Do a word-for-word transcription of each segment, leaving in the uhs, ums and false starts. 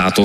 Táto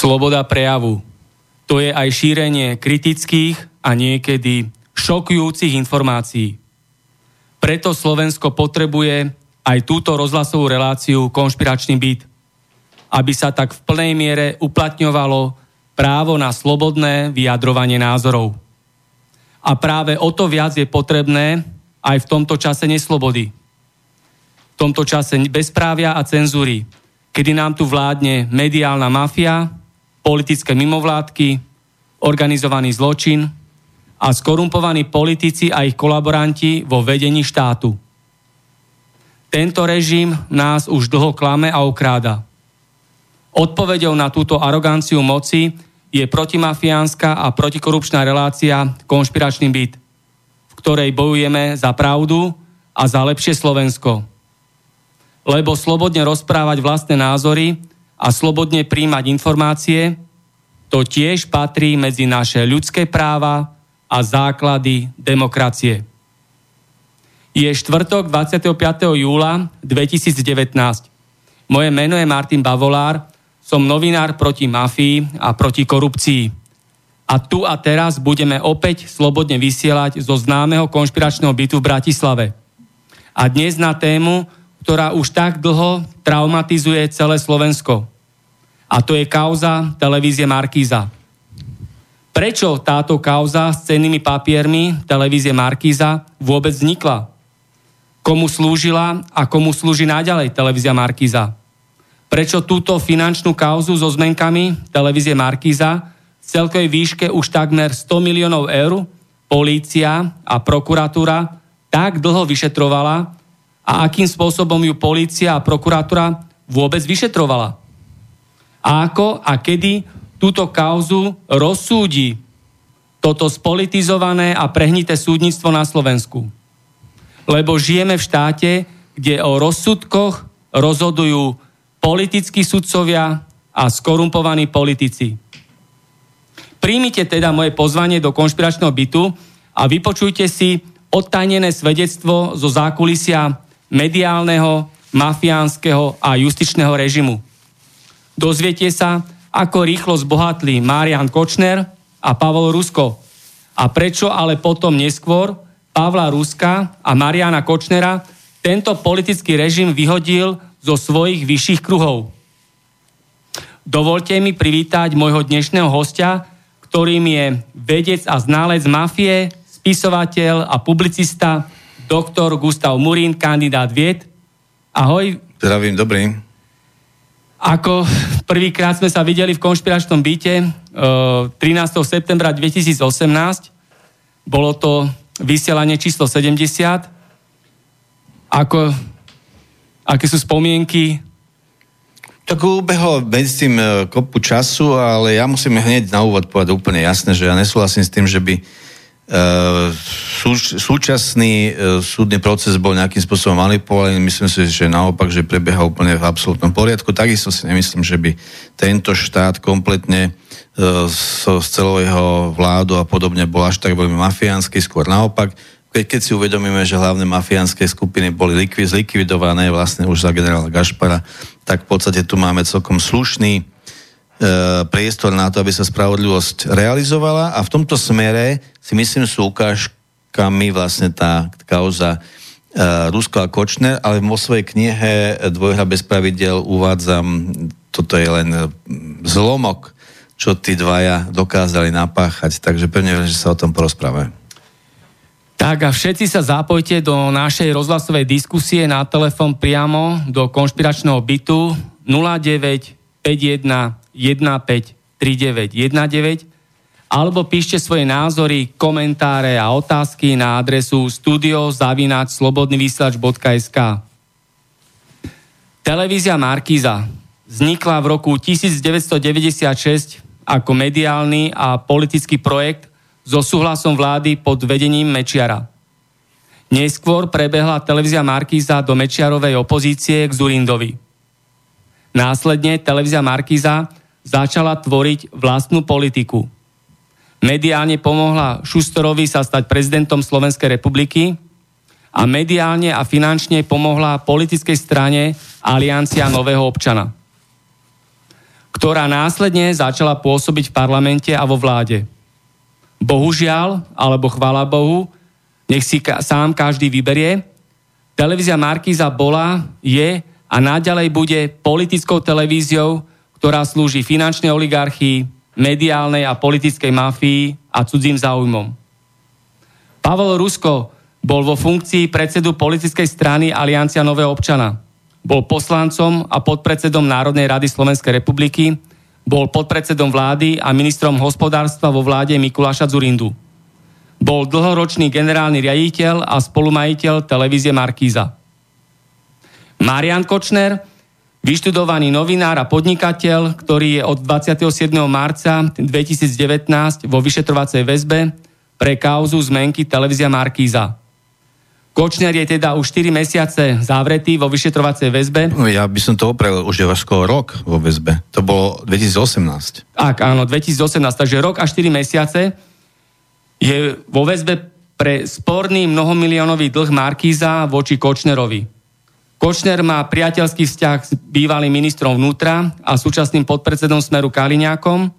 Sloboda prejavu. To je aj šírenie kritických a niekedy šokujúcich informácií. Preto Slovensko potrebuje aj túto rozhlasovú reláciu Konšpiračný byt, aby sa tak v plnej miere uplatňovalo právo na slobodné vyjadrovanie názorov. A práve o to viac je potrebné aj v tomto čase neslobody, v tomto čase bezprávia a cenzúry, kedy nám tu vládne mediálna mafia, politické mimovládky, organizovaný zločin a skorumpovaní politici a ich kolaboranti vo vedení štátu. Tento režim nás už dlho klame a okráda. Odpoveďou na túto aroganciu moci je protimafiánska a protikorupčná relácia Konšpiračný byt, v ktorej bojujeme za pravdu a za lepšie Slovensko. Lebo slobodne rozprávať vlastné názory a slobodne prijímať informácie, to tiež patrí medzi naše ľudské práva a základy demokracie. Je štvrtok dvadsiateho piateho júla dvetisícdevätnásť. Moje meno je Martin Bavolár, som novinár proti mafii a proti korupcii. A tu a teraz budeme opäť slobodne vysielať zo známeho konšpiračného bytu v Bratislave. A dnes na tému, ktorá už tak dlho traumatizuje celé Slovensko. A to je kauza Televízie Markíza. Prečo táto kauza s cennými papiermi Televízie Markíza vôbec vznikla? Komu slúžila a komu slúži naďalej Televízia Markíza? Prečo túto finančnú kauzu so zmenkami Televízie Markíza v celkovej výške už takmer sto miliónov eur polícia a prokuratúra tak dlho vyšetrovala a akým spôsobom ju polícia a prokuratúra vôbec vyšetrovala? A ako a kedy túto kauzu rozsúdi toto spolitizované a prehnité súdnictvo na Slovensku. Lebo žijeme v štáte, kde o rozsudkoch rozhodujú politickí sudcovia a skorumpovaní politici. Príjmite teda moje pozvanie do Konšpiračného bytu a vypočujte si odtajnené svedectvo zo zákulisia mediálneho, mafiánskeho a justičného režimu. Dozviete sa, ako rýchlo zbohatli Marián Kočner a Pavol Rusko. A prečo ale potom neskôr Pavla Ruska a Mariána Kočnera tento politický režim vyhodil zo svojich vyšších kruhov. Dovolte mi privítať môjho dnešného hostia, ktorým je vedec a znalec mafie, spisovateľ a publicista doktor Gustáv Murín, kandidát vied. Ahoj. Zdravím, dobrý. Ako prvýkrát sme sa videli v Konšpiračnom byte trinásteho septembra dvetisícosemnásť. Bolo to vysielanie číslo sedemdesiat. Ako, aké sú spomienky? Tak ubehol medzi tým kopu času, ale ja musím hneď na úvod povedať úplne jasne, že ja nesúhlasím s tým, že by Uh, súč- súčasný uh, súdny proces bol nejakým spôsobom manipulovaný. Myslím si, že naopak, že prebieha úplne v absolútnom poriadku. Takisto si nemyslím, že by tento štát kompletne uh, so, z celého vládu a podobne bol až tak veľmi mafiánsky, skôr naopak. keď si uvedomíme, že hlavné mafiánske skupiny boli likvi, zlikvidované vlastne už za generála Gašpara, tak v podstate tu máme celkom slušný e, priestor na to, aby sa spravodlivosť realizovala, a v tomto smere si myslím sú ukážkami vlastne tá kauza e, Rusko a Kočner, ale vo svojej knihe Dvojhra bez pravidiel uvádzam, toto je len zlomok, čo tí dvaja dokázali napáchať, takže pevne verím, že sa o tom porozprávame. Tak a všetci sa zapojte do našej rozhlasovej diskusie na telefón priamo do konšpiračného bytu nula deväť päť jeden jeden päť tri deväť jeden deväť alebo píšte svoje názory, komentáre a otázky na adresu studio zavináč slobodný vysielač bodka es ká. Televízia Markíza vznikla v roku devätnásťstodeväťdesiatšesť ako mediálny a politický projekt so súhlasom vlády pod vedením Mečiara. Neskôr prebehla televízia Markíza do Mečiarovej opozície k Dzurindovi. Následne televízia Markíza začala tvoriť vlastnú politiku. Mediálne pomohla Šustorovi sa stať prezidentom Slovenskej republiky a mediálne a finančne pomohla politickej strane Aliancia Nového občana, ktorá následne začala pôsobiť v parlamente a vo vláde. Bohužiaľ, alebo chvála Bohu, nech si ka- sám každý vyberie, televízia Markíza bola, je a naďalej bude politickou televíziou, ktorá slúži finančnej oligarchii, mediálnej a politickej mafii a cudzím záujmom. Pavol Rusko bol vo funkcii predsedu politickej strany Aliancia Nového občana. Bol poslancom a podpredsedom Národnej rady Slovenskej republiky, bol podpredsedom vlády a ministrom hospodárstva vo vláde Mikuláša Dzurindu. Bol dlhoročný generálny riaditeľ a spolumajiteľ televízie Markíza. Marián Kočner, vyštudovaný novinár a podnikateľ, ktorý je od dvadsiateho siedmeho marca dvetisícdevätnásť vo vyšetrovacej väzbe pre kauzu zmenky televízia Markíza. Kočner je teda už štyri mesiace zavretý vo vyšetrovacej väzbe. Ja by som to opravil, už je skoro rok vo väzbe. To bolo dvetisícosemnásť. Tak, áno, dvetisícosemnásť, takže rok a štyri mesiace je vo väzbe pre sporný mnohomiliónový dlh Markíza voči Kočnerovi. Kočner má priateľský vzťah s bývalým ministrom vnútra a súčasným podpredsedom Smeru Kaliňákom.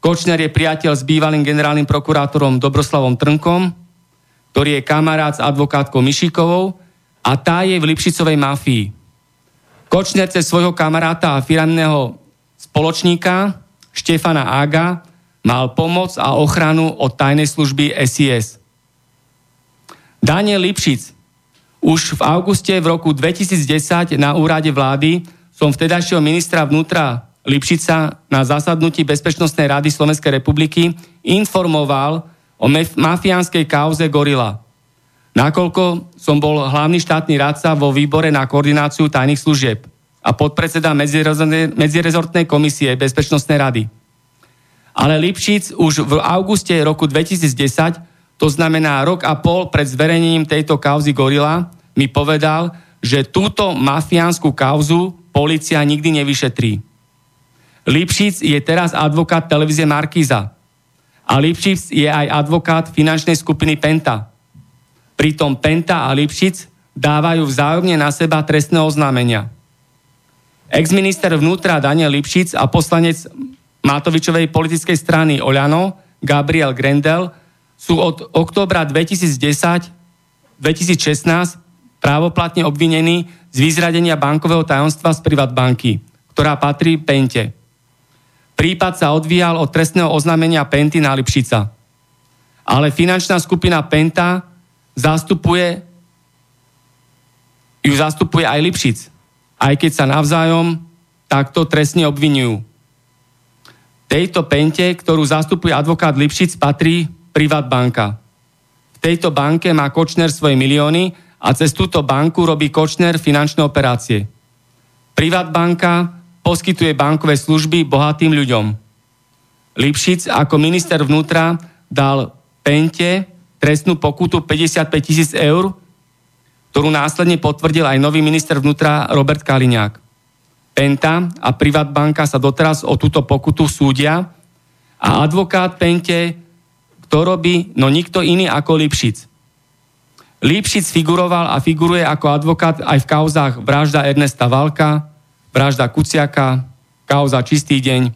Kočner je priateľ s bývalým generálnym prokurátorom Dobroslavom Trnkom, ktorý je kamarát s advokátkou Mišikovou a tá je v Lipšicovej mafii. Kočner cez svojho kamaráta a firemného spoločníka Štefana Ága mal pomoc a ochranu od tajnej služby es í es. Daniel Lipšic. Už v auguste v roku dvetisícdesať na úrade vlády som vtedajšieho ministra vnútra Lipšica na zasadnutí Bezpečnostnej rady Slovenskej republiky informoval o mafiánskej kauze Gorila, nakoľko som bol hlavný štátny radca vo výbore na koordináciu tajných služieb a podpredseda medzirezortnej komisie Bezpečnostnej rady. Ale Lipšic už v auguste roku dvetisícdesať, to znamená rok a pol pred zverejnením tejto kauzy Gorila, mi povedal, že túto mafiánsku kauzu polícia nikdy nevyšetrí. Lipšic je teraz advokát televízie Markíza, a Lipšic je aj advokát finančnej skupiny Penta. Pritom Penta a Lipšic dávajú vzájomne na seba trestné oznámenia. Ex-minister vnútra Daniel Lipšic a poslanec Matovičovej politickej strany Oľano Gabriel Grendel sú od októbra dvetisícdesať dvetisícšestnásť právoplatne obvinení z vyzradenia bankového tajomstva z Privatbanky, ktorá patrí Pente. Prípad sa odvíjal od trestného oznámenia Penty na Lipšica. Ale finančná skupina Penta zastupuje, ju zastupuje aj Lipšic, aj keď sa navzájom takto trestne obvinujú. Tejto Pente, ktorú zastupuje advokát Lipšic, patrí Privatbanka. V tejto banke má Kočner svoje milióny a cez túto banku robí Kočner finančné operácie. Privatbanka poskytuje bankové služby bohatým ľuďom. Lipšic ako minister vnútra dal Pente trestnú pokutu päťdesiatpäť tisíc eur, ktorú následne potvrdil aj nový minister vnútra Robert Kaliňák. Penta a Privatbanka sa doteraz o túto pokutu súdia a advokát Pente, kto robí, no nikto iný ako Lipšic. Lipšic figuroval a figuruje ako advokát aj v kauzách vražda Ernesta Valka, vražda Kuciaka, kauza Čistý deň.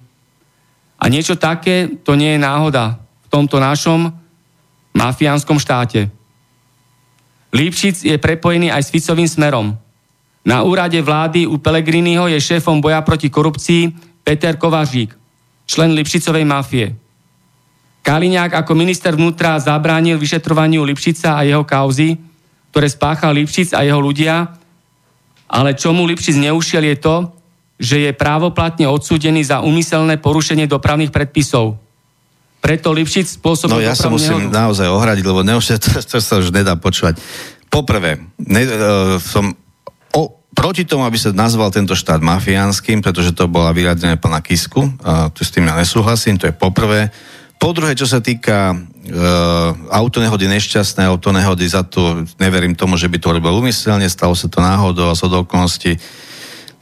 A niečo také to nie je náhoda v tomto našom mafiánskom štáte. Lipšic je prepojený aj s Ficovým Smerom. Na úrade vlády u Pellegriniho je šéfom boja proti korupcii Peter Kovačič, člen Lipšicovej mafie. Kaliňák ako minister vnútra zabránil vyšetrovaniu Lipšica a jeho kauzy, ktoré spáchal Lipšic a jeho ľudia, ale čomu Lipšic neušiel je to, že je právoplatne odsúdený za úmyselné porušenie dopravných predpisov. Preto Lipšic spôsobil dopravnú nehodu. No ja sa musím naozaj ohradiť, lebo neošetr, to sa už nedá počúvať. Poprvé, ne, uh, som o, proti tomu, aby sa nazval tento štát mafiánskym, pretože to bola vyradené plná Kisku, uh, tu s tým ja nesúhlasím, to je poprvé. Po druhé, čo sa týka e, autonehody nešťastné, autonehody za to, neverím tomu, že by to robil úmyselne, stalo sa to náhodou a zhodou okolností.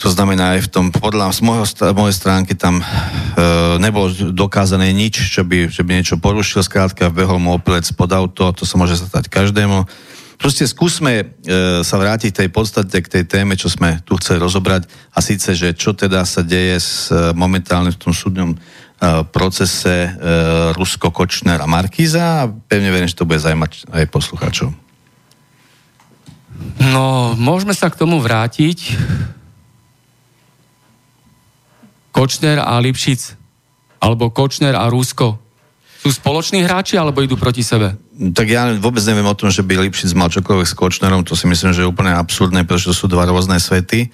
To znamená aj v tom, podľa z mojho, mojej stránky tam e, nebolo dokázané nič, čo by, že by niečo porušil, skrátka vbehol mu opilec pod auto, to sa môže stať každému. Proste skúsme e, sa vrátiť tej podstate, k tej téme, čo sme tu chceli rozobrať a síce, že čo teda sa deje s momentálne v tom súdnom procese e, Rusko, Kočner a Markíza a pevne verím, že to bude zaujímať aj poslucháčov. No, môžeme sa k tomu vrátiť. Kočner a Lipšic alebo Kočner a Rusko sú spoloční hráči alebo idú proti sebe? Tak ja vôbec neviem o tom, že by Lipšic mal čokoľvek s Kočnerom, to si myslím, že je úplne absurdné, pretože to sú dva rôzne svety.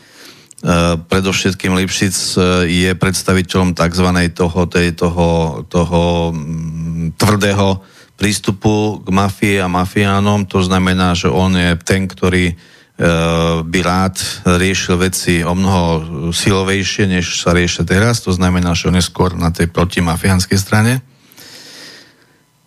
Uh, predovšetkým Lipšic uh, je predstaviteľom tzv. Toho, tej, toho, toho m, tvrdého prístupu k mafii a mafiánom. To znamená, že on je ten, ktorý uh, by rád riešil veci o mnoho silovejšie, než sa riešia teraz. To znamená, že on je skôr na tej protimafiánskej strane.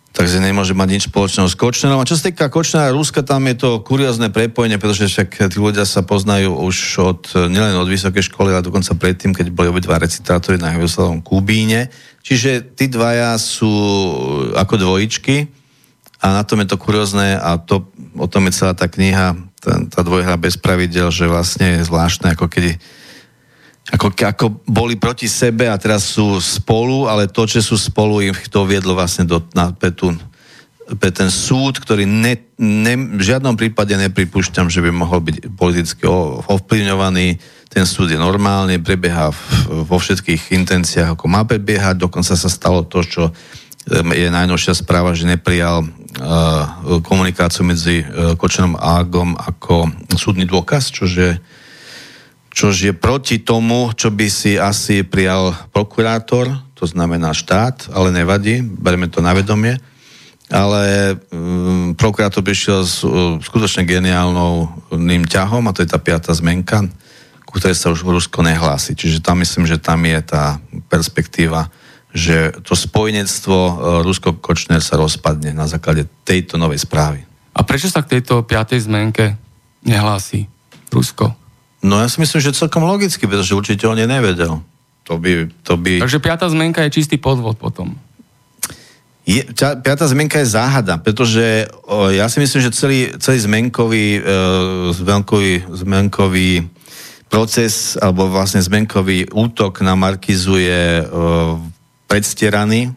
Takže nemôže mať nič spoločného s Kočnerom. A čo sa týka Kočnera a Ruska, tam je to kuriózne prepojenie, pretože však tí ľudia sa poznajú už od, nielen od vysokej školy, ale dokonca predtým, keď boli obidva recitátori na Jugoslavom Kubíne. Čiže tí dvaja sú ako dvojičky a na tom je to kuriózne a to, o tom je celá tá kniha, tá, tá dvojhra bez pravidel, že vlastne je zvláštne, ako kedy Ako, ako boli proti sebe a teraz sú spolu, ale to, že sú spolu, ich to viedlo vlastne do, na petu, ten súd, ktorý ne, ne, v žiadnom prípade nepripúšťam, že by mohol byť politicky ovplyvňovaný. Ten súd je normálny, prebieha vo všetkých intenciách, ako má prebiehať. Dokonca sa stalo to, čo je najnovšia správa, že neprijal uh, komunikáciu medzi uh, Kočnerom a Ágom ako súdny dôkaz, čože čož je proti tomu, čo by si asi prijal prokurátor, to znamená štát, ale nevadí, bereme to na vedomie, ale um, prokurátor by šiel s uh, skutočne geniálnym ťahom a to je tá piata zmenka, ku ktorej sa už Rusko nehlási. Čiže tam myslím, že tam je tá perspektíva, že to spojenectvo uh, Rusko-Kočner sa rozpadne na základe tejto novej správy. A prečo sa k tejto piatej zmenke nehlási Rusko? No ja si myslím, že celkom logicky, pretože určite on je nevedel. To by, to by... Takže piatá zmenka je čistý podvod potom. Je, piatá zmenka je záhada, pretože o, ja si myslím, že celý, celý zmenkový, e, zmenkový, zmenkový proces, alebo vlastne zmenkový útok na Markízu je e, predstieraný.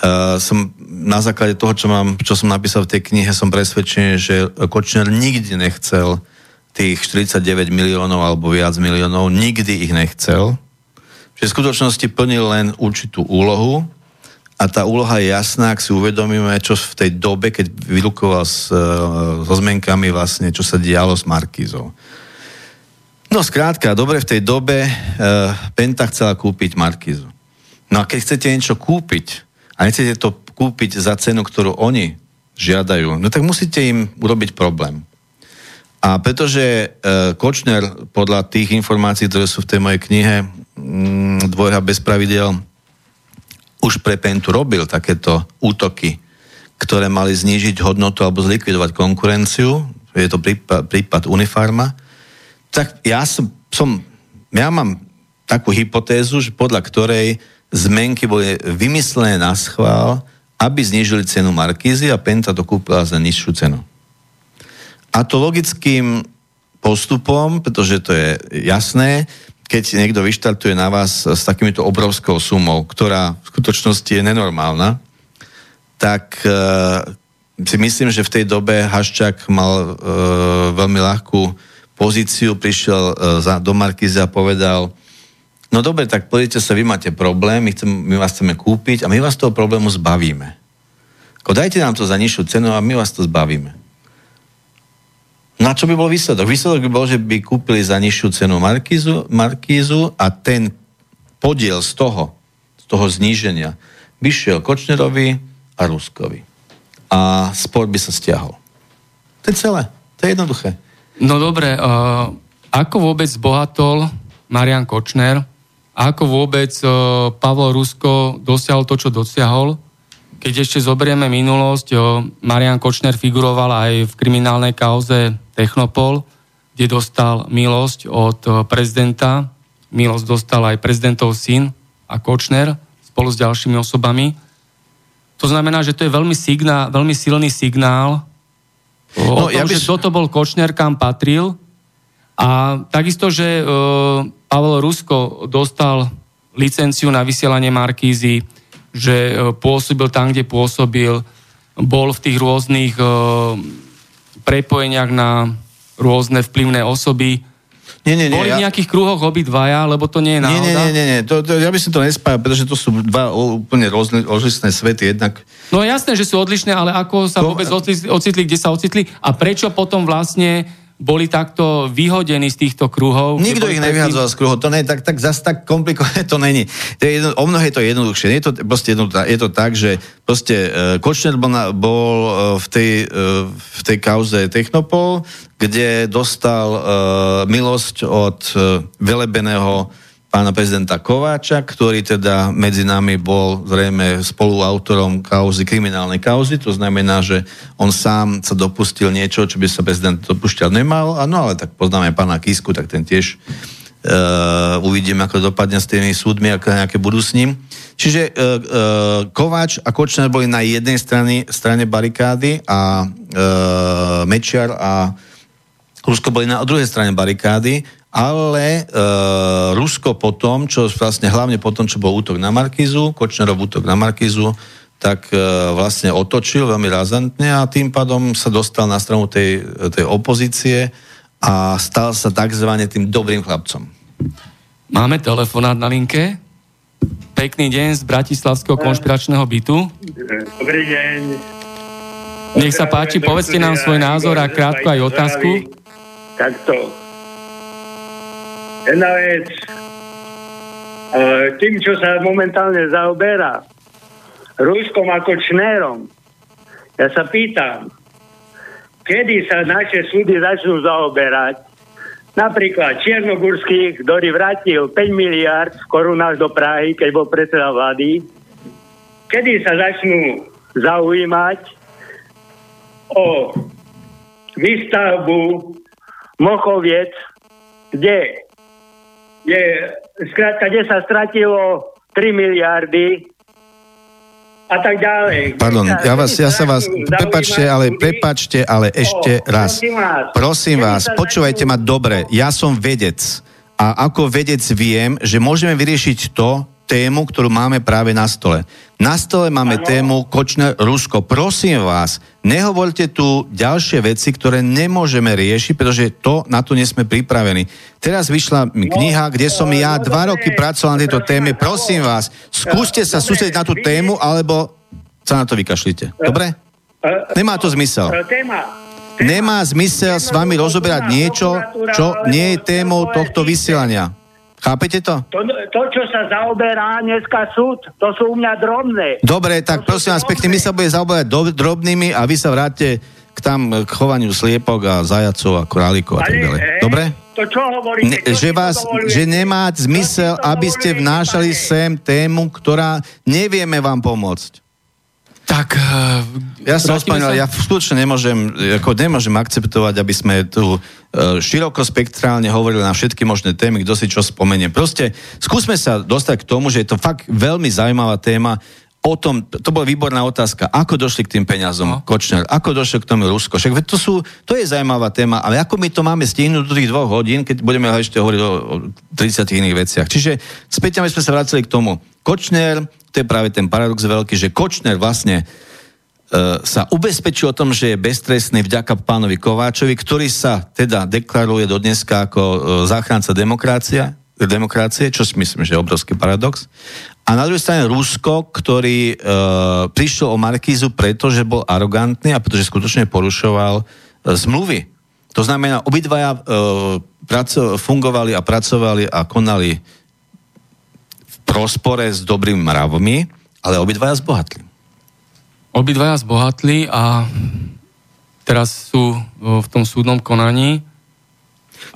Uh, som na základe toho, čo, mám, čo som napísal v tej knihe, som presvedčený, že Kočner nikdy nechcel tých štyridsaťdeväť miliónov alebo viac miliónov, nikdy ich nechcel. Že v skutočnosti plnil len určitú úlohu a tá úloha je jasná, ak si uvedomíme, čo v tej dobe, keď vylukoval so zmenkami vlastne, čo sa dialo s Markízou. No skrátka, dobre, v tej dobe e, Penta chcela kúpiť Markízu. No a keď chcete niečo kúpiť a nechcete to kúpiť za cenu, ktorú oni žiadajú, no tak musíte im urobiť problém. A pretože Kočner, podľa tých informácií, ktoré sú v tej mojej knihe Dvojhra bez pravidiel, už pre Pentu robil takéto útoky, ktoré mali znížiť hodnotu alebo zlikvidovať konkurenciu, je to prípad, prípad Unifarma, tak ja som, som, ja mám takú hypotézu, že podľa ktorej zmenky boli vymyslené na schvál, aby znížili cenu Markízy a Penta dokúpila za nižšiu cenu. A to logickým postupom, pretože to je jasné, keď niekto vyštartuje na vás s takýmito obrovskou sumou, ktorá v skutočnosti je nenormálna, tak e, si myslím, že v tej dobe Haščák mal e, veľmi ľahkú pozíciu, prišiel e, za, do Markízy a povedal: no dobre, tak povedete sa, vy máte problém, my, chcem, my vás chceme kúpiť a my vás toho problému zbavíme. Ako dajte nám to za nižšiu cenu a my vás to zbavíme. Na čo by bol výsledok? Výsledok by bol, že by kúpili za nižšiu cenu Markízu, Markízu a ten podiel z toho, z toho zníženia by šiel Kočnerovi a Ruskovi. A spor by sa stiahol. To je celé. To je jednoduché. No dobre, uh, ako vôbec zbohatol Marián Kočner? Ako vôbec uh, Pavol Rusko dosiahol to, čo dosiahol? Keď ešte zoberieme minulosť, jo, Marián Kočner figuroval aj v kriminálnej kauze Technopol, kde dostal milosť od prezidenta. Milosť dostal aj prezidentov syn a Kočner spolu s ďalšími osobami. To znamená, že to je veľmi, signál, veľmi silný signál o, no, o tom, ja by... že kto to bol Kočner, kam patril. A takisto, že e, Pavol Rusko dostal licenciu na vysielanie Markízy, že pôsobil tam, kde pôsobil, bol v tých rôznych e, prepojeniach na rôzne vplyvné osoby. Nie, nie, nie, Boli v nejakých ja... kruhoch obidvaja, lebo to nie je náhoda. Nie, nie, nie, nie. To, to, ja by som to nespájal, pretože to sú dva úplne odlišné svety. Jednak... No jasné, že sú odlišné, ale ako sa to... vôbec ocitli, kde sa ocitli a prečo potom vlastne boli takto vyhodení z týchto kruhov. Nikto ich nevyhádzoval z kruhov, to nie, tak, tak zase tak komplikované to není. To je jedno, o mnohé to je jednoduchšie. Je to, proste jedno, je to tak, že proste uh, Kočner bol, na, bol uh, v, tej, uh, v tej kauze Technopol, kde dostal uh, milosť od uh, velebeného pána prezidenta Kováča, ktorý teda medzi nami bol zrejme spoluautorom kauzy, kriminálnej kauzy, to znamená, že on sám sa dopustil niečo, čo by sa prezident dopúšťal nemal, a no ale tak poznáme pána Kisku, tak ten tiež uh, uvidíme, ako dopadne s tými súdmi, ako nejaké budú s ním. Čiže uh, uh, Kováč a Kočner boli na jednej strane, strane barikády a uh, Mečiar a Rusko boli na druhej strane barikády, ale e, Rusko po tom, čo vlastne hlavne po tom, čo bol útok na Markízu, Kočnerov útok na Markízu, tak e, vlastne otočil veľmi razantne a tým pádom sa dostal na stranu tej, tej opozície a stal sa takzvané tým dobrým chlapcom. Máme telefonát na linke. Pekný deň z bratislavského konšpiračného bytu. Dobrý deň. Nech sa páči, povedzte nám svoj názor a krátko aj otázku. Takto. Jedna vec. Tým, čo sa momentálne zaoberá Ruskom a Kočnerom, ja sa pýtam, kedy sa naše súdy začnú zaoberať napríklad Čiernogurských, ktorý vrátil päť miliárd v korunách do Prahy, keď bol predseda vlády. Kedy sa začnú zaujímať o výstavbu Mochoviec, kde je, skrátka, kde sa stratilo tri miliardy a tak ďalej. Pardon, ja, vás, ja sa vás, prepáčte, ale prepáčte, ale ešte o, raz. Prosím vás, počúvajte ma dobre, ja som vedec a ako vedec viem, že môžeme vyriešiť to, tému, ktorú máme práve na stole. Na stole máme ano. Tému Kočner Rusko. Prosím vás, nehovorte tu ďalšie veci, ktoré nemôžeme riešiť, pretože to, na to nie sme pripravení. Teraz vyšla mi kniha, kde som ja dva roky pracoval na tejto téme. Prosím vás, skúste sa sústrediť na tú tému, alebo sa na to vykašlite. Dobre? Nemá to zmysel. Nemá zmysel s vami rozoberať niečo, čo nie je témou tohto vysielania. Chápete to? to? To, čo sa zaoberá dneska súd, to sú u mňa drobné. Dobre, tak to prosím vás pekne, my sa bude zaoberať do, drobnými a vy sa vráte k tam k chovaniu sliepok a zajacov a králikov a tak ďalej. Dobre? To čo hovoríte? Ne, že, vás, že nemá zmysel, aby ste vnášali sem tému, ktorá nevieme vám pomôcť. Tak, ja som ospaňoval, sa... ja skutočne nemôžem, ako nemôžem akceptovať, aby sme tu širokospektrálne hovorili na všetky možné témy, kto si čo spomenie. Proste skúsme sa dostať k tomu, že je to fakt veľmi zaujímavá téma Potom, to bola výborná otázka, ako došli k tým peniazom, no. Kočner, ako došli k tomu Rusko. Však to, sú, to je zaujímavá téma, ale ako my to máme stihnúť do tých dvoch hodín, keď budeme ešte hovoriť o, o tridsiatich iných veciach. Čiže späť sme sa vraceli k tomu. Kočner, to je práve ten paradox veľký, že Kočner vlastne e, sa ubezpečil o tom, že je beztrestný vďaka pánovi Kováčovi, ktorý sa teda deklaruje do dneska ako e, záchranca demokracia. demokracie, čo si myslím, že je obrovský paradox. A na druhej strane Rusko, ktorý e, prišiel o Markízu preto, že bol arogantný a pretože skutočne porušoval e, zmluvy. To znamená, obidvaja e, praco- fungovali a pracovali a konali v prospore s dobrými mravmi, ale obidvaja zbohatli. Obidvaja zbohatli a teraz sú v tom súdnom konaní.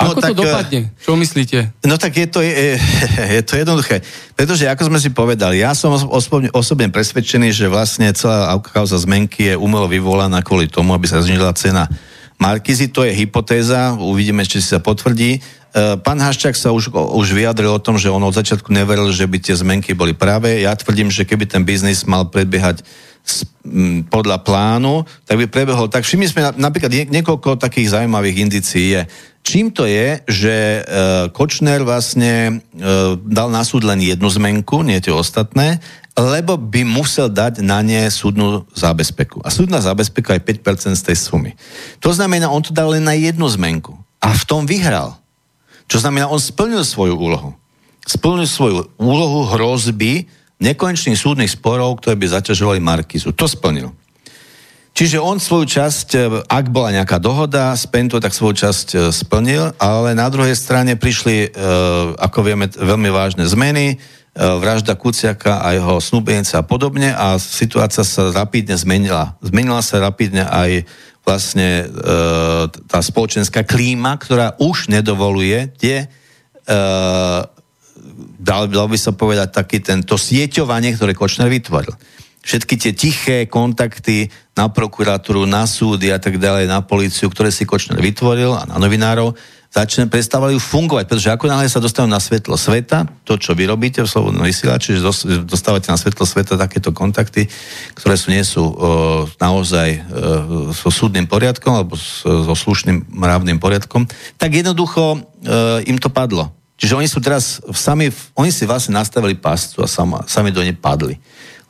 No, ako tak, to dopadne? Čo myslíte? No tak je to, je, je to jednoduché. Pretože, ako sme si povedali, ja som osobne, osobne presvedčený, že vlastne celá kauza zmenky je umelo vyvolaná kvôli tomu, aby sa znížila cena Markízy. To je hypotéza, uvidíme, či sa potvrdí. Pán Haščák sa už, už vyjadril o tom, že on od začiatku neveril, že by tie zmenky boli práve. Ja tvrdím, že keby ten biznis mal predbiehať podľa plánu, tak by prebehol. Tak všimli sme napríklad niekoľko takých zaujímavých indicií je. Čím to je, že Kočner vlastne dal na súd len jednu zmenku, nie tie ostatné, lebo by musel dať na ne súdnu zábezpeku. A súdna zábezpeka je päť percent z tej sumy. To znamená, on to dal len na jednu zmenku. A v tom vyhral. Čo znamená, on splnil svoju úlohu. Splnil svoju úlohu hrozby nekonečných súdnych sporov, ktoré by zaťažovali Markízu. To splnil. Čiže on svoju časť, ak bola nejaká dohoda s Pentou, tak svoju časť splnil, ale na druhej strane prišli, ako vieme, veľmi vážne zmeny, vražda Kuciaka a jeho snúbenice a podobne a situácia sa rapidne zmenila. Zmenila sa rapidne aj vlastne tá spoločenská klíma, ktorá už nedovoluje tie, dalo by sa povedať, taký tento sieťovanie, ktoré Kočner vytvoril. Všetky tie tiché kontakty na prokuratúru, na súdy a tak ďalej, na políciu, ktoré si Kočner vytvoril a na novinárov, začne, prestávajú fungovať, pretože ako náhle sa dostanú na svetlo sveta, to, čo vy robíte v Slobodnom vysielači, že dostávate na svetlo sveta takéto kontakty, ktoré sú nie sú o, naozaj o, so súdnym poriadkom alebo so slušným mravným poriadkom, tak jednoducho o, im to padlo. Čiže oni sú teraz sami, oni si vlastne nastavili pascu a sama, sami do nej padli.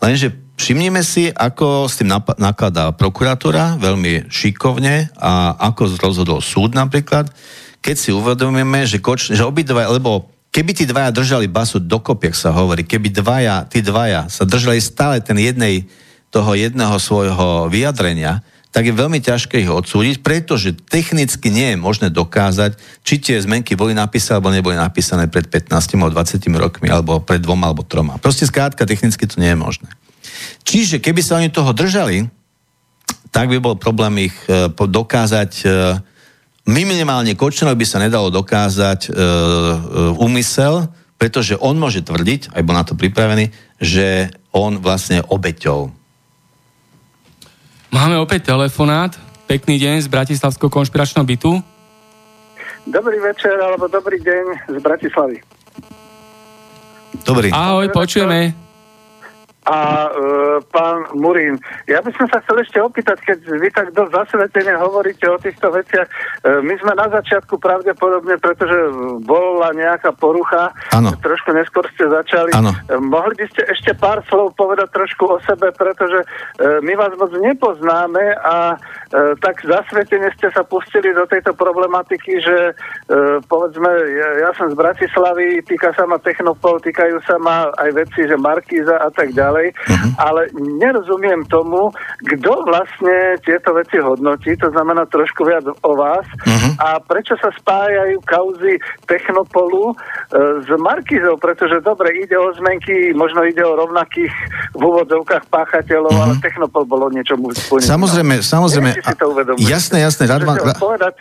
Lenže všimnime si, ako s tým nakladá prokuratúra, veľmi šikovne, a ako rozhodol súd napríklad, keď si uvedomíme, že, Kočner, že obidva, lebo keby tí dvaja držali basu dokopy, ak sa hovorí, keby dvaja, tí dvaja sa držali stále ten jednej, toho jedného svojho vyjadrenia, tak je veľmi ťažké ich odsúdiť, pretože technicky nie je možné dokázať, či tie zmenky boli napísané alebo neboli napísané pred pätnástimi alebo dvadsiatimi rokmi, alebo pred dvoma alebo troma. Proste skrátka, technicky to nie je možné. Čiže keby sa oni toho držali, tak by bol problém ich e, dokázať, e, minimálne Kočnerovi by sa nedalo dokázať e, e, úmysel, pretože on môže tvrdiť, aj bol na to pripravený, že on vlastne obeťou. Máme opäť telefonát. Pekný deň z Bratislavského konšpiračného bytu. Dobrý večer, alebo dobrý deň z Bratislavy. Dobrý. Ahoj, dobrý počujeme. Večer. A e, pán Murín, ja by som sa chcel ešte opýtať, keď vy tak dosť zasvetene hovoríte o týchto veciach. E, my sme na začiatku pravdepodobne, pretože bola nejaká porucha, ano. Trošku neskôr ste začali. E, mohli by ste ešte pár slov povedať trošku o sebe, pretože e, my vás moc nepoznáme a e, tak zasvetene ste sa pustili do tejto problematiky, že e, povedzme, ja, ja som z Bratislavy, týka sa ma Technopol, týkajú sa ma aj veci, že Markíza a tak ďalej. Uh-huh. Ale nerozumiem tomu, kto vlastne tieto veci hodnotí, to znamená trošku viac o vás, uh-huh. a prečo sa spájajú kauzy Technopolu e, s Markízou, pretože dobre, ide o zmenky, možno ide o rovnakých v úvodzovkách páchateľov, uh-huh. ale Technopol bolo niečomu spôjne. Samozrejme, samozrejme. Ja, jasné, jasné, rád vám, rád,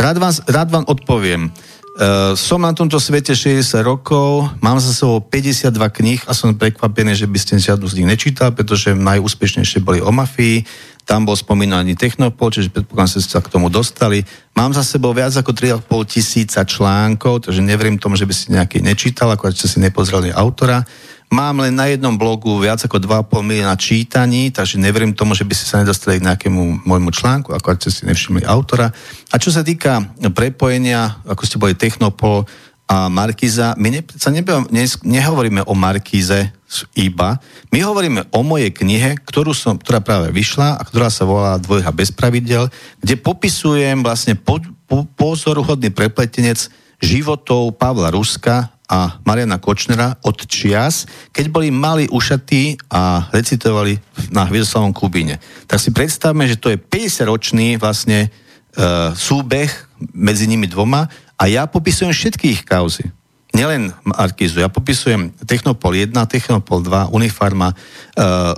rád, vám, rád vám odpoviem. Uh, som na tomto svete šesťdesiat rokov, mám za sebou päťdesiatdva kníh a som prekvapený, že by ste žiadnu z nich nečítal, pretože najúspešnejšie boli o mafii, tam bol spomínaný Technopol, čiže predpokladám, že ste sa k tomu dostali. Mám za sebou viac ako tri a pol tisíca článkov, takže neverím tomu, že by ste nejaký nečítal, akorát ste si nepozreli autora. Mám len na jednom blogu viac ako dva a pol milióna čítaní, takže neverím tomu, že by ste sa nedostali k nejakému môjmu článku, ako ak ste si nevšimli autora. A čo sa týka prepojenia, ako ste boli Technopol a Markíza, my ne, sa nebe, ne, nehovoríme o Markíze iba, my hovoríme o mojej knihe, ktorú som, ktorá práve vyšla a ktorá sa volá Dvojhra bez pravidiel, kde popisujem vlastne po, po, pozoruhodný prepletenec životov Pavla Ruska a Mariána Kočnera od čias, keď boli mali ušatí a recitovali na Hviezdoslavom Kubíne. Tak si predstavme, že to je päťdesiatročný vlastne e, súbeh medzi nimi dvoma a ja popisujem všetky ich kauzy. Nielen Markízu, ja popisujem Technopol jeden, Technopol dva, Unifarma, e,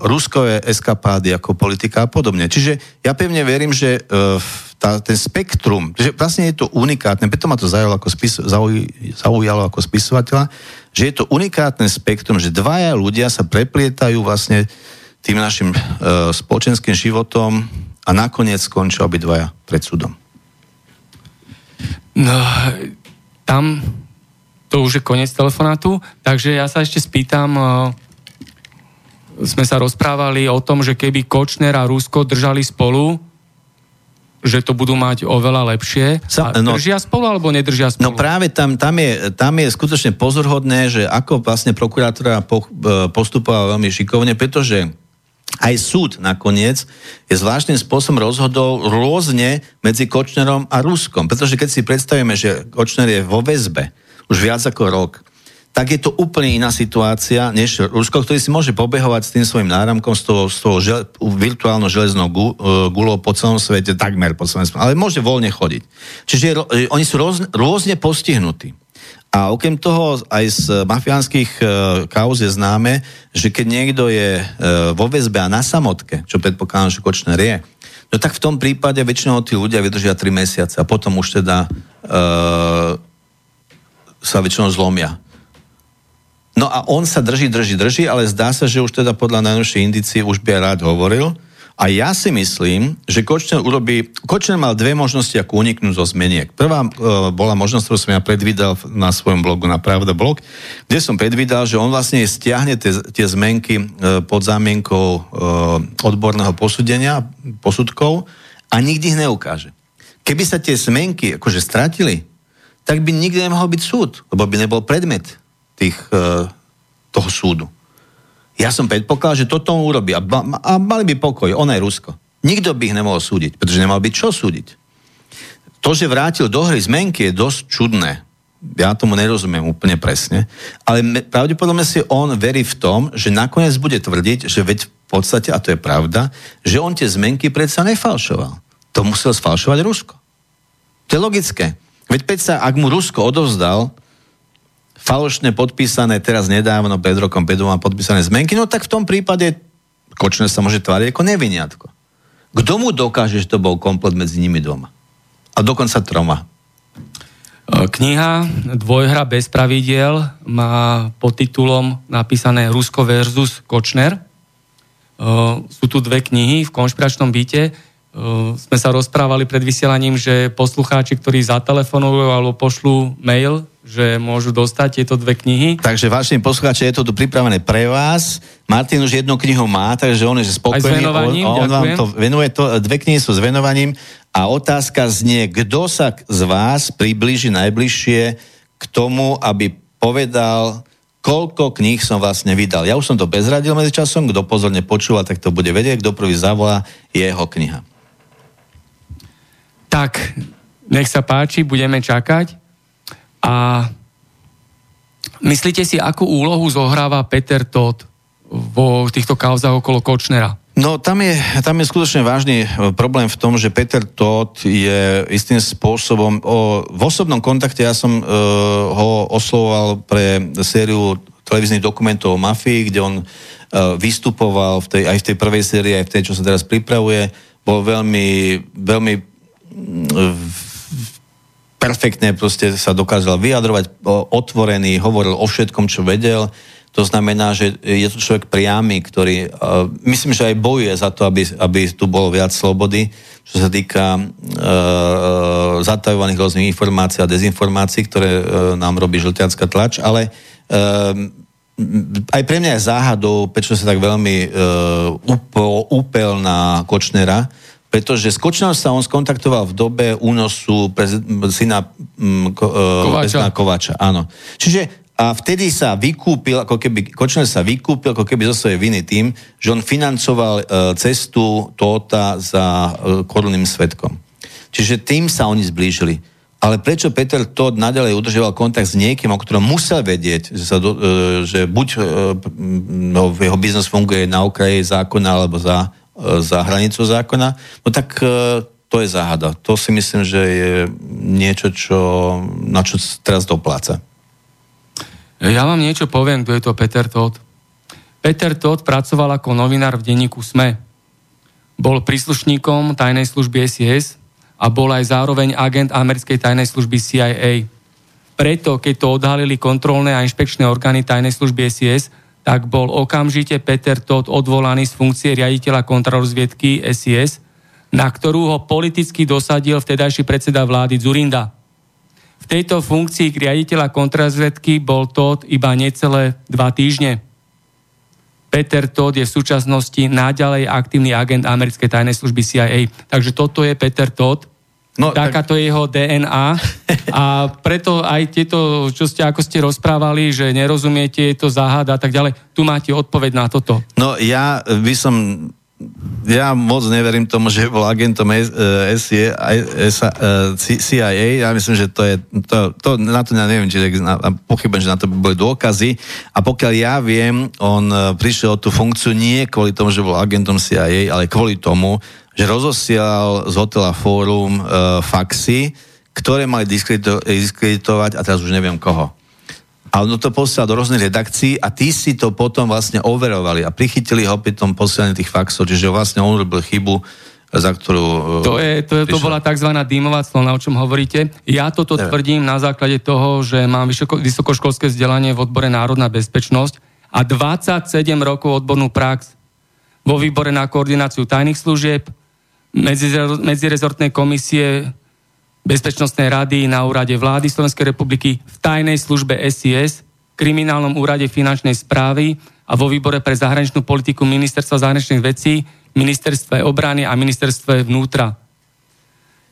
ruskové eskapády ako politika a podobne. Čiže ja pevne verím, že e, Tá, ten spektrum, že vlastne je to unikátne, preto ma to zaujalo ako, spis, zauj, zaujalo ako spisovateľa, že je to unikátne spektrum, že dvaja ľudia sa preplietajú vlastne tým našim e, spoločenským životom a nakoniec skončia obidvaja pred súdom. No, tam to už je koniec telefonátu, takže ja sa ešte spýtam... E... Sme sa rozprávali o tom, že keby Kočner a Rusko držali spolu, že to budú mať oveľa lepšie. Sa, no, držia spolu alebo nedržia spolu? No práve tam, tam, je, tam je skutočne pozoruhodné, že ako vlastne prokurátora po, postupovala veľmi šikovne, pretože aj súd nakoniec je zvláštnym spôsobom rozhodol rôzne medzi Kočnerom a Ruskom. Pretože keď si predstavíme, že Kočner je vo väzbe už viac ako rok, tak je to úplne iná situácia než Rusko, ktorý si môže pobehovať s tým svojim náramkom, s tou, s tou žel, virtuálnou železnou gu, gulou po celom svete, takmer po celom svete, ale môže voľne chodiť. Čiže ro, oni sú roz, rôzne postihnutí. A okrem toho aj z mafiánskych e, kauz je známe, že keď niekto je e, vo väzbe a na samotke, čo predpokladám, že Kočner je, no tak v tom prípade väčšinou tí ľudia vydržia tri mesiace a potom už teda e, sa väčšinou zlomia. No a on sa drží, drží, drží, ale zdá sa, že už teda podľa najnovšej indície už by aj rád hovoril. A ja si myslím, že Kočner urobí... Kočner mal dve možnosti, ako uniknúť zo zmeniek. Prvá e, bola možnosť, ktorú som ja predvídal na svojom blogu, na Pravda blog, kde som predvídal, že on vlastne stiahne tie, tie zmenky e, pod zámienkou e, odborného posúdenia, posudkov a nikdy ich neukáže. Keby sa tie zmenky akože stratili, tak by nikdy nemohol byť súd, lebo by nebol predmet tých, toho súdu. Ja som predpokladal, že toto on urobí a, a mali by pokoj, on aj Rusko. Nikto by ich nemohol súdiť, pretože nemal by čo súdiť. To, že vrátil do hry zmenky, je dosť čudné. Ja tomu nerozumiem úplne presne, ale pravdepodobne si on verí v tom, že nakoniec bude tvrdiť, že veď v podstate, a to je pravda, že on tie zmenky predsa nefalšoval. To musel sfalšovať Rusko. To je logické. Veď predsa, ak mu Rusko odovzdal falošne podpísané, teraz nedávno, pred rokom, pred dvoma podpísané zmenky, no tak v tom prípade Kočner sa môže tváriť ako neviniatko. Kto mu dokáže, že to bol komplet medzi nimi dvoma? A dokonca troma. Kniha Dvojhra bez pravidiel má pod titulom napísané Rusko versus Kočner. Sú tu dve knihy v konšpiračnom byte. Sme sa rozprávali pred vysielaním, že poslucháči, ktorí zatelefonujú alebo pošlú mail, že môžu dostať tieto dve knihy. Takže vážení poslucháči, je to tu pripravené pre vás. Martin už jednu knihu má, takže on je spokojný. On, on vám to venuje. To, dve knihy sú s venovaním a otázka znie, kto sa z vás priblíži najbližšie k tomu, aby povedal, koľko kníh som vlastne vydal. Ja už som to bezradil medzičasom, kto pozorne počúva, tak to bude vedieť, kto prvý zavolá, jeho kniha. Tak, nech sa páči, budeme čakať. A myslíte si, akú úlohu zohráva Peter Tóth vo týchto kauzách okolo Kočnera? No, tam je, tam je skutočne vážny problém v tom, že Peter Tóth je istým spôsobom... O, v osobnom kontakte ja som e, ho oslovoval pre sériu televíznych dokumentov o mafii, kde on e, vystupoval v tej, aj v tej prvej sérii, aj v tej, čo sa teraz pripravuje. Bol veľmi... veľmi e, perfektne proste sa dokázal vyjadrovať, otvorený, hovoril o všetkom, čo vedel. To znamená, že je to človek priamy, ktorý, uh, myslím, že aj bojuje za to, aby, aby tu bolo viac slobody, čo sa týka uh, zatajovaných rôznych informácií a dezinformácií, ktoré uh, nám robí žltiacka tlač, ale uh, aj pre mňa je záhadou, prečo sa tak veľmi uh, úpel na Kočnera, pretože s Kočnerom sa on skontaktoval v dobe únosu prez, syna um, ko, uh, Kovača. Áno. Čiže a vtedy sa vykúpil, ako keby Kočner sa vykúpil, ako keby zo svojej viny tým, že on financoval uh, cestu Tótha za uh, korunným svedkom. Čiže tým sa oni zblížili. Ale prečo Peter Tóth naďalej udržoval kontakt s niekým, o ktorom musel vedieť, že, sa do, že buď no, jeho biznes funguje na okraji zákona alebo za, za hranicou zákona, no tak to je záhada. To si myslím, že je niečo, čo, na čo teraz dopláca. Ja vám niečo poviem, kto je to Peter Tóth. Peter Tóth pracoval ako novinár v denníku Sme. Bol príslušníkom tajnej služby es í es a bol aj zároveň agent americkej tajnej služby cé í á. Preto, keď to odhalili kontrolné a inšpekčné orgány tajnej služby es í es, tak bol okamžite Peter Tóth odvolaný z funkcie riaditeľa kontrarozviedky es í es, na ktorú ho politicky dosadil vtedajší predseda vlády Dzurinda. V tejto funkcii riaditeľa kontrarozviedky bol Tóth iba necelé dva týždne. Peter Tóth je v súčasnosti naďalej aktívny agent americkej tajnej služby cé í á. Takže toto je Peter Tóth. No, Takáto tak... je jeho dé en á. A preto aj tieto, čo ste, ako ste rozprávali, že nerozumiete, je to záhada a tak ďalej. Tu máte odpoveď na toto. No ja by som... Ja moc neverím tomu, že bol agentom cé í á. Ja myslím, že to je... To, to, na to ja neviem, či pochybujem, že na to by boli dôkazy. A pokiaľ ja viem, on prišiel o tú funkciu nie kvôli tomu, že bol agentom cé í á, ale kvôli tomu, že rozosielal z hotela Fórum e, faxy, ktoré mali diskredito- diskreditovať a teraz už neviem koho. A ono to poslal do rôznych redakcií a tí si to potom vlastne overovali a prichytili ho pri tom posielaní tých faxov, čiže vlastne on robil chybu, za ktorú... To, je, to, to bola tzv. Dýmová clona, o čom hovoríte. Ja toto Neviem. tvrdím na základe toho, že mám vysoko, vysokoškolské vzdelanie v odbore národná bezpečnosť a dvadsaťsedem rokov odbornú prax vo výbore na koordináciu tajných služieb, medzirezortnej komisie, Bezpečnostnej rady, na úrade vlády Slovenskej republiky, v tajnej službe es í es, kriminálnom úrade finančnej správy a vo výbore pre zahraničnú politiku ministerstva zahraničných vecí, ministerstve obrany a ministerstve vnútra.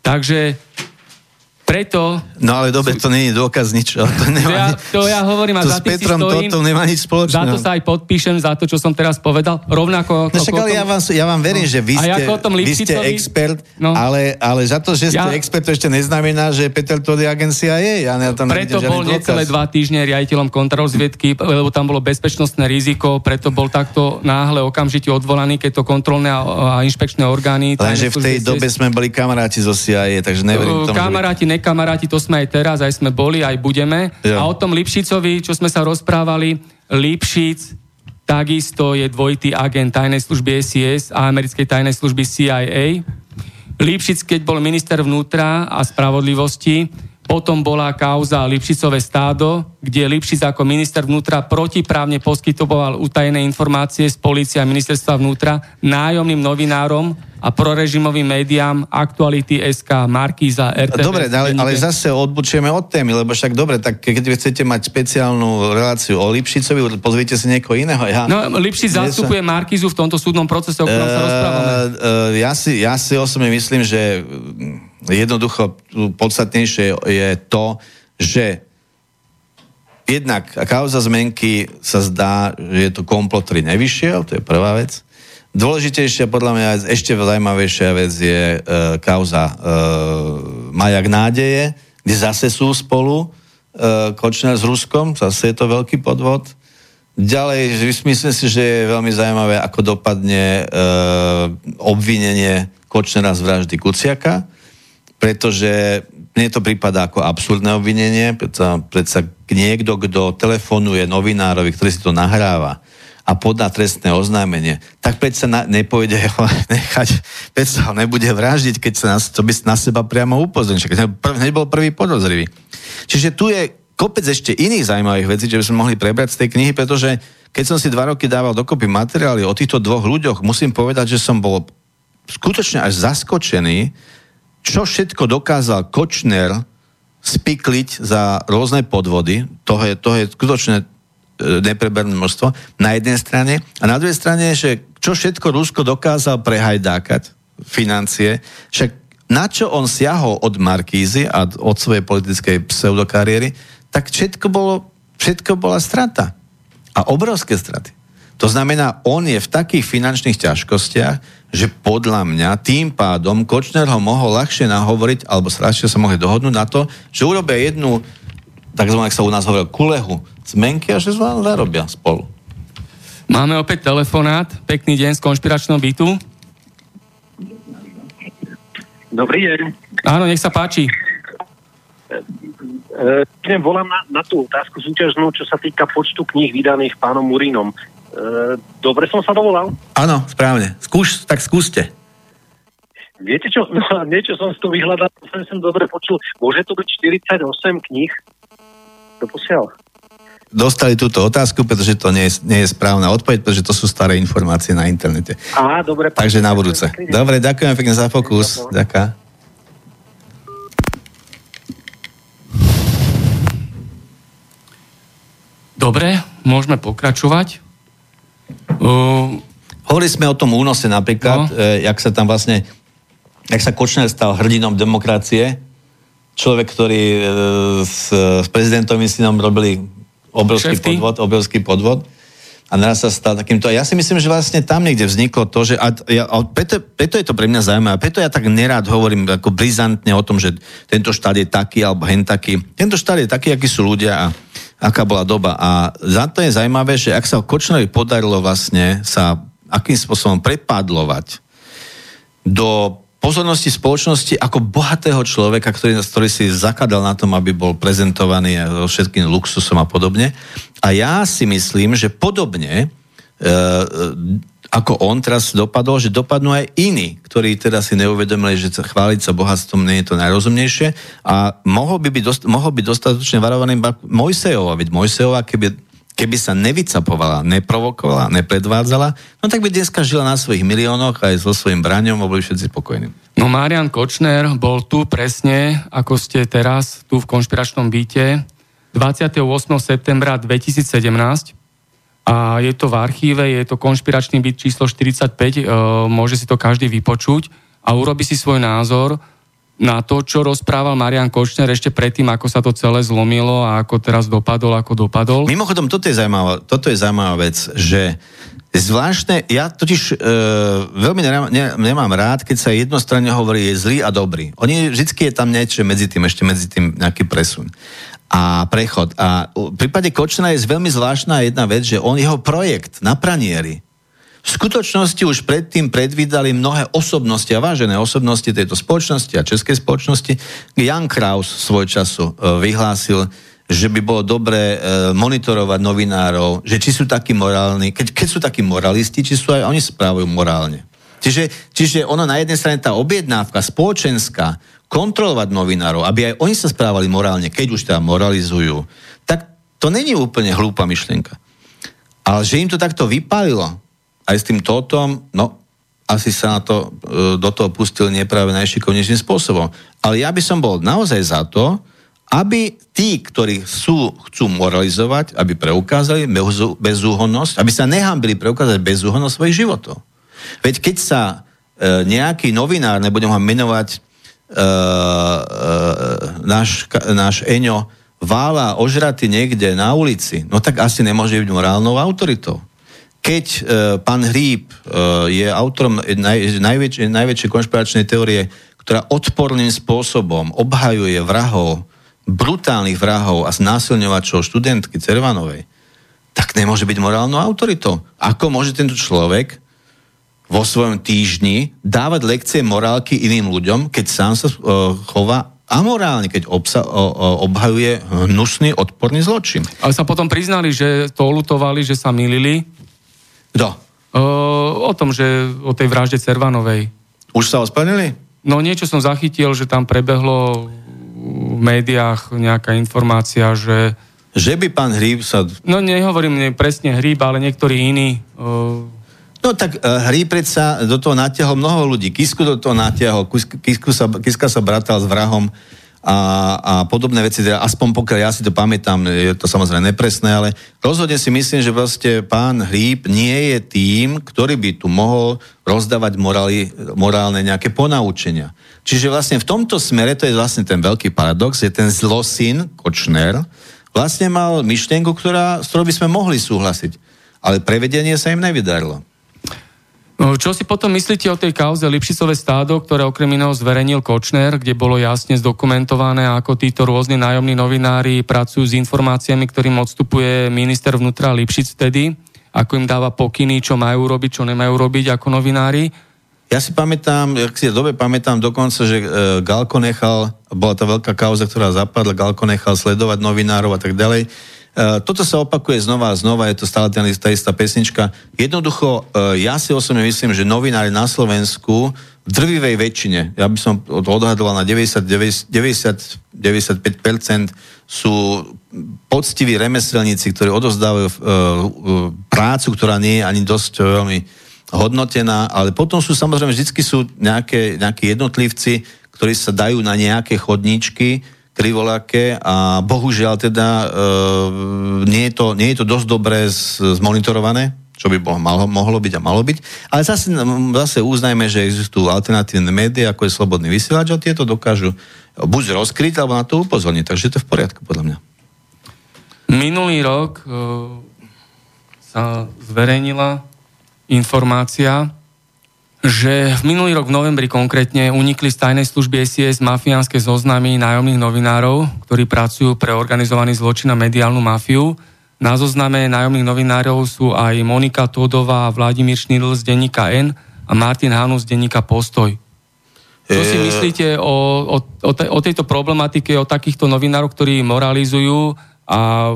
Takže preto... No ale dobre, to nie je dôkaz nič. To, nemá, to, ja, to ja hovorím a za tým si stojím. To nemá nič spoločného. Za to sa aj podpíšem, za to, čo som teraz povedal. Rovnako... No, však, ale tom, ja, vám, ja vám verím, no, že vy ste, vy ste expert, no, ale, ale za to, že ste ja, expert, to ešte neznamená, že Peter Tóth je agencia je. Ja tam preto bol necelé dva týždne riaditeľom kontrarozviedky, lebo tam bolo bezpečnostné riziko, preto bol takto náhle okamžite odvolaný, keď to kontrolné a, a inšpekčné orgány... Lenže v tej dobe sme boli kamaráti zo cé í á, takže neverím tomu, že kamaráti, to sme aj teraz, aj sme boli, aj budeme. Ja. A o tom Lipšicovi, čo sme sa rozprávali, Lipšic takisto je dvojitý agent tajnej služby es í es a americkej tajnej služby cé í á. Lipšic, keď bol minister vnútra a spravodlivosti, potom bola kauza Lipšicové stádo, kde Lipšic ako minister vnútra protiprávne poskytoval utajené informácie z polície a ministerstva vnútra nájomným novinárom a prorežimovým médiám Aktuality es ká, Markíza, er té vé. Dobre, ale, ale zase odbočujeme od témy, lebo však dobre, tak keď chcete mať špeciálnu reláciu o Lipšicovi, pozviete si niekoho iného. Ja, no, Lipšic zastupuje sa... Markízu v tomto súdnom procese, o ktorom sa rozprávame. Ja si, ja si osobne myslím, že... Jednoducho podstatnejšie je to, že jednak kauza zmenky sa zdá, že je to komplot, ktorý nevyšiel, to je prvá vec. Dôležitejšia, podľa mňa ešte zaujímavejšia vec je e, kauza e, Maják nádeje, kde zase sú spolu e, Kočner s Ruskom, zase je to veľký podvod. Ďalej, myslím si, že je veľmi zaujímavé, ako dopadne e, obvinenie Kočnera z vraždy Kuciaka, pretože mne to prípada ako absurdné obvinenie, predsa, predsa niekto, kto telefonuje novinárovi, ktorý si to nahráva a podá trestné oznámenie, tak predsa na, nepôjde ho nechať, predsa ho nebude vraždiť, keď sa nás, to by na seba priamo upozornil, hneď bol prvý podozrivý. Čiže tu je kopec ešte iných zaujímavých vecí, čo by sme mohli prebrať z tej knihy, pretože keď som si dva roky dával dokopy materiály o týchto dvoch ľuďoch, musím povedať, že som bol skutočne až zaskočený, čo všetko dokázal Kočner spikliť za rôzne podvody. To je, to je skutočne nepreberné množstvo na jednej strane a na druhej strane, že čo všetko Rusko dokázal prehajdákať financie, však na čo on siahol od Markízy a od svojej politickej pseudokariéry, tak všetko bolo, všetko bola strata. A obrovské straty. To znamená, on je v takých finančných ťažkostiach, že podľa mňa tým pádom Kočner ho mohol ľahšie nahovoriť, alebo sa ľahšie sa mohli dohodnúť na to, že urobia jednu, takzvané, ak sa u nás hovoril, kulehu zmenky a že sa zarobia spolu. Máme opäť telefonát. Pekný deň z konšpiračného bytu. Dobrý deň. Áno, nech sa páči. E, e, volám na, na tú otázku súťažnú, čo sa týka počtu kníh vydaných pánom Murínom. Dobre som sa dovolal? Áno, správne. Skúš, tak skúste. Viete čo? No, niečo som si tu vyhľadal, som som dobre počul. Môže to byť štyridsaťosem kníh? To posiaľ. Dostali túto otázku, pretože to nie je, nie je správna odpoveď, pretože to sú staré informácie na internete. Á, dobre. Takže na budúce. Dobre, ďakujem pekne za fokus. Ďakujem. Dobre, môžeme pokračovať. Uh, Hovorili sme o tom únose napríklad, no. eh, jak sa tam vlastne, jak sa Kočner stal hrdinom demokracie, človek, ktorý eh, s, s prezidentovým synom robili obrovský Šefty. podvod, obrovský podvod a naraz sa stal takýmto. Ja si myslím, že vlastne tam niekde vzniklo to, že a, ja, a preto, preto je to pre mňa zaujímavé, preto ja tak nerád hovorím ako brizantne o tom, že tento štát je taký alebo hen taký. Tento štát je taký, akí sú ľudia a aká bola doba. A za to je zaujímavé, že ak sa Kočnerovi podarilo vlastne sa akým spôsobom prepadlovať do pozornosti spoločnosti ako bohatého človeka, ktorý, ktorý si zakladal na tom, aby bol prezentovaný so všetkým luxusom a podobne. A ja si myslím, že podobne e, ako on teraz dopadol, že dopadnú aj iní, ktorí teda si neuvedomili, že chváliť sa bohatstvom nie je to najrozumnejšie a mohol by byť, dost, mohol byť dostatočne varovaný Mojsejova. Veď Mojsejova, keby, keby sa nevycapovala, neprovokovala, nepredvádzala, no tak by dneska žila na svojich miliónoch aj so svojím braňom a boli všetci spokojní. No Marián Kočner bol tu presne, ako ste teraz, tu v konšpiračnom byte, dvadsiateho ôsmeho septembra dvetisícsedemnásť. A je to v archíve, je to konšpiračný byt číslo štyridsaťpäť, e, môže si to každý vypočuť a urobi si svoj názor na to, čo rozprával Marián Kočner ešte predtým, ako sa to celé zlomilo a ako teraz dopadol, ako dopadol. Mimochodom, toto je zaujímavá, toto je zaujímavá vec, že zvláštne, ja totiž e, veľmi nemám, nemám rád, keď sa jednostranne hovorí, je zlý a dobrý. Oni vždycky je tam niečo medzi tým, ešte medzi tým nejaký presun a prechod. A v prípade Kočnera je veľmi zvláštna jedna vec, že on jeho projekt na pranieri v skutočnosti už predtým predvídali mnohé osobnosti a vážené osobnosti tejto spoločnosti a českej spoločnosti. Jan Kraus svoj času vyhlásil, že by bolo dobré monitorovať novinárov, že či sú takí morálni, keď, keď sú takí moralisti, či sú aj oni správajú morálne. Čiže, čiže ono na jednej strane tá objednávka spoločenská kontrolovať novinárov, aby aj oni sa správali morálne, keď už teda moralizujú, tak to není úplne hlúpa myšlienka. Ale že im to takto vypálilo, aj s tým Tóthom, no, asi sa na to, do toho pustil neprave najšikovnejším spôsobom. Ale ja by som bol naozaj za to, aby tí, ktorí sú, chcú moralizovať, aby preukázali bezúhonnosť, aby sa nehambili preukázať bezúhonnosť svojich životov. Veď keď sa e, nejaký novinár, nebudem ho menovať, Uh, uh, náš, náš Eňo vála ožratý niekde na ulici, no tak asi nemôže byť morálnou autoritou. Keď uh, pán Hríb uh, je autorom naj, najväč, najväčšej konšpiračnej teórie, ktorá odporným spôsobom obhajuje vrahov, brutálnych vrahov a znásilňovačov študentky Cervanovej, tak nemôže byť morálnou autoritou. Ako môže tento človek vo svojom týždni dávať lekcie morálky iným ľuďom, keď sám sa uh, chová amorálne, keď obsa, uh, uh, obhajuje hnusný, odporný zločin. Ale sa potom priznali, že to oľutovali, že sa mylili. Kto? Uh, o tom, že o tej vražde Cervanovej. Už sa ospravedlnili? No niečo som zachytil, že tam prebehlo v médiách nejaká informácia, že... Že by pán Hríb sa... No nehovorím presne Hríb, ale niektorí iní... Uh... No tak Hry predsa do toho natiahol mnoho ľudí. Kisku do toho natiahol. Kisku sa, Kiska sa bratal s vrahom a, a podobné veci, teda aspoň pokiaľ ja si to pamätám, je to samozrejme nepresné, ale rozhodne si myslím, že vlastne pán Hríb nie je tým, ktorý by tu mohol rozdávať morály, morálne nejaké ponaučenia. Čiže vlastne v tomto smere, to je vlastne ten veľký paradox, je ten zlosyn Kočner, vlastne mal myšlienku, ktorá, s ktorou by sme mohli súhlasiť, ale prevedenie sa im nevydarilo. Čo si potom myslíte o tej kauze Lipšicové stádo, ktoré okrem iného zverejnil Kočner, kde bolo jasne zdokumentované, ako títo rôzni nájomní novinári pracujú s informáciami, ktorým odstupuje minister vnútra Lipšic vtedy, ako im dáva pokyny, čo majú robiť, čo nemajú robiť ako novinári? Ja si pamätám, ak si dobre pamätám dokonca, že Galko nechal, bola tá veľká kauza, ktorá zapadla, Galko nechal sledovať novinárov a tak ďalej. Toto sa opakuje znova a znova, je to stále tá istá pesnička. Jednoducho, ja si osobne myslím, že novinári na Slovensku v drvivej väčšine, ja by som odhadoval na deväťdesiat deväťdesiat deväťdesiatpäť percent sú poctiví remeselníci, ktorí odovzdávajú prácu, ktorá nie je ani dosť veľmi hodnotená, ale potom sú samozrejme, vždycky sú nejaké, nejaké jednotlivci, ktorí sa dajú na nejaké chodníčky, krivolaké a bohužiaľ teda e, nie, je to, nie je to dosť dobre z, zmonitorované, čo by mohlo, mohlo byť a malo byť. Ale zase, zase uznajme, že existujú alternatívne médiá, ako je Slobodný vysielač a tieto dokážu buď rozkryť, alebo na to upozorniť. Takže to je v poriadku, podľa mňa. Minulý rok e, sa zverejnila informácia, že v minulý rok v novembri konkrétne unikli z tajnej služby es í es mafiánske zoznamy nájomných novinárov, ktorí pracujú pre organizovaný zločin a mediálnu mafiu. Na zozname nájomných novinárov sú aj Monika Tódová, Vladimír Šnidl z denníka N a Martin Hanu z denníka Postoj. Čo si myslíte o, o, o, te, o tejto problematike, o takýchto novinárov, ktorí moralizujú a uh,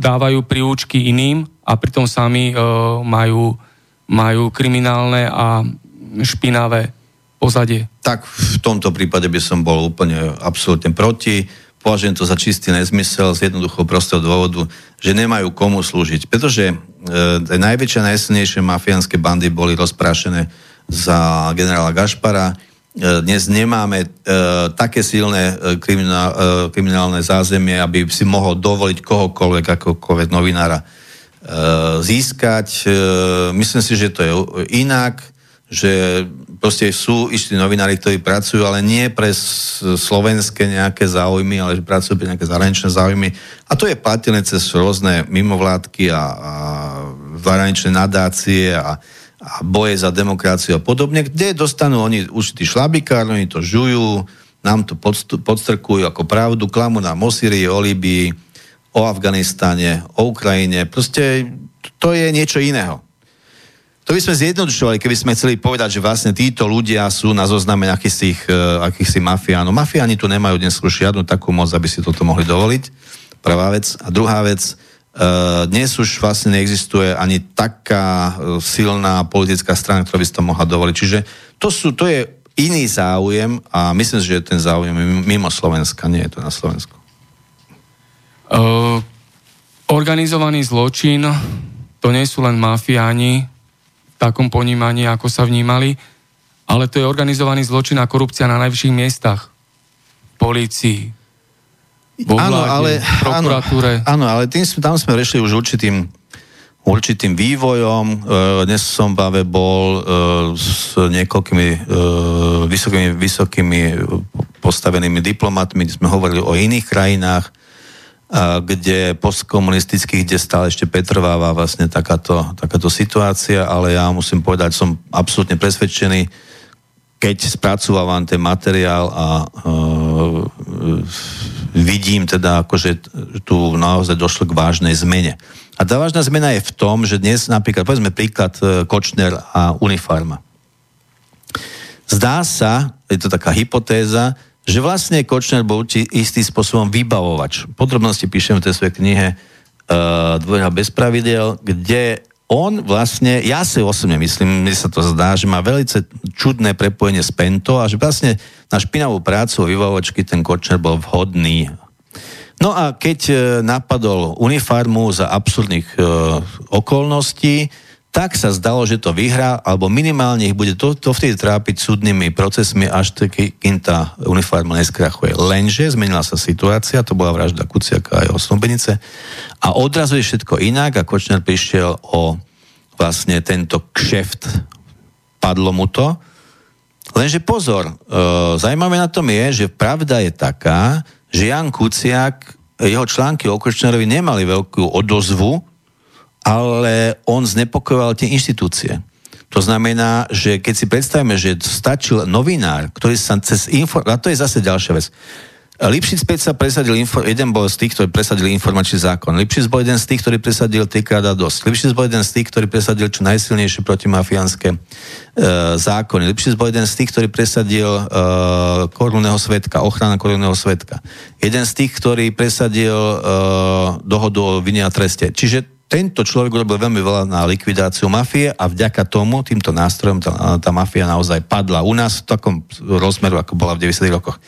dávajú príučky iným a pritom sami uh, majú majú kriminálne a špinavé pozadie? Tak v tomto prípade by som bol úplne absolútne proti. Považujem to za čistý nezmysel z jednoduchého prostého dôvodu, že nemajú komu slúžiť. Pretože e, najväčšie, najsilnejšie mafiánske bandy boli rozprášené za generála Gašpara. E, dnes nemáme e, také silné e, kriminál, e, kriminálne zázemie, aby si mohol dovoliť kohokoľvek, akokoľvek novinára získať. Myslím si, že to je inak, že proste sú istí novinári, ktorí pracujú, ale nie pre slovenské nejaké záujmy, ale že pracujú pre nejaké zahraničné záujmy. A to je platené cez rôzne mimovládky a, a zahraničné nadácie a, a boje za demokraciu a podobne, kde dostanú oni určitý šlabikár, oni to žujú, nám to podst- podstrkujú ako pravdu, klamu nám o Syrii, o Líbii, o Afganistane, o Ukrajine. Proste to je niečo iného. To by sme zjednodušovali, keby sme chceli povedať, že vlastne títo ľudia sú na zozname akýchsi, akýchsi mafiánov. Mafiáni tu nemajú dnes žiadnu takú moc, aby si toto mohli dovoliť. Prvá vec. A druhá vec, dnes už vlastne neexistuje ani taká silná politická strana, ktorá by si to mohla dovoliť. Čiže to, sú, to je iný záujem a myslím, že ten záujem je mimo Slovenska, nie je to na Slovensku. Uh, organizovaný zločin, to nie sú len mafiáni v takom ponímaní, ako sa vnímali, ale to je organizovaný zločin a korupcia na najvyšších miestach. Polícii, vo vláde, prokuratúre. Áno, ale tým, tam sme rešli už určitým, určitým vývojom. E, dnes som práve bol e, s niekoľkými e, vysokými, vysokými postavenými diplomatmi, kde sme hovorili o iných krajinách, kde postkomunistických, kde stále ešte pretrváva vlastne takáto, takáto situácia, ale ja musím povedať, som absolútne presvedčený, keď spracúvam ten materiál a e, vidím teda, akože tu naozaj došlo k vážnej zmene. A tá vážna zmena je v tom, že dnes napríklad, povedzme príklad Kočner a Unifarma. Zdá sa, je to taká hypotéza, že vlastne Kočner bol istým spôsobom vybavovač. V podrobnosti píšem v tej svojej knihe uh, Dvojhra bez pravidiel, kde on vlastne, ja si osobne myslím, mne sa to zdá, že má veľmi čudné prepojenie s Pentou a že vlastne na špinavú prácu o vybavovačky ten Kočner bol vhodný. No a keď uh, napadol Unifarmu za absurdných uh, okolností, tak sa zdalo, že to vyhrá, alebo minimálne ich bude to, to vtedy trápiť súdnymi procesmi, až kým tá Unifarma neskrachuje. Lenže zmenila sa situácia, to bola vražda Kuciaka a jeho snúbenice a odrazu je všetko inak a Kočner prišiel o vlastne tento kšeft. Padlo mu to. Lenže pozor, e, zaujímavé na tom je, že pravda je taká, že Ján Kuciak, jeho články o Kočnerovi nemali veľkú odozvu, ale on znepokojoval tie inštitúcie. To znamená, že keď si predstavíme, že stačil novinár, ktorý sa cez info... A to je zase ďalšia vec. Lipšic päť sa presadil, info... jeden bol z tých, ktorí presadili informačný zákon. Lipšic bol jeden z tých, ktorý presadil trikrát a dosť. Lipšic bol jeden z tých, ktorý presadil čo najsilnejšie protimafiánske e, zákony. Lipšic bol jeden z tých, ktorý presadil e, korunného svedka, ochrana korunného svedka. Jeden z tých, ktorý presadil e, dohodu o vine a treste. Čiže tento človek urobil veľmi veľa na likvidáciu mafie a vďaka tomu, týmto nástrojom, tá, tá mafia naozaj padla u nás v takom rozmeru, ako bola v deväťdesiatych rokoch.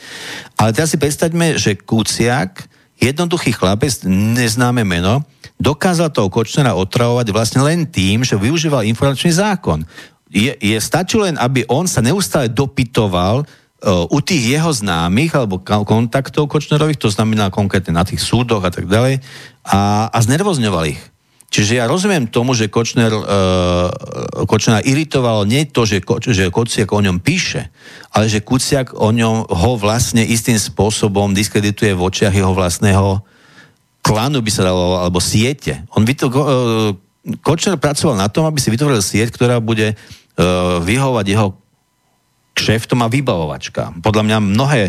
Ale teraz si predstavme, že Kuciak, jednoduchý chlapec, neznáme meno, dokázal toho Kočnera otravovať vlastne len tým, že využíval informačný zákon. Je, je stačilo len, aby on sa neustále dopytoval u tých jeho známych alebo kontaktov Kočnerových, to znamená konkrétne na tých súdoch a tak ďalej, a, a znervozňoval ich. Čiže ja rozumiem tomu, že Kočner, uh, Kočnera iritovalo nie to, že, Ko, že Kuciak o ňom píše, ale že Kuciak o ňom ho vlastne istým spôsobom diskredituje v očiach jeho vlastného klanu, by sa dalo, alebo siete. On vytv- uh, Kočner pracoval na tom, aby si vytvoril sieť, ktorá bude uh, vyhovať jeho kšeftom a vybavovačka. Podľa mňa mnohé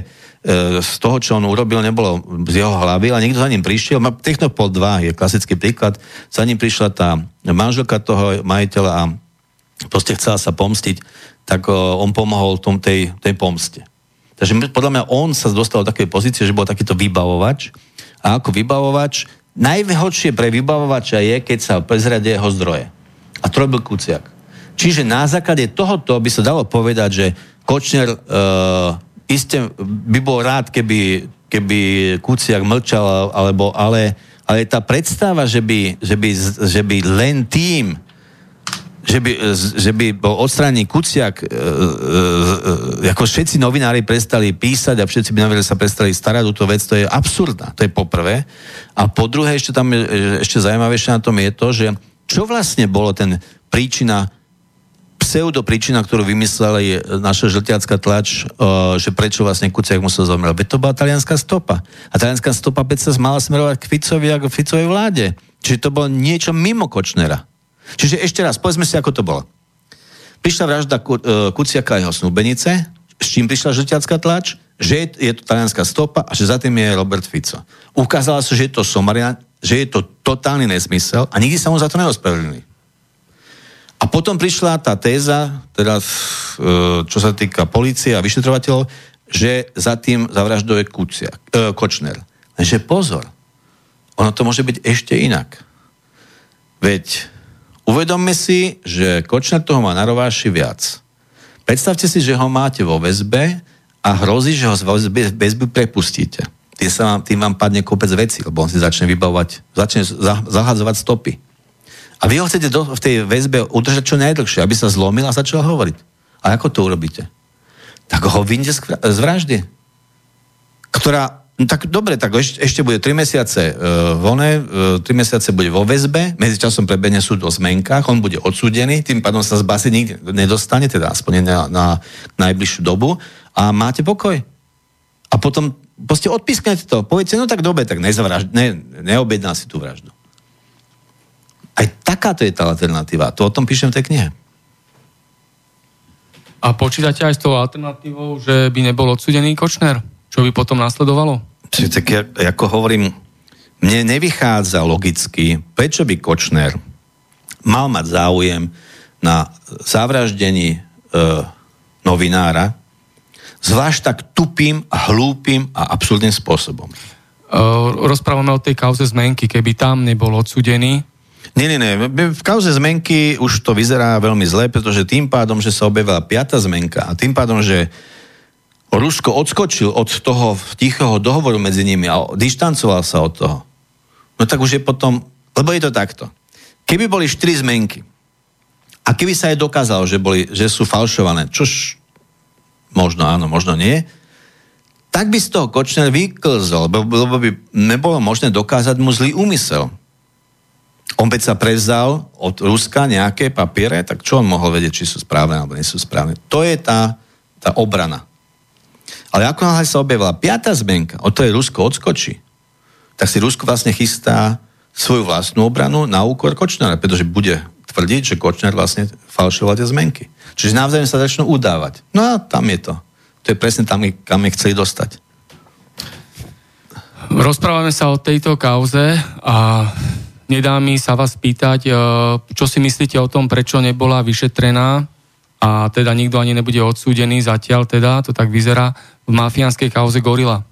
z toho, čo on urobil, nebolo z jeho hlavy, ale niekto za ním prišiel. Technopol dva je klasický príklad. Za ním prišla tá manželka toho majiteľa a proste chcela sa pomstiť, tak on pomohol tom tej, tej pomste. Takže podľa mňa on sa dostal do takej pozície, že bol takýto vybavovač. A ako vybavovač, najhoršie pre vybavovača je, keď sa prezradie jeho zdroje. A to robil Kuciak. Čiže na základe tohoto by sa dalo povedať, že Kočner... E- Isté by bol rád, keby, keby Kuciak mlčal, alebo, ale, ale tá predstava, že by, že by, že by len tým, že by, že by bol odstránený Kuciak, e, e, e, ako všetci novinári prestali písať a všetci by sa prestali starať o tú vec, to je absurdná, to je poprvé. A po druhé, ešte tam je, ešte zaujímavejšie na tom je to, že čo vlastne bolo ten príčina pseudopríčina, ktorú vymysleli naša žltiacká tlač, že prečo vlastne Kuciak musel zomrieť. Veď to bola talianská stopa. A talianská stopa veď sa mala smerovať k Ficovi a k Ficovej vláde. Čiže to bolo niečo mimo Kočnera. Čiže ešte raz, povedzme si, ako to bolo. Prišla vražda Kuciaka a jeho snúbenice, s čím prišla žltiacká tlač, že je to talianská stopa a že za tým je Robert Fico. Ukázalo sa, že je to somarina, že je to totálny nesmysel a nikdy sa mu za to neospravedlnili. A potom prišla tá téza, teda čo sa týka polície a vyšetrovateľov, že za tým zavražduje Kuciak, e, Kočner. Takže pozor, ono to môže byť ešte inak. Veď uvedomme si, že Kočner toho má na rováši viac. Predstavte si, že ho máte vo väzbe a hrozí, že ho z väzby prepustíte. Tým, sa vám, tým vám padne kopec vecí, lebo on si začne vybavovať, začne zahadzovať stopy. A vy ho chcete do, v tej väzbe udržať čo najdlhšie, aby sa zlomil a začal hovoriť. A ako to urobíte? Tak ho vyňte z vraždy. Ktorá, no tak dobre, tak ešte, ešte bude tri mesiace uh, voľné, uh, tri mesiace bude vo väzbe, medzičasom prebehne súd o zmenkách, on bude odsúdený, tým pádom sa z basy nikde nedostane, teda aspoň na, na najbližšiu dobu a máte pokoj. A potom proste odpísknete to, poviete, no tak dobre, tak nezavraž, ne, neobjedná si tú vraždu. Aj takáto je tá alternatíva. To o tom píšem v tej knihe. A počítate aj s tou alternatívou, že by nebol odsúdený Kočner? Čo by potom následovalo? Tak ja, ako hovorím, mne nevychádza logicky, prečo by Kočner mal mať záujem na zavraždení e, novinára, zvlášť tak tupým, hlúpým a absurdným spôsobom. E, rozprávame o tej kauze zmenky. Keby tam nebol odsúdený, Nie, nie, nie. V kauze zmenky už to vyzerá veľmi zle, pretože tým pádom, že sa objavila piata zmenka a tým pádom, že Rusko odskočil od toho tichého dohovoru medzi nimi a dištancoval sa od toho, no tak už je potom... Lebo je to takto. Keby boli štyri zmenky A keby sa aj dokázalo, že, boli, že sú falšované, čož možno áno, možno nie, tak by z toho Kočner vyklzol, lebo by nebolo možné dokázať mu zlý úmysel. On veď sa prevzal od Ruska nejaké papiere, tak čo on mohol vedieť, či sú správne alebo nie sú správne. To je tá, tá obrana. Ale ako náhle sa objavila piata zmenka, od ktorej Rusko odskočí, tak si Rusko vlastne chystá svoju vlastnú obranu na úkor Kočnera, pretože bude tvrdiť, že Kočner vlastne falšoval tie zmenky. Čiže navzájom sa začnú udávať. No a tam je to. To je presne tam, kam je chceli dostať. Rozprávame sa o tejto kauze a nedá mi sa vás pýtať, čo si myslíte o tom, prečo nebola vyšetrená a teda nikto ani nebude odsúdený zatiaľ, teda to tak vyzerá v mafiánskej kauze Gorila.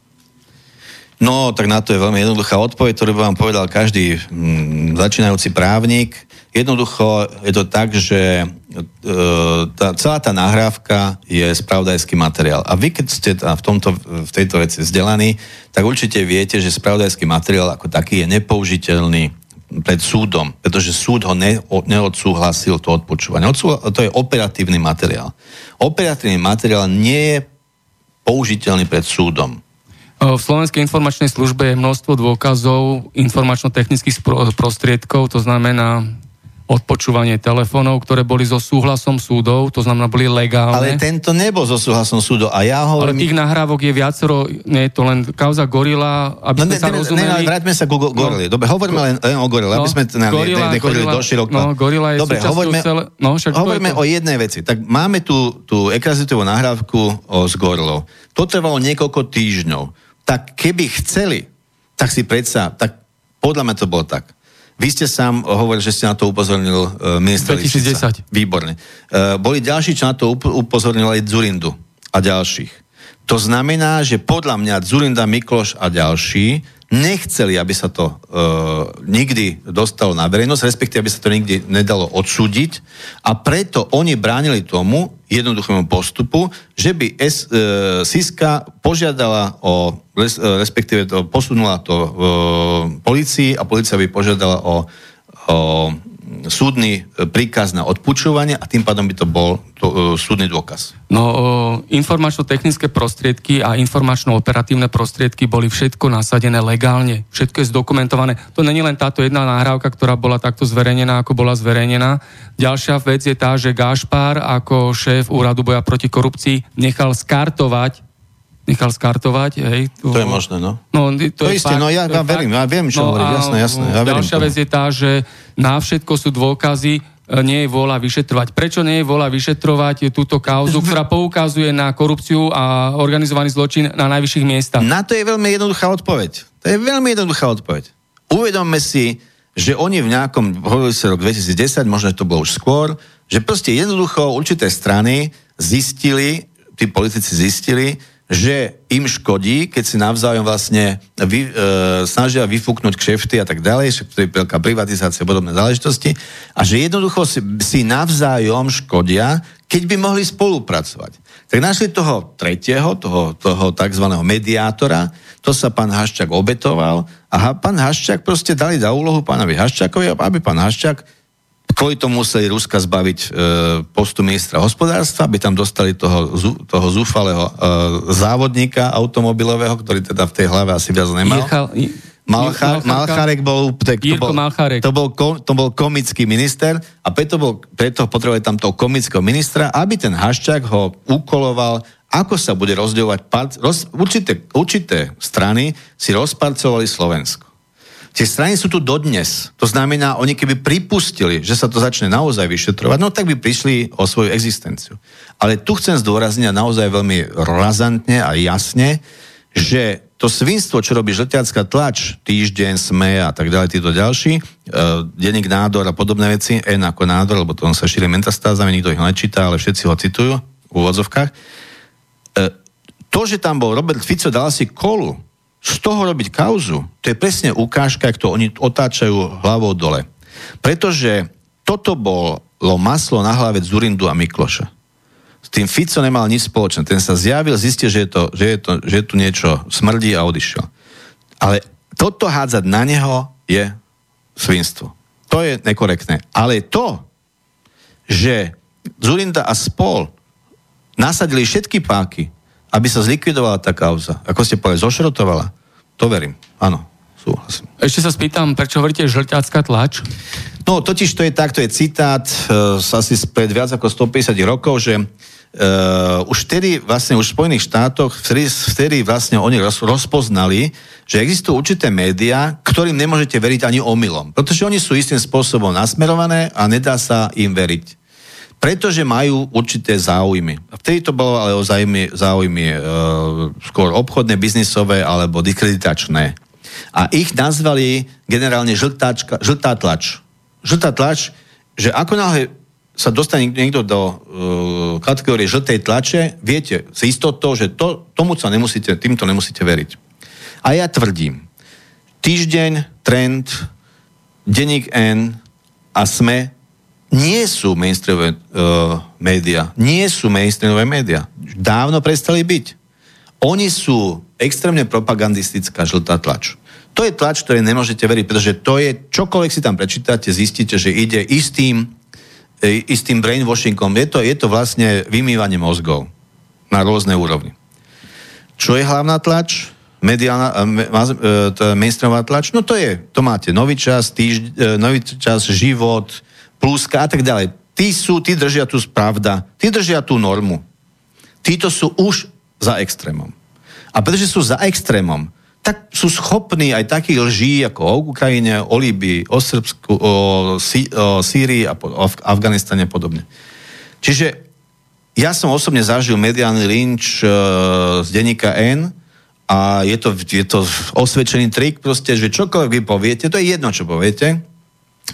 No, tak na to je veľmi jednoduchá odpoveď, ktorú by vám povedal každý mm, začínajúci právnik. Jednoducho je to tak, že e, tá, celá tá nahrávka je spravodajský materiál. A vy, keď ste tá, v, tomto, v tejto veci vzdelaní, tak určite viete, že spravodajský materiál ako taký je nepoužiteľný pred súdom, pretože súd ho ne, neodsúhlasil to odpočúvanie. Odsúhla, to je operatívny materiál. Operatívny materiál nie je použiteľný pred súdom. V Slovenskej informačnej službe je množstvo dôkazov informačno-technických prostriedkov, to znamená odpočúvanie telefónov, ktoré boli so súhlasom súdov, to znamená boli legálne. Ale tento nebol so súhlasom súdov a ja hovorím... Ale tých nahrávok je viacero, nie je to len kauza Gorila, aby no, sme ne, sa ne, rozumeli... Ne, ale vráťme sa k go, Gorile. Dobre, hovoríme len, len o Gorile, no, aby sme ne, gorila, ne, nechodili gorila, do široko. No, Gorila je Dobre, hovoríme, celé... No, však hovoríme to to. o jednej veci. Tak máme tú, tú ekrazitovú nahrávku o, s Gorilou. To trvalo niekoľko týždňov. Tak keby chceli, tak si predsa, tak podľa mňa to bolo tak. Vy ste sám hovorili, že ste na to upozornil ministra Lipšica. Výborne. Boli ďalší, čo na to upozornili Dzurindu a ďalších. To znamená, že podľa mňa Dzurinda, Mikloš a ďalší nechceli, aby sa to e, nikdy dostalo na verejnosť, respektíve, aby sa to nikdy nedalo odsúdiť a preto oni bránili tomu jednoduchému postupu, že by es, e, Siska požiadala o, res, respektíve to, posunula to e, polícii a polícia by požiadala o, o súdny príkaz na odpučovanie a tým pádom by to bol to, e, súdny dôkaz. No, e, informačno-technické prostriedky a informačno-operatívne prostriedky boli všetko nasadené legálne. Všetko je zdokumentované. To není len táto jedna nahrávka, ktorá bola takto zverejnená, ako bola zverejnená. Ďalšia vec je tá, že Gašpar ako šéf Úradu boja proti korupcii nechal skartovať nechal skartovať, hej. To, to je možné, no. No, to, to je isté, fakt, no ja, ja verím, ja viem, čo no, hovorí, jasné, jasné. Ja ďalšia verím, vec je tá, že na všetko sú dôkazy, nie je vôľa vyšetrovať. Prečo nie je vôľa vyšetrovať túto kauzu, ktorá poukazuje na korupciu a organizovaný zločin na najvyšších miestach? Na to je veľmi jednoduchá odpoveď. To je veľmi jednoduchá odpoveď. Uvedomme si, že oni v nejakom, hovorili sa rok dvetisícdesať, možno to bolo už skôr, že proste jednoducho určité strany zistili, tí politici zistili, že im škodí, keď si navzájom vlastne vy, e, snažia vyfúknuť kšefty a tak ďalej, veľká privatizácia a podobné záležitosti, a že jednoducho si, si navzájom škodia, keď by mohli spolupracovať. Tak našli toho tretieho, toho, toho takzvaného mediátora, to sa pán Haščák obetoval a ha, pán Haščák proste dali za úlohu pánovi Haščákovi, aby pán Haščák, kvôli tomu museli Ruska zbaviť e, postu ministra hospodárstva, aby tam dostali toho, toho zúfalého e, závodníka automobilového, ktorý teda v tej hlave asi viac nemal. Malchárek bol, bol, bol, bol komický minister a preto, bol, preto potrebovali tam toho komického ministra, aby ten Haščák ho ukoloval, ako sa bude rozdielovať. Part, roz, určité, určité strany si rozparcovali Slovensko. Tie strany sú tu dodnes. To znamená, oni keby pripustili, že sa to začne naozaj vyšetrovať, no tak by prišli o svoju existenciu. Ale tu chcem zdôrazniť naozaj veľmi razantne a jasne, že to svinstvo, čo robí žltiacka tlač, Týždeň, Sme a tak ďalej, títo ďalší, e, denník Nádor a podobné veci, N ako Nádor, lebo to on sa šíri metastázami, nikto ich nečíta, ale všetci ho citujú v úvodzovkách. E, to, že tam bol Robert Fico, dal si kolu, z toho robiť kauzu, to je presne ukážka, ako oni otáčajú hlavou dole. Pretože toto bolo maslo na hlave Dzurindu a Mikloša. S tým Fico nemal nič spoločné. Ten sa zjavil, zistil, že je to, že je to, že je tu niečo smrdí a odišiel. Ale toto hádzať na neho je svinstvo. To je nekorektné. Ale to, že Dzurinda a spol nasadili všetky páky, aby sa zlikvidovala tá kauza. Ako ste povedali, zošrotovala. To verím. Áno, súhlasím. Ešte sa spýtam, prečo hovoríte žlťácka tlač? No, totiž to je tak, to je citát e, asi pred viac ako stopäťdesiat rokov, že e, už vtedy vlastne už v Spojených štátoch, vtedy, vtedy vlastne oni roz, rozpoznali, že existujú určité médiá, ktorým nemôžete veriť ani omylom. Pretože oni sú istým spôsobom nasmerované a nedá sa im veriť. Pretože majú určité záujmy. Vtedy to bolo ale o záujmy, záujmy e, skôr obchodné, biznisové alebo diskreditačné. A ich nazvali generálne žltáčka, žltá tlač. Žltá tlač, že ako náhle sa dostane niekto do uh, kategórie žltej tlače, viete s istotou, že to, tomu sa nemusíte, týmto nemusíte veriť. A ja tvrdím, Týždeň, Trend, Denník N a Sme nie sú mainstreamové uh, médiá. Nie sú mainstreamové médiá. Dávno prestali byť. Oni sú extrémne propagandistická žltá tlač. To je tlač, ktoré nemôžete veriť, pretože to je, čokoľvek si tam prečítate, zistíte, že ide istým, istým brainwashingom. Je to, je to vlastne vymývanie mozgov na rôzne úrovni. Čo je hlavná tlač? Mediálna, mainstreamová tlač? No to je, to máte Nový čas, týžd, Nový čas, Život, Pluska a tak ďalej. Tí sú, tí držia tu pravda, tí držia tú normu. Títo sú už za extrémom. A pretože sú za extrémom, tak sú schopní aj takých lží ako o Ukrajine, o Líbii, o Srbsku, o, sí, o Sýrii a po, o Afganistane podobne. Čiže ja som osobne zažil mediálny lynč e, z denníka N a je to, je to osvedčený trik proste, že čokoľvek vy poviete, to je jedno, čo poviete,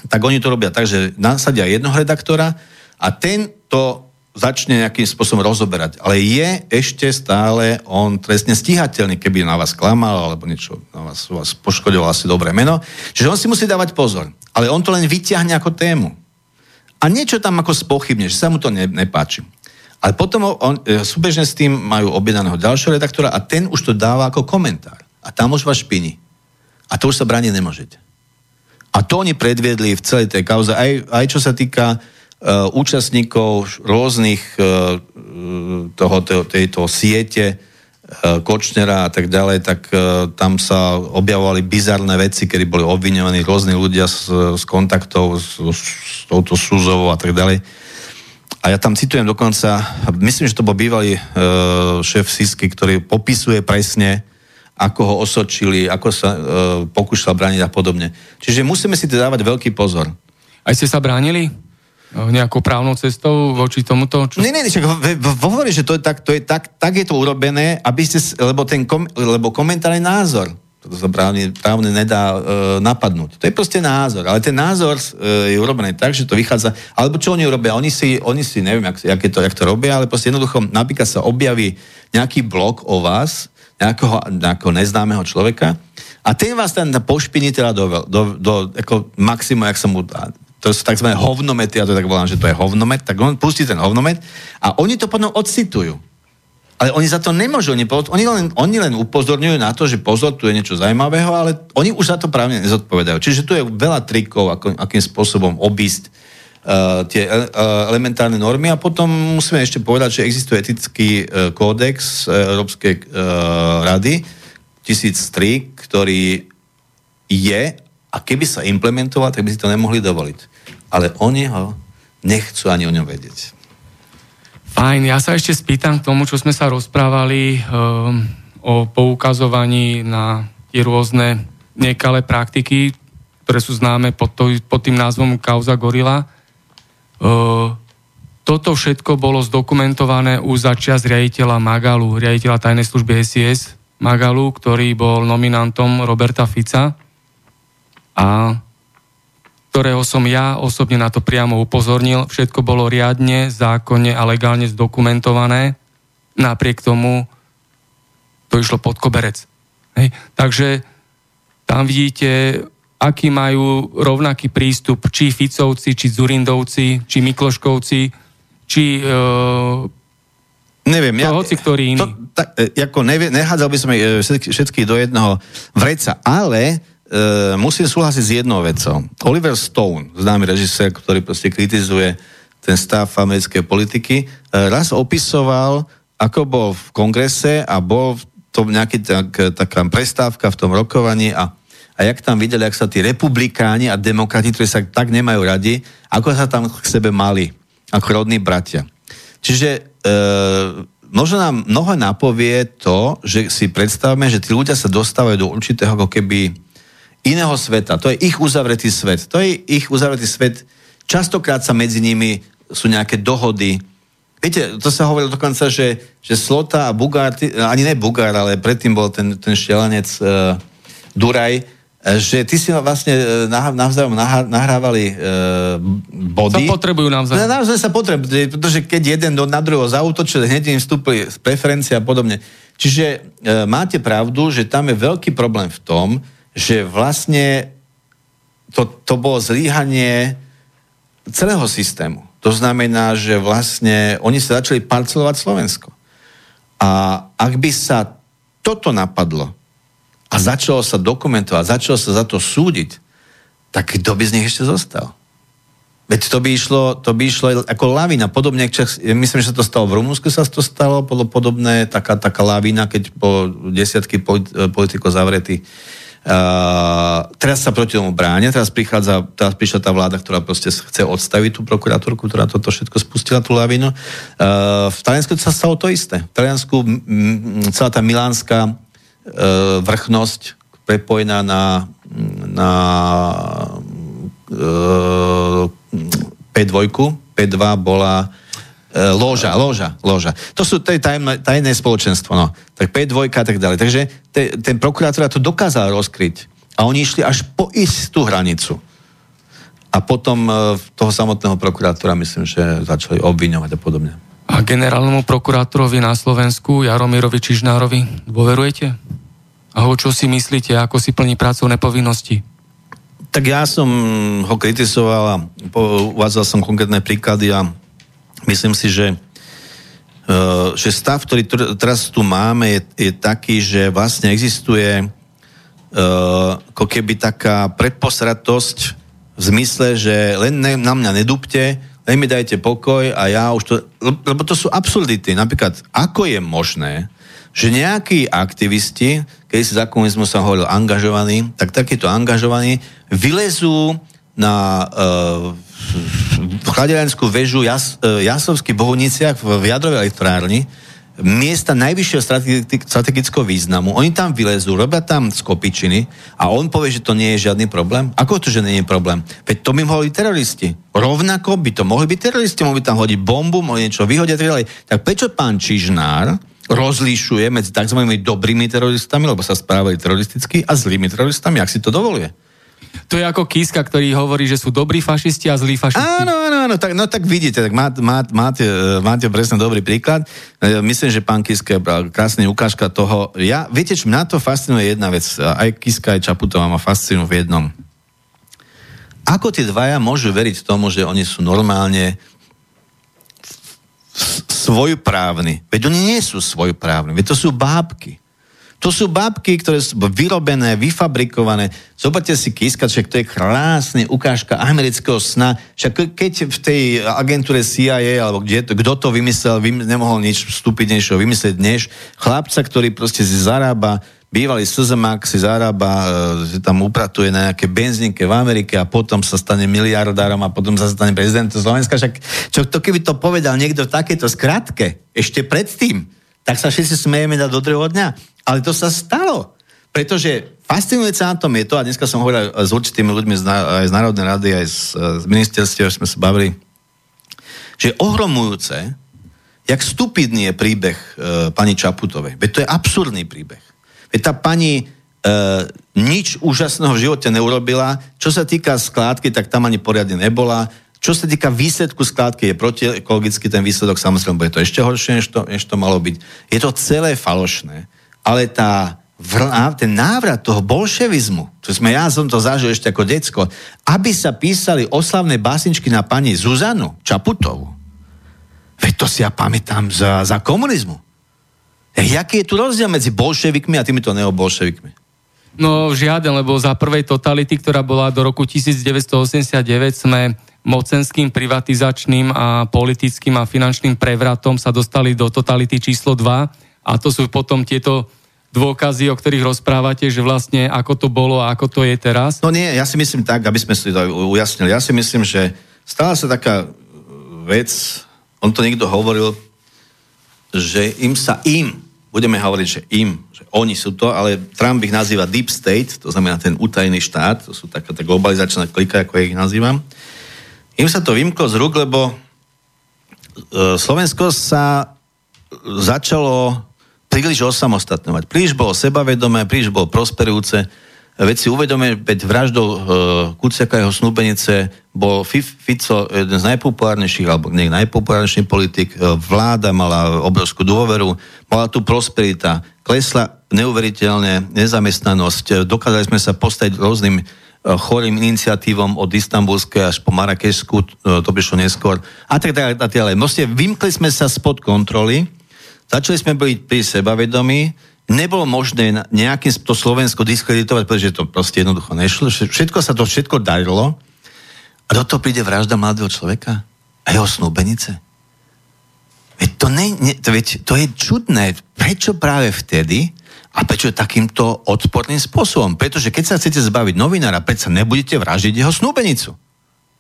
tak oni to robia tak, že nasadia jednoho redaktora a ten to začne nejakým spôsobom rozoberať. Ale je ešte stále on trestne stíhateľný, keby na vás klamal alebo niečo na vás, vás poškodilo asi dobré meno. Čiže on si musí dávať pozor. Ale on to len vyťahne ako tému. A niečo tam ako spochybne, že sa mu to ne, nepáči. Ale potom on, súbežne s tým majú objednaného ďalšieho redaktora a ten už to dáva ako komentár. A tam už vás špini. A to už sa brániť nemôžete. A to oni predviedli v celej tej kauze. Aj, aj čo sa týka Uh, účastníkov rôznych uh, toho, tejto siete uh, Kočnera a tak ďalej, tak uh, tam sa objavovali bizarné veci, kedy boli obviňovaní rôzni ľudia z, z kontaktov s, s touto Suzovou a tak ďalej. A ja tam citujem dokonca, myslím, že to bol bývalý uh, šéf Sisky, ktorý popisuje presne, ako ho osočili, ako sa uh, pokúšal brániť a podobne. Čiže musíme si teda dávať veľký pozor. Aj ste sa bránili? Nejakou právnou cestou voči tomuto? Čo... Nie, nie, nie, hovorím, že to je tak, to je tak, tak je to urobené, aby ste, lebo, ten kom, lebo komentár je názor. To sa právne, právne nedá e, napadnúť. To je proste názor, ale ten názor e, je urobený tak, že to vychádza, alebo čo oni urobia, oni si, oni si neviem, jak, jak, to, jak to robia, ale proste jednoducho napríklad sa objaví nejaký blog o vás, nejakého, nejakého neznámeho človeka a ten vás tam pošpiní teda do, do, do ako maximum, jak sa mu dá. To sú takzvané hovnomety, ja to tak volám, že to je hovnomet, tak on pustí ten hovnomet a oni to potom odcitujú. Ale oni za to nemôžu, oni, oni, len, oni len upozorňujú na to, že pozor, tu je niečo zaujímavého, ale oni už za to právne nezodpovedajú. Čiže tu je veľa trikov, ako, akým spôsobom obísť uh, tie uh, elementárne normy a potom musíme ešte povedať, že existuje etický uh, kódex Európskej uh, rady tisíc tri, ktorý je... A keby sa implementoval, tak by si to nemohli dovoliť. Ale oni ho nechcú ani o ňom vedieť. Fajn, ja sa ešte spýtam k tomu, čo sme sa rozprávali um, o poukazovaní na tie rôzne nekalé praktiky, ktoré sú známe pod, to, pod tým názvom Kauza Gorila. Uh, toto všetko bolo zdokumentované už za čias riaditeľa Magalu, riaditeľa tajnej služby es í es Magalu, ktorý bol nominantom Roberta Fica, a ktorého som ja osobne na to priamo upozornil. Všetko bolo riadne, zákonne a legálne zdokumentované. Napriek tomu to išlo pod koberec. Hej. Takže tam vidíte, aký majú rovnaký prístup či Ficovci, či Dzurindovci, či Mikloškovci, či... E- Neviem, ja, hoci ktorý iný. To, tak, ako nevie, nehádzal by som všetkých všetky do jedného vreca, ale... Uh, musím súhlasiť s jednou vecou. Oliver Stone, známy režisér, ktorý proste kritizuje ten stav americkej politiky, raz opisoval, ako bol v kongrese a bol v tom nejaký tak, taká prestávka v tom rokovaní a, a jak tam videli, jak sa tí republikáni a demokrati, ktorí sa tak nemajú radi, ako sa tam k sebe mali, ako rodní bratia. Čiže e, možno nám mnoho napovie to, že si predstavme, že tí ľudia sa dostávajú do určitého ako keby iného sveta. To je ich uzavretý svet. To je ich uzavretý svet. Častokrát sa medzi nimi sú nejaké dohody. Viete, to sa hovorilo dokonca, že, že Slota a Bugár, ani ne Bugár, ale predtým bol ten, ten štelanec uh, Duraj, že ty si vlastne uh, navzájom nahrávali uh, body. Sa potrebujú navzájom. Navzájom sa potrebujú, pretože keď jeden na druhého zaútočil, hneď im vstúpili z preferencie a podobne. Čiže uh, máte pravdu, že tam je veľký problém v tom, že vlastne to, to bolo zlíhanie celého systému. To znamená, že vlastne oni sa začali parcelovať Slovensko. A ak by sa toto napadlo a začalo sa dokumentovať, začalo sa za to súdiť, tak kto by z nich ešte zostal? Veď to by išlo, to by išlo ako lavína. Podobne, myslím, že sa to stalo v Rumunsku, sa to stalo, podobné taká, taká lavína, keď po desiatky politikov zavretí. Uh, teraz sa proti tomu bránia, teraz prichádza, teraz prišla tá vláda, ktorá proste chce odstaviť tú prokuratúrku, ktorá toto všetko spustila, tú lavinu. Uh, v Taliansku sa stalo to isté. V Taliansku m- m- celá tá milánska uh, vrchnosť prepojená na, na uh, pé dva, pé dva bola uh, loža, loža, loža. To sú to je tajné, tajné spoločenstvo, no. Tak pé dva a tak ďalej. Takže ten prokurátor to dokázal rozkryť a oni išli až po istú hranicu. A potom toho samotného prokurátora, myslím, že začali obviňovať a podobne. A generálnemu prokurátorovi na Slovensku, Jaromirovi Čižnárovi, dôverujete? A ho čo si myslíte, ako si plní pracovné povinnosti? Tak ja som ho kritizoval a uvádzal som konkrétne príklady a myslím si, že Uh, že stav, ktorý tr- teraz tu máme, je, je taký, že vlastne existuje uh, ako keby taká predposratosť v zmysle, že len ne, na mňa nedúpte, len mi dajte pokoj a ja už to... Lebo to sú absurdity. Napríklad, ako je možné, že nejakí aktivisti, keď si za komunizmu som hovoril angažovaní, tak takíto angažovaní vylezú na... Uh, v Chladeľanskú väžu Jas, Jasovských Bohuniciach v jadrovej elektrárni, miesta najvyššieho strategického významu. Oni tam vylezú, robia tam skopičiny a on povie, že to nie je žiadny problém. Ako to, že nie je problém? Veď to by mohli teroristi. Rovnako by to mohli byť teroristi, mohli tam hodiť bombu, mohli niečo vyhodiť a tak ďalej. Tak prečo pán Čižnár rozlišuje medzi tzv. Dobrými teroristami, lebo sa správali teroristicky, a zlými teroristami, ak si to dovoluje? To je ako Kiska, ktorý hovorí, že sú dobrí fašisti a zlí fašisti. Áno, áno, áno, tak, no tak vidíte, tak má, má, máte, máte presne dobrý príklad. Myslím, že pán Kiska je krásny ukážka toho. Ja, viete, čo mňa to fascinuje jedna vec. Aj Kiska, aj Čaputová ma fascinujú v jednom. Ako tie dvaja môžu veriť tomu, že oni sú normálne svojprávni? Veď oni nie sú svojprávni, veď to sú bábky. To sú babky, ktoré sú vyrobené, vyfabrikované. Zoberte si Kiska, však to je krásna ukážka amerického sna. Však keď v tej agentúre C I A, alebo kde, kto to vymyslel, vym, nemohol nič vstupidnejšieho vymyslieť než chlapca, ktorý proste si zarába, bývalý SZMák si zarába, e, tam upratuje na nejaké benzínke v Amerike a potom sa stane miliardárom a potom sa stane prezidentom Slovenska. Však čo to, keby to povedal niekto v takéto skratke, ešte predtým, tak sa všetci smejeme na do druhého dňa. Ale to sa stalo, pretože fascinujúce na tom je to, a dneska som hovoril s určitými ľuďmi z, aj z Národnej rady, aj z, z ministerstva, sme sa bavili, že ohromujúce, jak stupidný je príbeh e, pani Čaputovej. Veď to je absurdný príbeh. Veď tá pani e, nič úžasného v živote neurobila, čo sa týka skládky, tak tam ani poriadne nebola. Čo sa týka výsledku skládky, je protiekologický ten výsledok, samozrejme, bude to ešte horšie, než to, než to malo byť. Je to celé falošné. Ale tá, ten návrat toho bolševizmu, čo sme, ja som to zažil ešte ako decko, aby sa písali oslavné básničky na pani Zuzanu Čaputovú. Veď to si ja pamätám za, za komunizmu. Jaký je tu rozdiel medzi bolševikmi a týmito neobolševikmi? No žiaden, lebo za prvej totality, ktorá bola do roku devätnásťstoosemdesiatdeväť, sme mocenským, privatizačným a politickým a finančným prevratom sa dostali do totality číslo dva, a to sú potom tieto dôkazy, o ktorých rozprávate, že vlastne ako to bolo a ako to je teraz? No nie, ja si myslím tak, aby sme si to ujasnili. Ja si myslím, že stala sa taká vec, on to niekto hovoril, že im sa im, budeme hovoriť, že im, že oni sú to, ale Trump ich nazýva Deep State, to znamená ten utajený štát, to sú taká tá globalizačná klika, ako ja ich nazývam. Im sa to vymklo z rúk, lebo Slovensko sa začalo príliš osamostatňovať. Príliš bolo sebavedomé, príliš bolo prosperujúce. Veď si uvedome, veď vraždou e, Kuciaka a jeho snúbenice bol Fico jeden z najpopulárnejších, alebo nie najpopulárnejší politik. E, vláda mala obrovskú dôveru, mala tu prosperita, klesla neuveriteľne nezamestnanosť. E, dokázali sme sa postaviť rôznym e, chorým iniciatívom od Istanbulskej až po Marrakešsku, e, to prišlo neskôr. A tak ďalej, a tak ďalej. Vlastne vymkli sme sa spod kontroly. Začali sme byť pri sebavedomí, nebolo možné nejakým to Slovensko diskreditovať, pretože to proste jednoducho nešlo. Všetko sa to všetko darilo a do toho príde vražda mladého človeka a jeho snúbenice. Veď to, ne, ne, veď to je čudné. Prečo práve vtedy a prečo takýmto odporným spôsobom? Pretože keď sa chcete zbaviť novinára, prečo nebudete vraždiť jeho snúbenicu?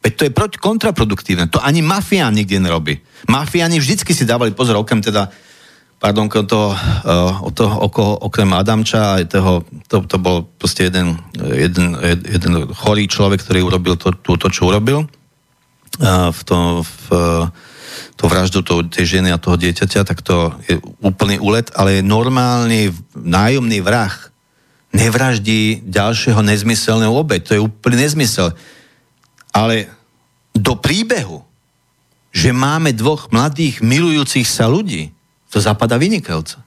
Veď to je kontraproduktívne. To ani mafián nikdy nerobí. Mafiáni vždycky si dávali pozor, okrem teda Pardon, to, to okolo, okrem Adamča, toho, to, to bol proste jeden, jeden, jeden chorý človek, ktorý urobil to, to, to čo urobil. V to, v to vraždu to, tej ženy a toho dieťaťa, tak to je úplný úlet, ale normálny nájomný vrah nevraždí ďalšieho nezmyselného obeť. To je úplný nezmysel. Ale do príbehu, že máme dvoch mladých milujúcich sa ľudí, to zapadá vynikajúco.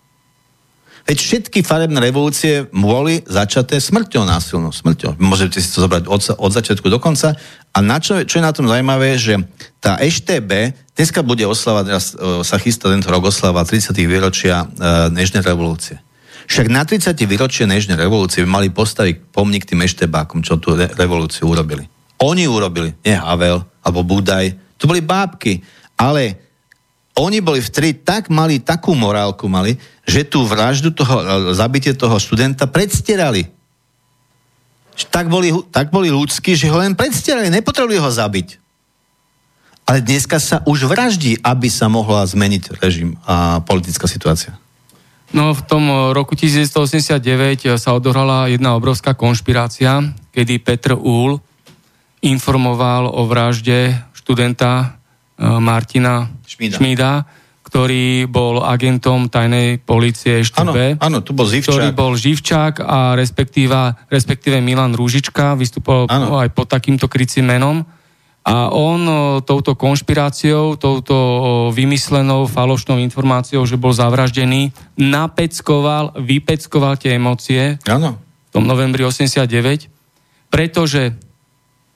Veď všetky farebné revolúcie boli začaté smrťou, násilnou smrťou. Môžete si to zobrať od, od začiatku do konca. A na čo, čo je na tom zaujímavé, že tá eš té bé, dneska bude oslava, teraz sa chystá tento rok oslava tridsiateho výročia e, Nežnej revolúcie. Však na tridsiate výročie Nežnej revolúcie by mali postaviť pomník tým eštebákom, čo tú re, revolúciu urobili. Oni urobili, nie Havel, alebo Budaj. To boli bábky, ale oni boli vtedy tak mali, takú morálku mali, že tú vraždu toho, zabitie toho študenta predstierali. Tak boli, tak boli ľudskí, že ho len predstierali, nepotrebovali ho zabiť. Ale dneska sa už vraždí, aby sa mohla zmeniť režim a politická situácia. No v tom roku devätnásťstoosemdesiatdeväť sa odohrala jedna obrovská konšpirácia, kedy Petr Úl informoval o vražde študenta Martina Šmída. Šmída, ktorý bol agentom tajnej polície štúbe. Áno, áno, tu bol Živčák. Ktorý bol Živčák a respektíve Milan Rúžička, vystupoval ano. Aj pod takýmto krycím menom. A on touto konšpiráciou, touto vymyslenou falošnou informáciou, že bol zavraždený, napeckoval, vypeckoval tie emócie ano. V tom novembri osemdesiatdeväť, pretože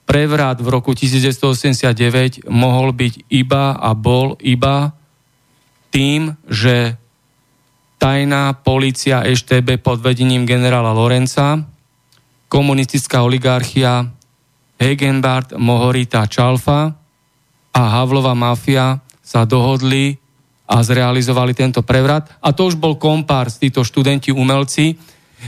prevrat v roku devätnásťstoosemdesiatdeväť mohol byť iba a bol iba tým, že tajná polícia eš té bé pod vedením generála Lorenca, komunistická oligarchia Hegenbart, Mohorita, Čalfa a Havlova mafia sa dohodli a zrealizovali tento prevrat. A to už bol kompárs, títo študenti umelci.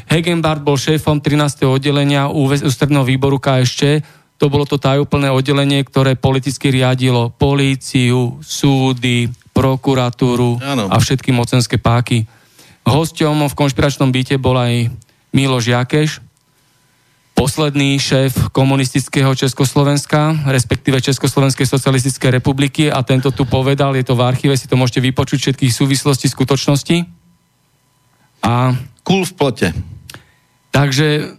Hegenbart bol šéfom trinásteho oddelenia ústredného výboru ká es čé. To bolo to tajúplné oddelenie, ktoré politicky riadilo políciu, súdy, prokuratúru a všetky mocenské páky. Hosťom v konšpiračnom byte bol aj Miloš Jakeš, posledný šéf komunistického Československa, respektíve Československej socialistickej republiky, a tento tu povedal, je to v archíve, si to môžete vypočuť všetkých súvislostí, skutočnosti. A kul v plote. Takže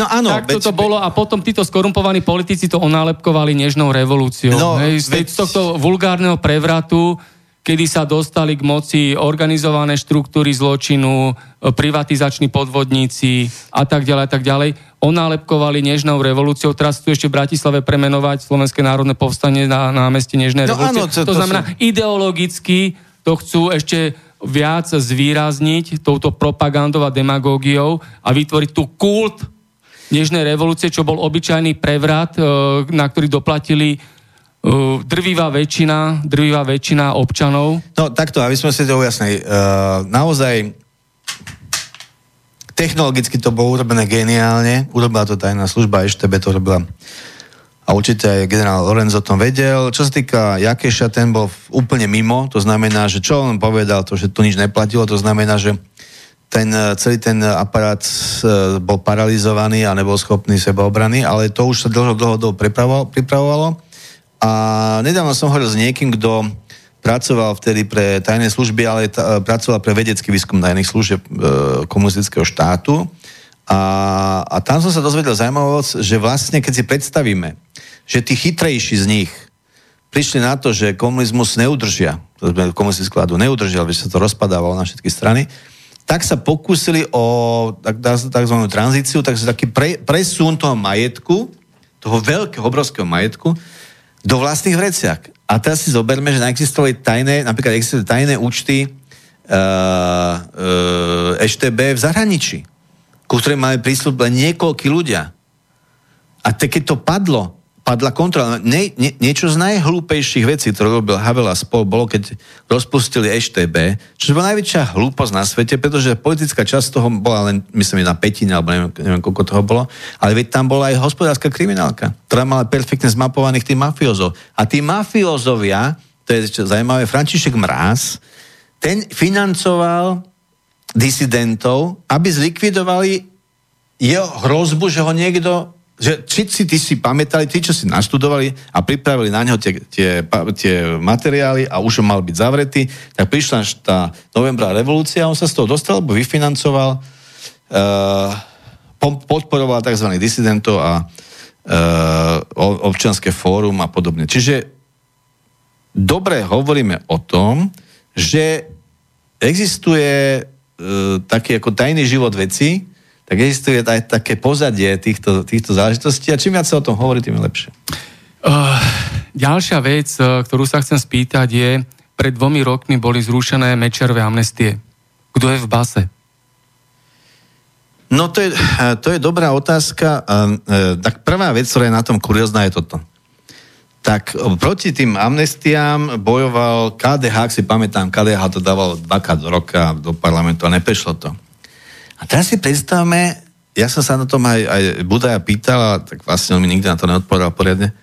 no áno, tak toto beď, bolo a potom títo skorumpovaní politici to onálepkovali nežnou revolúciou. No, hej, z tohto vulgárneho prevratu, kedy sa dostali k moci organizované štruktúry zločinu, privatizační podvodníci a tak ďalej a tak ďalej, onálepkovali nežnou revolúciou. Teraz tu ešte v Bratislave premenovať Slovenské národné povstanie na námestie Nežnej no, revolúcie. Áno, to, to, to znamená, som... ideologicky to chcú ešte viac zvýrazniť touto propagandou a demagógiou a vytvoriť tu kult Nežnej revolúcie, čo bol obyčajný prevrat, na ktorý doplatili drvivá väčšina, drvivá väčšina občanov. No takto, aby sme si to ujasnili. Uh, naozaj technologicky to bolo urobené geniálne. Urobila to tajná služba, eš té bé to robila. A určite aj generál Lorenz o tom vedel. Čo sa týka Jakeša, ten bol úplne mimo. To znamená, že čo on povedal, to, že to nič neplatilo, to znamená, že ten, celý ten aparát bol paralizovaný a nebol schopný sebaobrany, ale to už sa dlho, dlho, dlho pripravovalo. A nedávno som hovoril s niekým, kto pracoval vtedy pre tajné služby, ale t- pracoval pre vedecký výskum tajných služieb e, komunistického štátu. A, a tam som sa dozvedel zaujímavosť, že vlastne, keď si predstavíme, že tí chytrejší z nich prišli na to, že komunizmus neudržia, komunistickú vládu neudržia, lebo sa to rozpadávalo na všetky strany, tak sa pokúsili o takzvanú tranzíciu, takže taký pre, presun toho majetku, toho veľkého, obrovského majetku, do vlastných vreciach. A teraz si zoberme, že neexistovali tajné, napríklad existovali tajné účty eš té bé v zahraničí, ku ktorým mali prístup len niekoľkí ľudia. A te, keď to padlo, padla kontrola. Nie, nie, niečo z najhlúpejších vecí, ktoré robil Havel a spol, bolo, keď rozpustili eš té bé, čo bola najväčšia hlúposť na svete, pretože politická časť toho bola len, myslím, na petine, alebo neviem, neviem, koľko toho bolo, ale veď tam bola aj hospodárska kriminálka, ktorá mala perfektne zmapovaných tých mafiózov. A tí mafiózovia, to je zaujímavé, František Mráz, ten financoval disidentov, aby zlikvidovali jeho hrozbu, že ho niekto, že či si ty si pamätali, tí, čo si naštudovali a pripravili na neho tie, tie, tie materiály a už mal byť zavretý, tak prišla tá novembrová revolúcia a on sa z toho dostal, lebo vyfinancoval, uh, podporoval tzv. Disidentov a uh, občianske fórum a podobne. Čiže dobre hovoríme o tom, že existuje taký ako tajný život vecí, tak existuje aj také pozadie týchto, týchto záležitostí a čím viac sa o tom hovorí, tým je lepšie. Uh, ďalšia vec, ktorú sa chcem spýtať je, pred dvomi rokmi boli zrušené Mečiarove amnestie. Kto je v base? No to je, to je dobrá otázka. Tak prvá vec, ktorá je na tom kuriózna, je toto. Tak proti tým amnestiám bojoval ká dé há, ak si pamätám, ká dé há to dávalo dvakrát do roka do parlamentu a neprešlo to. A teraz si predstavme, ja som sa na tom aj, aj Budaja pýtal, a tak vlastne on mi nikdy na to neodpovedal poriadne.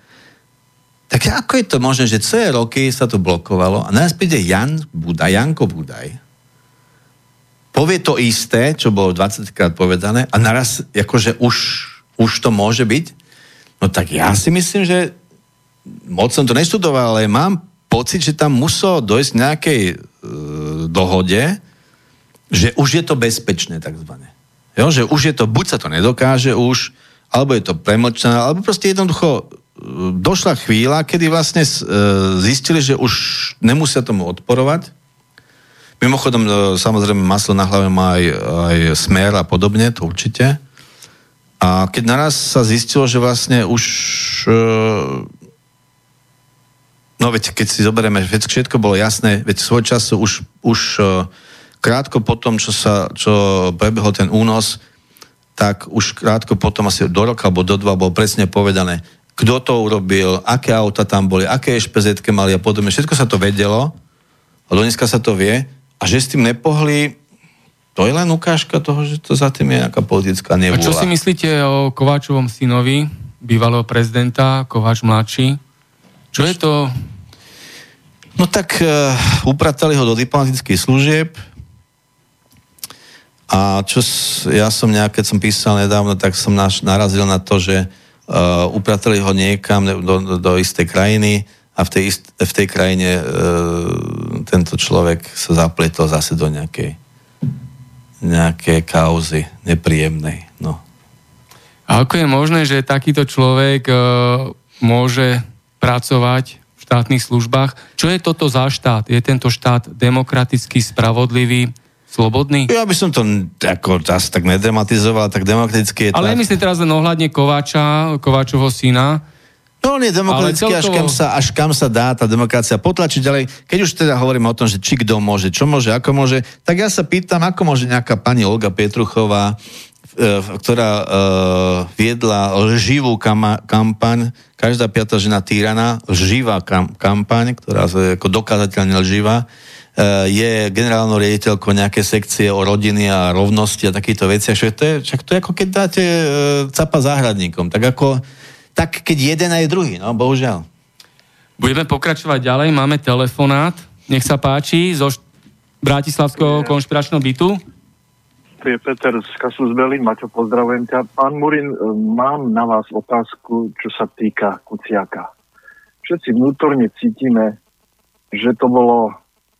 Tak ako je to možné, že celé roky sa to blokovalo a nás príde Ján Budaj, Janko Budaj, povie to isté, čo bolo dvadsaťkrát povedané a naraz akože už, už to môže byť? No tak ja si myslím, že moc som to neštudoval, ale mám pocit, že tam muselo dojsť k nejakej e, dohode, že už je to bezpečné, takzvané. Jo, že už je to, buď sa to nedokáže už, alebo je to premlčané, alebo proste jednoducho e, došla chvíľa, kedy vlastne e, zistili, že už nemusia tomu odporovať. Mimochodom, e, samozrejme, maslo na hlave má aj, aj Smer a podobne, to určite. A keď naraz sa zistilo, že vlastne už... E, No veď, keď si zoberieme, veď všetko bolo jasné, veď svoj čas už, už krátko po tom, čo sa, čo prebehol ten únos, tak už krátko potom, asi do roka alebo do dva, bolo presne povedané, kto to urobil, aké auta tam boli, aké ešpezetky mali a podobne. Všetko sa to vedelo, a dneska sa to vie, a že s tým nepohli, to je len ukážka toho, že to za tým je nejaká politická nevôľa. A čo si myslíte o Kováčovom synovi, bývalého prezidenta, Kováč mladší? Čo je to? No tak uh, upratali ho do diplomatických služieb a čo s, ja som nejak, keď som písal nedávno, tak som naš, narazil na to, že uh, upratali ho niekam do, do, do istej krajiny a v tej, ist, v tej krajine uh, tento človek sa zapletol zase do nejakej nejakej kauzy nepríjemnej. No. A ako je možné, že takýto človek uh, môže pracovať v štátnych službách? Čo je toto za štát? Je tento štát demokratický, spravodlivý, slobodný? Ja by som to ako, asi tak nedramatizoval, tak demokraticky je to... Ale myslím teraz len ohľadne Kováča, Kováčovho syna. No on je demokratický, celkovo... až, kam sa, až kam sa dá tá demokracia potlačiť ďalej. Keď už teda hovoríme o tom, že či kto môže, čo môže, ako môže, tak ja sa pýtam, ako môže nejaká pani Olga Pietruchová v ktorá viedla lživú kampaň, každá piata žena týraná, lživá kampaň, ktorá je ako dokázateľne lživá, je generálnou riaditeľkou nejaké sekcie o rodiny a rovnosti a takýchto veciach. To je, však to je ako keď dáte capa záhradníkom. Tak ako, tak keď jeden aj druhý, no bohužiaľ. Budeme pokračovať ďalej, máme telefonát. Nech sa páči, zo št- Bratislavského konšpiračného bytu. Tu je Peter z Kasusbeli, Maťo, pozdravujem ťa. Pán Murín, mám na vás otázku, čo sa týka Kuciaka. Všetci vnútorne cítime, že to bolo,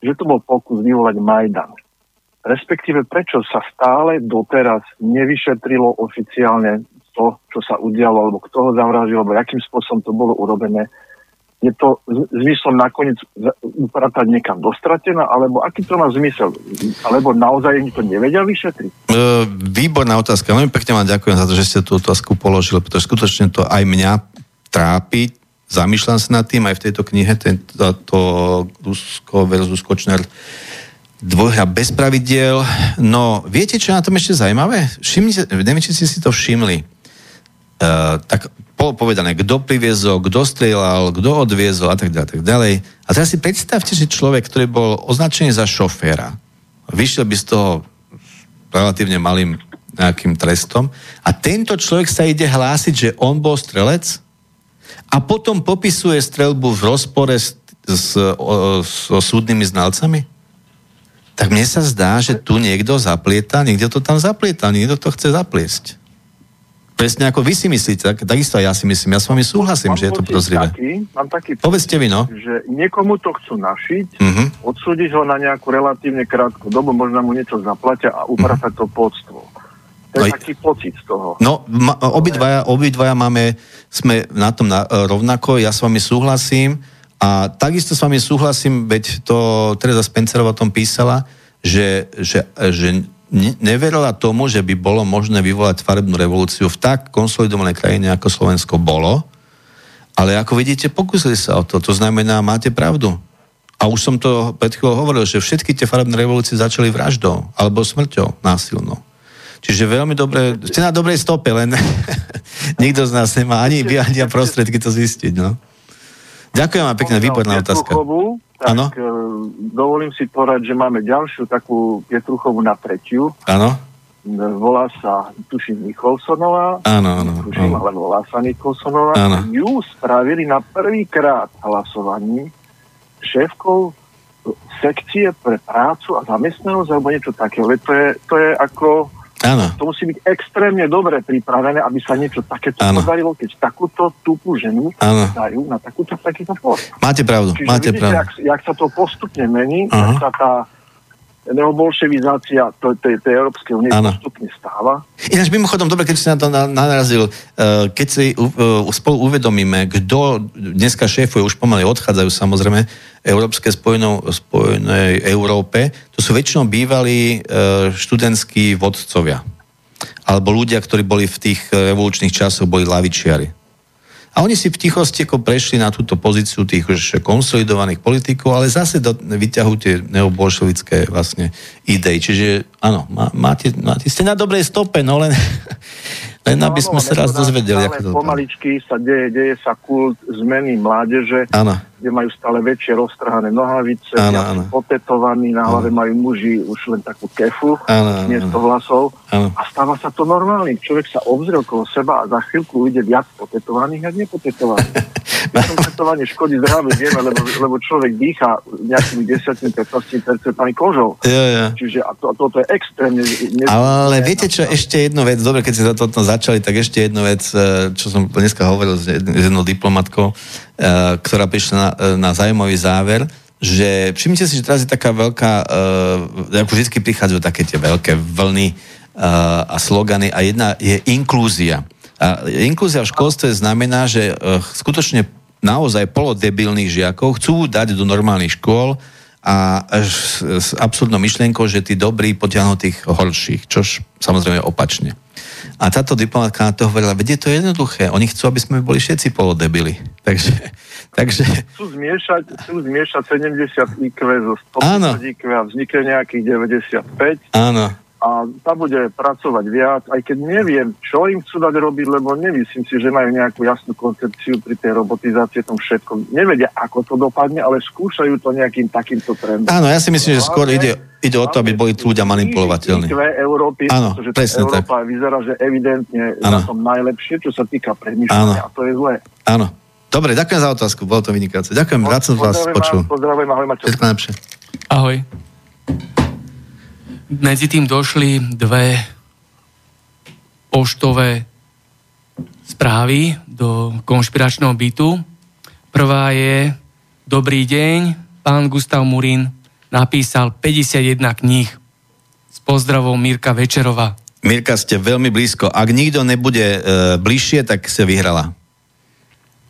že to bol pokus vyvolať Majdan. Respektíve, prečo sa stále doteraz nevyšetrilo oficiálne to, čo sa udialo, alebo kto ho zavražil, alebo akým spôsobom to bolo urobené. Je to zmyslom nakoniec upratať niekam dostratená, alebo aký to má zmysel? Alebo naozaj nikto nevedia vyšetriť? E, výborná otázka. Veľmi pekne vám ďakujem za to, že ste tú otázku položili, pretože skutočne to aj mňa trápi. Zamýšľam sa nad tým aj v tejto knihe, to Rusko versus Kočner, Dvojhra bez pravidiel. No, viete, čo je na tom ešte zaujímavé? Všimnite, neviem, či ste si to všimli. E, tak... povedané, kto priviezol, kto strieľal, kto odviezol a tak ďalej, tak ďalej. A teraz si predstavte, že človek, ktorý bol označený za šoféra, vyšiel by z toho relatívne malým nejakým trestom a tento človek sa ide hlásiť, že on bol strelec a potom popisuje streľbu v rozpore s, s, o, s o súdnymi znalcami? Tak mne sa zdá, že tu niekto zaplieta, niekto to tam zaplieta, niekto to chce zapliesť. Presne ako vy si myslíte, tak, takisto aj ja si myslím. Ja s vami súhlasím, mám že je to podozrivé. Mám taký povedzte vy, no. Že niekomu to chcú našiť, mm-hmm. odsúdiť ho na nejakú relatívne krátku dobu, možno mu niečo zaplatia a upratať mm-hmm. to podstvo. To je no, taký pocit z toho. No, ma, obidvaja, obidvaja máme, sme na tom na, rovnako, ja s vami súhlasím a takisto s vami súhlasím, veď to Tereza Spencerová o tom písala, že... že, že neverila tomu, že by bolo možné vyvolať farebnú revolúciu v tak konsolidovanej krajine, ako Slovensko bolo. Ale ako vidíte, pokúsili sa o to. To znamená, máte pravdu. A už som to pred chvíľou hovoril, že všetky tie farebné revolúcie začali vraždou alebo smrťou násilnou. Čiže veľmi dobre, ste na dobrej stope, len nikto z nás nemá ani vyhľadia prostriedky to zistiť. No. Ďakujem vám pekne, výborná otázka. Tak ano? Dovolím si povedať, že máme ďalšiu takú Pietruchovú na tretiu. Áno. Volá sa, tuším, Nicholsonová. Áno, áno. Tuším, ale volá sa Nicholsonová. Áno. Ju spravili na prvýkrát hlasovaní šéfkou sekcie pre prácu a zamestnanosť, alebo niečo takého. To je, to je ako... Áno. To musí byť extrémne dobre pripravené, aby sa niečo takéto ano. podarilo, keď takúto tupú ženu ano. dajú na takúto takýto post. Máte pravdu, čiže máte vidíte, pravdu. Jak, jak sa to postupne mení, jak sa tá neobolševizácia tej Európskej únie postupne stáva. Ináč mimochodom, dobre, keď si na to narazil, keď si spolu uvedomíme, kto dneska šéfuje, už pomaly odchádzajú samozrejme, Európske spojenej Európe, to sú väčšinou bývalí študentskí vodcovia. Alebo ľudia, ktorí boli v tých revolučných časoch, boli lavičiari. A oni si v tichosti ako prešli na túto pozíciu tých už konsolidovaných politikov, ale zase do, vyťahujú tie neobolšovické vlastne idej. Čiže áno, má, máte, máte, ste na dobrej stope, no len, len no, aby sme no, sa raz dozvedeli. Ale pomaličky sa deje, deje sa kult zmeny mládeže, ano. kde majú stále väčšie roztrhané nohavice, ano, ano. potetovaní, na hlave ano. majú muži už len takú kefu, ano, miesto ano. vlasov. Ano. A stáva sa to normálne. Človek sa obzrie okolo seba a za chvíľku ide viac potetovaných a nepotetovaných. Potetovanie škodí zdraviu, vieme, lebo, lebo človek dýcha nejakými desať až pätnásť percent kožou. Jo, jo. Čiže a to, a toto je extrémne... Ne- Ale viete čo, ešte jednu vec, dobre, keď ste za toto začali, tak ešte jednu vec, čo som dneska hovoril s jednou diplomatkou, ktorá prišla na, na zaujímavý záver, že všimnite si, že teraz je taká veľká, ako vždy prichádzajú také tie veľké vlny a slogany a jedna je inklúzia. A inklúzia v školstve znamená, že skutočne naozaj polodebilných žiakov chcú dať do normálnych škôl a s absurdnou myšlienkou, že tí dobrí potiahnú tých horších, čož samozrejme opačne. A táto diplomatka na to hovorila, veď je to jednoduché, oni chcú, aby sme boli všetci polodebili. Takže... takže... Chcú, zmiešať, chcú zmiešať sedemdesiat I Q zo sto I Q a vznikne nejakých deväťdesiatpäť. Áno. a tá bude pracovať viac, aj keď neviem, čo im chcú dať robiť, lebo nemyslím si, že majú nejakú jasnú koncepciu pri tej robotizácii, tom všetkom. Nevedia, ako to dopadne, ale skúšajú to nejakým takýmto trendom. Áno, ja si myslím, že skôr ide, ide o to, aby boli ľudia manipulovateľní. Európy, áno, presne tak. Európa vyzerá, že evidentne na tom najlepšie, čo sa týka premýšľania, a to je zlé. Áno. Dobre, ďakujem za otázku, bolo to vynikajúce. Ďakujem, rád som vás počul. Pozdravujem, ahoj Maťo. Všetko najlepšie. Ahoj. Medzi tým došli dve poštové správy do konšpiračného bytu. Prvá je: Dobrý deň, pán Gustáv Murín napísal päťdesiatjeden kníh. S pozdravom Mirka Večerová. Mirka, ste veľmi blízko. Ak nikto nebude e, bližšie, tak sa vyhrala.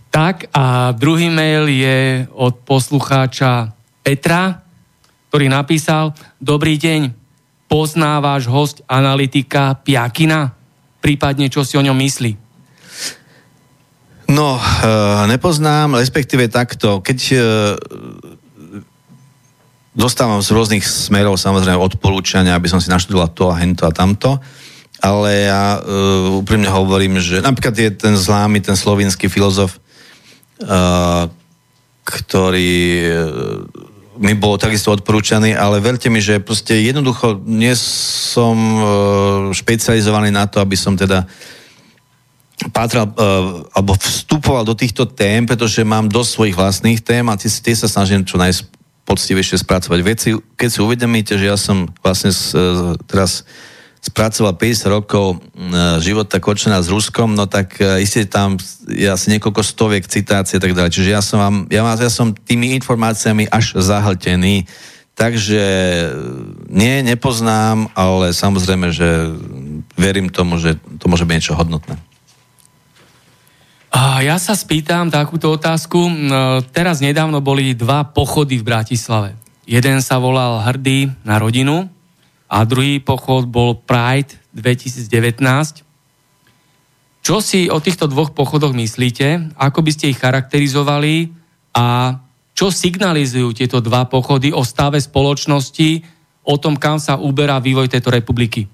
Tak a druhý mail je od poslucháča Petra, ktorý napísal: Dobrý deň, pozná váš hosť analytika Piakina? Prípadne, čo si o ňom myslí? No, e, nepoznám, respektíve takto. Keď e, dostávam z rôznych smerov, samozrejme, odporúčania, aby som si naštudoval to a hento a tamto, ale ja e, úprimne hovorím, že napríklad je ten známy, ten slovinský filozof, e, ktorý... E, mi bolo takisto odporúčaný, ale verte mi, že proste jednoducho nie som špecializovaný na to, aby som teda pátral alebo vstupoval do týchto tém, pretože mám dosť svojich vlastných tém a tie sa snažím čo najpoctivejšie spracovať veci. Keď si uvedomíte, že ja som vlastne teraz spracoval päťdesiat rokov života Kočnera s Ruskom, no tak isté tam je asi niekoľko stoviek citácií a tak ďalej. Čiže ja som, vám, ja, vás, ja som tými informáciami až zahltený, takže nie, nepoznám, ale samozrejme, že verím tomu, že to môže byť niečo hodnotné. A ja sa spýtam takúto otázku. Teraz nedávno boli dva pochody v Bratislave. Jeden sa volal Hrdý na rodinu a druhý pochod bol Pride dvetisícdevätnásť. Čo si o týchto dvoch pochodoch myslíte? Ako by ste ich charakterizovali? A čo signalizujú tieto dva pochody o stave spoločnosti, o tom, kam sa uberá vývoj tejto republiky?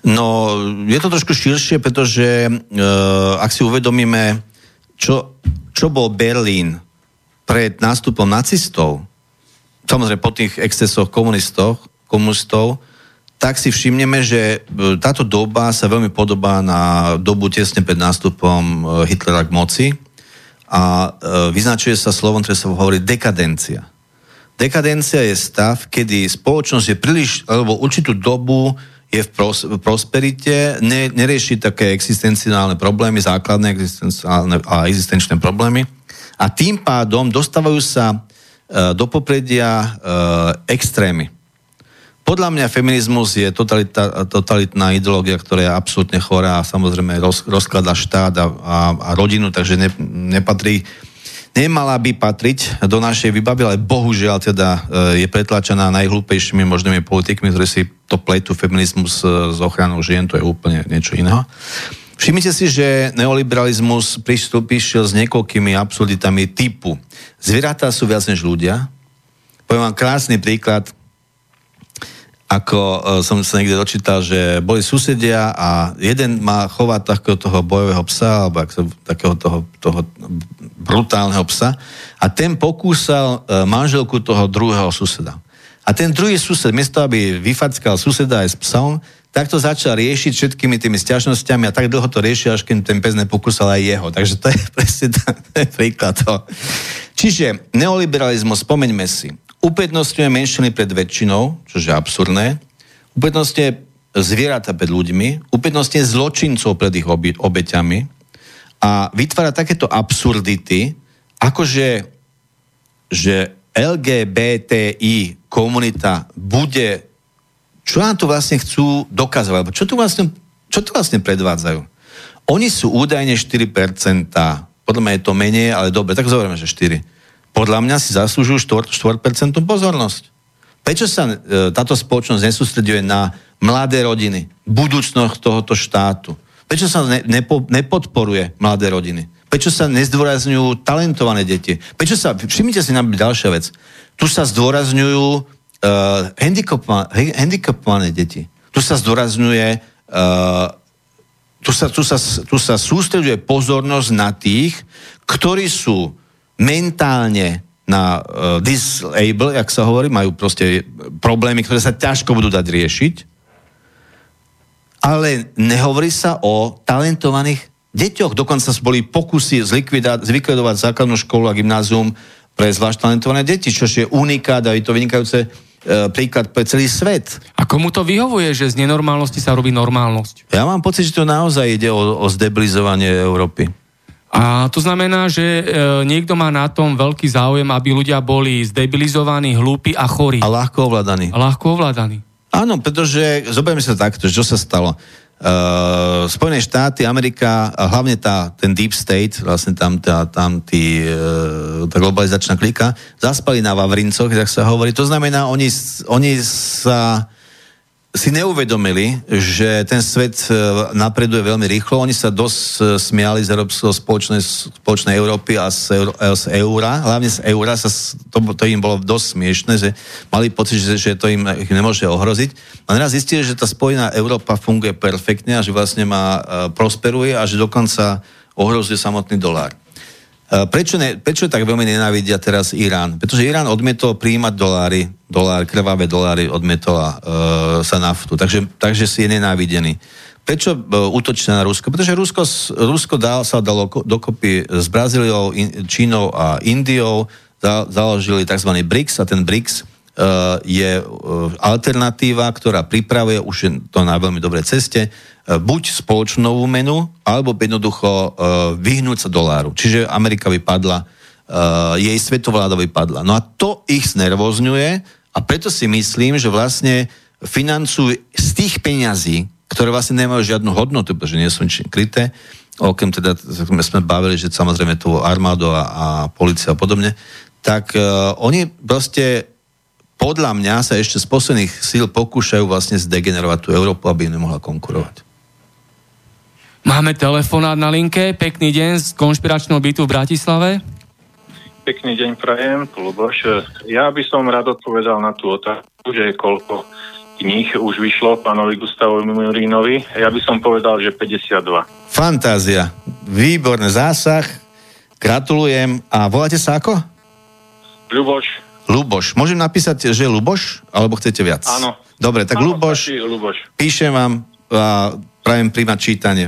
No, je to trošku širšie, pretože e, ak si uvedomíme, čo, čo bol Berlín pred nástupom nacistov, samozrejme po tých excesoch komunistov, komunistov, tak si všimneme, že táto doba sa veľmi podobá na dobu tesne pred nástupom Hitlera k moci a vyznačuje sa slovom, ktoré sa hovorí dekadencia. Dekadencia je stav, kedy spoločnosť je príliš, alebo určitú dobu je v pros- prosperite, ne- nerieši také existenciálne problémy, základné existenciálne a existenčné problémy a tým pádom dostávajú sa do popredia extrémy. Podľa mňa feminizmus je totalita, totalitná ideológia, ktorá je absolútne chorá a samozrejme roz, rozkladá štát a, a, a rodinu, takže ne, nepatrí, nemala by patriť do našej výbavy, ale bohužiaľ teda je pretlačená najhlúpejšími možnými politikmi, ktorí si to pletú feminizmus s ochranou žien, to je úplne niečo iného. Všimnite si, že neoliberalizmus prišiel s niekoľkými absurditami typu: zvieratá sú viac než ľudia. Poviem vám krásny príklad, ako som sa niekde dočítal, že boli susedia a jeden má chovať takého toho bojového psa alebo takého toho, toho brutálneho psa a ten pokúsal manželku toho druhého suseda. A ten druhý sused, miesto aby vyfackal suseda aj s psom, tak to začal riešiť všetkými tými sťažnosťami a tak dlho to riešil, až keď ten pes nepokúsal aj jeho. Takže to je presne ten príklad toho. Čiže neoliberalizmus, spomeňme si, uprednostňuje menšiny pred väčšinou, čo je absurdné, uprednostňuje zvieratá pred ľuďmi, uprednostňuje zločincov pred ich obi- obeťami a vytvára takéto absurdity, akože že el gé bé té í komunita bude, čo nám tu vlastne chcú dokazovať, čo tu vlastne, čo tu vlastne predvádzajú. Oni sú údajne štyri percentá, podľa mňa je to menej, ale dobre, tak zoberieme, že štyri percentá. Podľa mňa si zaslúžujú štyri percentá pozornosť. Prečo sa e, táto spoločnosť nesústreduje na mladé rodiny, budúcnosť tohoto štátu? Prečo sa ne, nepo, nepodporuje mladé rodiny? Prečo sa nezdôrazňujú talentované deti? Prečo sa, všimnite si na ďalšia vec, tu sa zdôrazňujú e, handikapované deti. Tu Tu sa zdôrazňuje, uh, tu, sa, tu, sa, tu sa sústreďuje pozornosť na tých, ktorí sú mentálne na uh, disable, jak sa hovorí, majú proste problémy, ktoré sa ťažko budú dať riešiť, ale nehovorí sa o talentovaných deťoch. Dokonca boli pokusy zlikvidovať základnú školu a gymnázium pre zvlášť talentované deti, čo je unikát a je to vynikajúce príklad pre celý svet. A komu to vyhovuje, že z nenormálnosti sa robí normálnosť? Ja mám pocit, že to naozaj ide o, o zdebilizovanie Európy. A to znamená, že e, niekto má na tom veľký záujem, aby ľudia boli zdebilizovaní, hlúpi a chorí. A ľahko ovládaní. A ľahko ovládaní. Áno, pretože, zoberme sa takto, čo sa stalo. Uh, Spojené štáty, Amerika, a hlavne tá, ten deep state, vlastne tam, tá, tam tí, uh, tá globalizačná klika, zaspali na Vavrincoch, tak sa hovorí. To znamená, oni, oni sa si neuvedomili, že ten svet napreduje veľmi rýchlo. Oni sa dosť smiali z spoločnej, spoločnej Európy a z, z eura. Hlavne z eura sa, to, to im bolo dosť smiešné, že mali pocit, že, že to im ich nemôže ohroziť. A naraz zistili, že tá spojená Európa funguje perfektne a že vlastne má, prosperuje a že dokonca ohrozuje samotný dolár. Prečo, ne, prečo tak veľmi nenávidia teraz Irán? Pretože Irán odmietol prijímať dolári, dolár, krvavé dolári odmietola e, sa naftu, takže, takže si je nenávidený. Prečo e, útočia na Rusko? Pretože Rusko, Rusko dal, sa dalo dokopy s Brazíliou, in, Čínou a Indiou, za, založili tzv. BRICS a ten BRICS e, je e, alternatíva, ktorá pripravuje, už je to na veľmi dobrej ceste, buď spoločnú menu, alebo jednoducho vyhnúť sa doláru. Čiže Amerika vypadla, jej svetovláda vypadla. No a to ich znervozňuje a preto si myslím, že vlastne financujú z tých peňazí, ktoré vlastne nemajú žiadnu hodnotu, pretože nie sú ničím kryté, okrem teda, my sme bavili, že samozrejme tu armádu a, a polícia a podobne, tak uh, oni proste podľa mňa sa ešte z posledných síl pokúšajú vlastne zdegenerovať tú Európu, aby nemohla konkurovať. Máme telefonát na linke. Pekný deň z konšpiračného bytu v Bratislave. Pekný deň prajem, tu Luboš. Ja by som rád odpovedal na tú otázku, že koľko kníh už vyšlo pánovi Gustávovi Murínovi. Ja by som povedal, že päťdesiatdva. Fantázia. Výborný zásah. Gratulujem. A voláte sa ako? Ľuboš. Luboš. Môžem napísať, že Luboš? Alebo chcete viac? Áno. Dobre, tak áno, Luboš, Luboš. Píšem vám a prajem príjmať čítanie.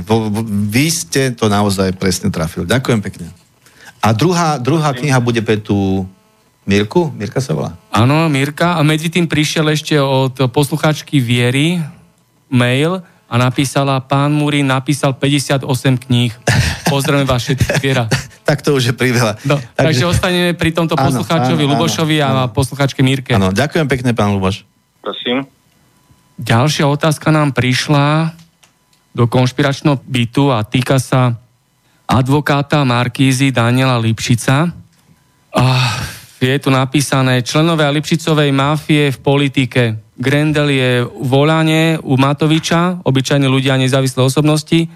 Vy ste to naozaj presne trafili. Ďakujem pekne. A druhá, druhá kniha bude pre tú Mirku? Mirka sa volá? Áno, Mirka. A medzi tým prišiel ešte od poslucháčky Viery mail a napísala, pán Murín napísal päťdesiatosem kníh. Pozdravím vás všetkých, Viera. Tak to už je priveľa. No, takže... takže ostaneme pri tomto poslucháčovi áno, áno, Lubošovi áno, a poslucháčke Mirke. Áno, ďakujem pekne, pán Luboš. Prosím. Ďalšia otázka nám prišla do konšpiračného bytu a týka sa advokáta Markízy Daniela Lipšica. Ah, je tu napísané, členové Lipšicovej máfie v politike. Grendel je volanie u Matoviča, obyčajní ľudia nezávislé osobnosti.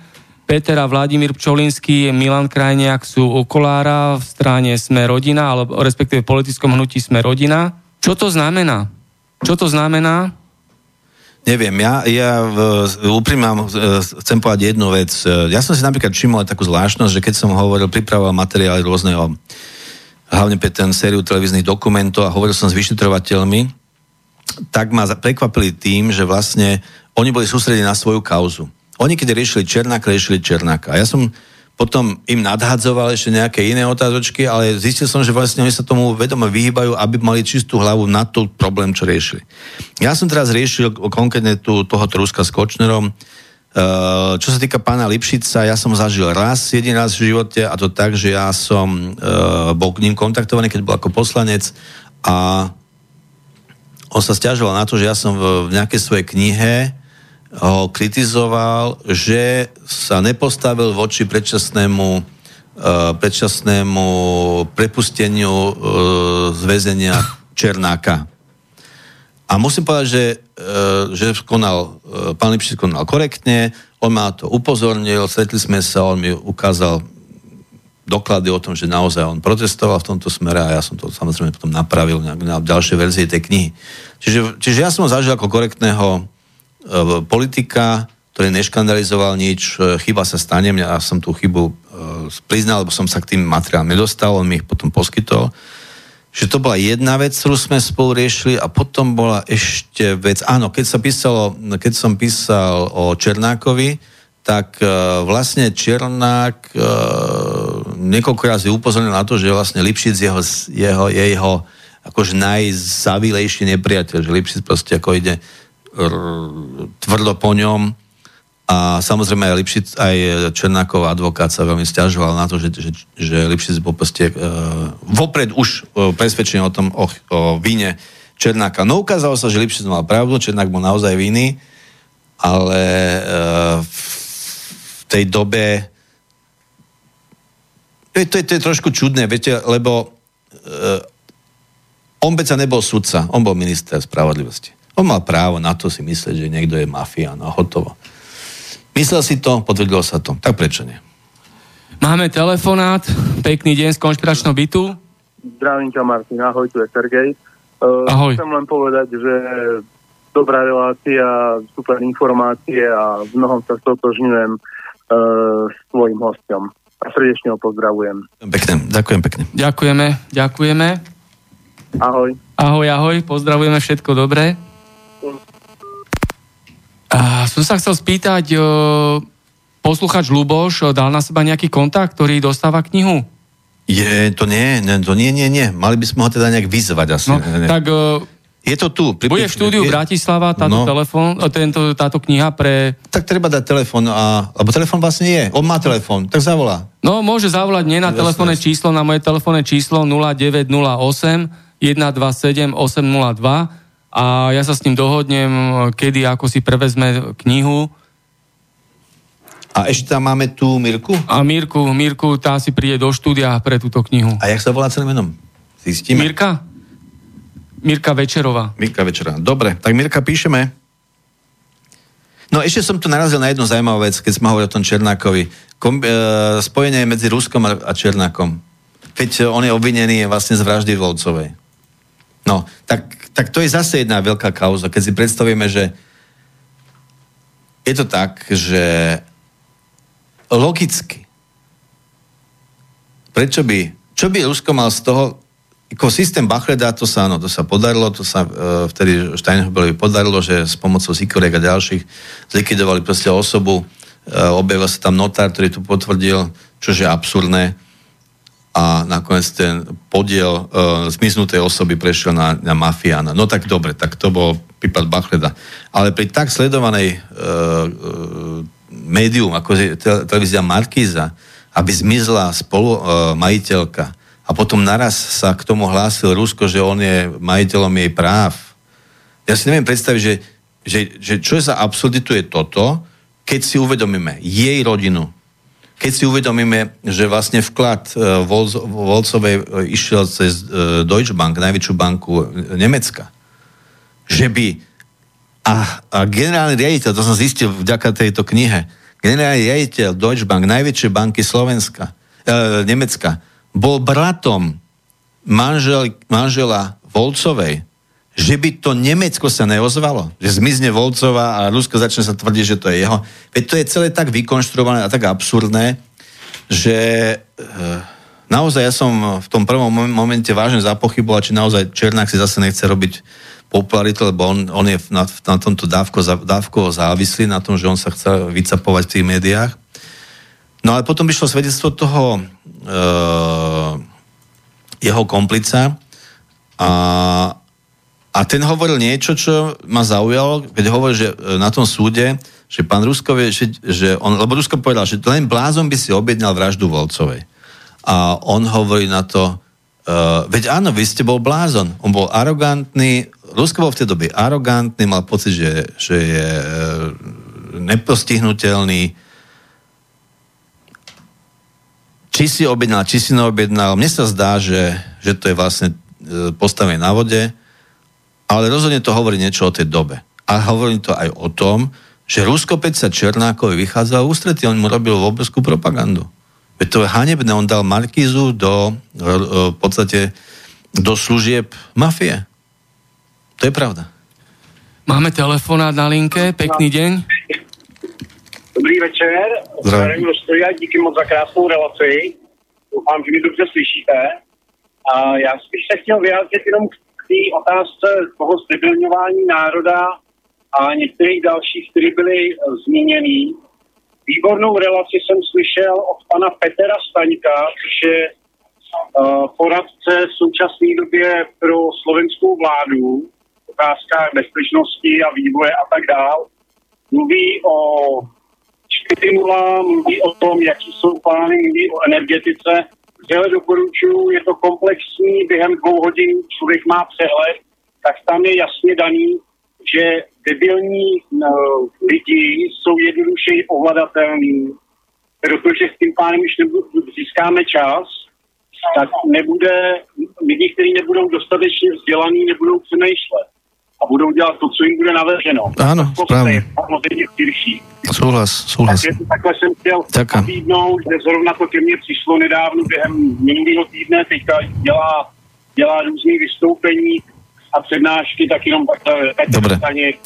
Peter a Vladimír Pčolinský, Milan Krajniak sú u Kolára v strane Sme rodina, alebo respektíve v politickom hnutí Sme rodina. Čo to znamená? Čo to znamená? Neviem, ja, ja úprimne chcem povedať jednu vec. Ja som si napríklad všimol takú zvláštnosť, že keď som hovoril, pripravoval materiály rôzne, hlavne pre ten sériu televíznych dokumentov a hovoril som s vyšetrovateľmi, tak ma prekvapili tým, že vlastne oni boli sústredení na svoju kauzu. Oni keď riešili Černák, riešili Černáka. Ja som potom im nadhadzoval ešte nejaké iné otázočky, ale zistil som, že vlastne oni sa tomu vedome vyhýbajú, aby mali čistú hlavu na to problém, čo riešili. Ja som teraz riešil konkrétne tú, toho Ruska s Kočnerom. E, čo sa týka pána Lipšica, ja som zažil raz, jediný raz v živote, a to tak, že ja som e, bol k ním kontaktovaný, keď bol ako poslanec a on sa sťažoval na to, že ja som v, v nejakej svojej knihe ho kritizoval, že sa nepostavil voči predčasnému, predčasnému prepusteniu z väzenia Černáka. A musím povedať, že, že konal, pán Lipšic konal korektne, on ma to upozornil, stretli sme sa, on mi ukázal doklady o tom, že naozaj on protestoval v tomto smere a ja som to samozrejme potom napravil na ďalšie verzie tej knihy. Čiže, čiže ja som ho zažil ako korektného politika, ktorý neškandalizoval nič, chyba sa stane, ja som tú chybu priznal, lebo som sa k tým materiálom nedostal, on mi ich potom poskytol. Že to bola jedna vec, ktorú sme spolu riešili, a potom bola ešte vec, áno, keď sa písalo, keď som písal o Černákovi, tak vlastne Černák niekoľko razy upozornil na to, že vlastne Lipšic je jeho, jeho, jeho akože najzavilejší nepriateľ, že Lipšic proste ako ide tvrdo po ňom. A samozrejme aj Lipšic, aj Černákov advokát sa veľmi sťažoval na to, že, že, že Lipšic bol proste e, vopred už e, presvedčený o tom, o, o vine Černáka. No ukázalo sa, že Lipšic mal pravdu, Černák bol naozaj vinný, ale e, v tej dobe to je, to je, to je trošku čudné, viete, lebo e, on beca nebol sudca, on bol minister spravodlivosti. On mal právo na to si myslieť, že niekto je mafián a hotovo. Myslel si to, potvrdilo sa to. Tak prečo nie? Máme telefonát. Pekný deň z konšpiračného bytu. Zdravím ťa, Martin. Ahoj, tu je Sergej. Uh, Ahoj. Chcem len povedať, že dobrá relácia, super informácie a v mnohom sa stotožňujem uh, s tvojim hostom. A srdečne ho pozdravujem. Pekne, ďakujem pekne. Ďakujeme, ďakujeme. Ahoj. Ahoj, ahoj. Pozdravujeme, všetko dobré. Uh, som sa chcel spýtať, uh, posluchač Luboš dal na seba nejaký kontakt, ktorý dostáva knihu? Je, to nie, ne, to nie, nie, nie. Mali by sme ho teda nejak vyzvať asi. No, ne, ne. Tak, uh, je to tu. Pripične. Bude v štúdiu je... Bratislava táto, no. telefón, tento, táto kniha pre... Tak treba dať telefón, a, lebo telefón vlastne je. On má telefón, tak zavolá. No, môže zavolať nie na vlastne. Telefónne číslo, na moje telefónne číslo nula deväť nula osem, jeden dva sedem, osem nula dva. A ja sa s ním dohodnem, kedy, ako si prevezme knihu. A ešte tam máme tú Mirku? A Mirku, Mirku, tá si príde do štúdia pre túto knihu. A jak sa volá celým menom? Zistíme. Mirka? Mirka Večerová. Mirka Večerová. Dobre, tak Mirka, píšeme. No ešte som tu narazil na jednu zaujímavú vec, keď sme hovorili o tom Černákovi. Kom, e, spojenie medzi Ruskom a Černákom. Veď on je obvinený vlastne z vraždy Volcovej. No, tak tak to je zase jedna veľká kauza. Keď si predstavíme, že je to tak, že logicky prečo by, čo by Rusko mal z toho, ako systém Bachreda, to sa, áno, to sa podarilo, to sa e, vtedy Steinhobelovi podarilo, že s pomocou Sikoriek a ďalších zlikvidovali proste osobu, e, objavil sa tam notár, ktorý to potvrdil, čože je absurdné. A nakoniec ten podiel e, zmiznutej osoby prešiel na, na mafiána. No tak dobre, tak to bol prípad Bachreda. Ale pri tak sledovanej e, e, médium, ako je televízia Markíza, aby zmizla spolu e, majiteľka a potom naraz sa k tomu hlásil Rusko, že on je majiteľom jej práv. Ja si neviem predstaviť, že, že, že čo sa absurdituje toto, keď si uvedomíme jej rodinu. Keď si uvedomíme, že vlastne vklad Volcovej išiel cez Deutsche Bank, najväčšiu banku Nemecka, že by... A, a generálny riaditeľ, to som zistil vďaka tejto knihe, generálny riaditeľ Deutsche Bank, najväčšej banky Slovenska, e, Nemecka, bol bratom manžel, manžela Volcovej, že by to Nemecko sa neozvalo, že zmizne Volcová a Rusko začne sa tvrdiť, že to je jeho. Veď to je celé tak vykonštruované a tak absurdné, že e, naozaj ja som v tom prvom momente vážne zapochyboval, či naozaj Černák si zase nechce robiť popularitu, lebo on, on je na, na tomto dávko, dávkovo závislý, na tom, že on sa chce vycapovať v tých médiách. No ale potom vyšlo svedectvo toho e, jeho komplica a A ten hovoril niečo, čo ma zaujalo, keď hovoril, že na tom súde, že pán Rusko, že, že on, lebo Rusko povedal, že len blázon by si objednal vraždu Volcovej. A on hovorí na to, uh, veď áno, vy ste bol blázon. On bol arogantný, Rusko bol v tej dobe arogantný, mal pocit, že, že je uh, nepostihnutelný. Či si objednal, či si neobjednal. Mne sa zdá, že, že to je vlastne postavené na vode. Ale rozhodne to hovorí niečo o tej dobe. A hovorí to aj o tom, že Rusko päťdesiat Černákovi vychádzal v ústretí, on mu robil obrovskú propagandu. Veď to je hanebné, on dal Markízu do, v podstate do služieb mafie. To je pravda. Máme telefonát na linke, pekný deň. Dobrý večer, zdravím do studia, díky moc za krásnou relaci. Doufám, že mi dobře slyšíte. A já spíš se chtěl vyjádřit jenom k té otázce toho zdebilňování národa a některých dalších, které byly zmíněný. Výbornou relaci jsem slyšel od pana Petera Staňka, což je uh, poradce v současné době pro slovenskou vládu v otázkách bezpečnosti a vývoje a tak dál. Mluví o čtyři nula, mluví o tom, jaký jsou plány, mluví o energetice. Vždyhle doporučuji, je to komplexní, během dvou hodin člověk má přehled, tak tam je jasně daný, že debilní no, lidi jsou jednodušeji ovladatelní, protože s tím pánem, když získáme čas, tak nebude, lidi, kteří nebudou dostatečně vzdělaní, nebudou přemýšlet a budou dělat to, co jim bude navrženo. Áno, správne. Súhlas, súhlas. Takže takhle jsem chtěl nabídnout, že zrovna to ke mně přišlo nedávno, během minulého týdne, teďka dělá, dělá různý vystoupení a přednášky, tak jenom takhle. Dobre,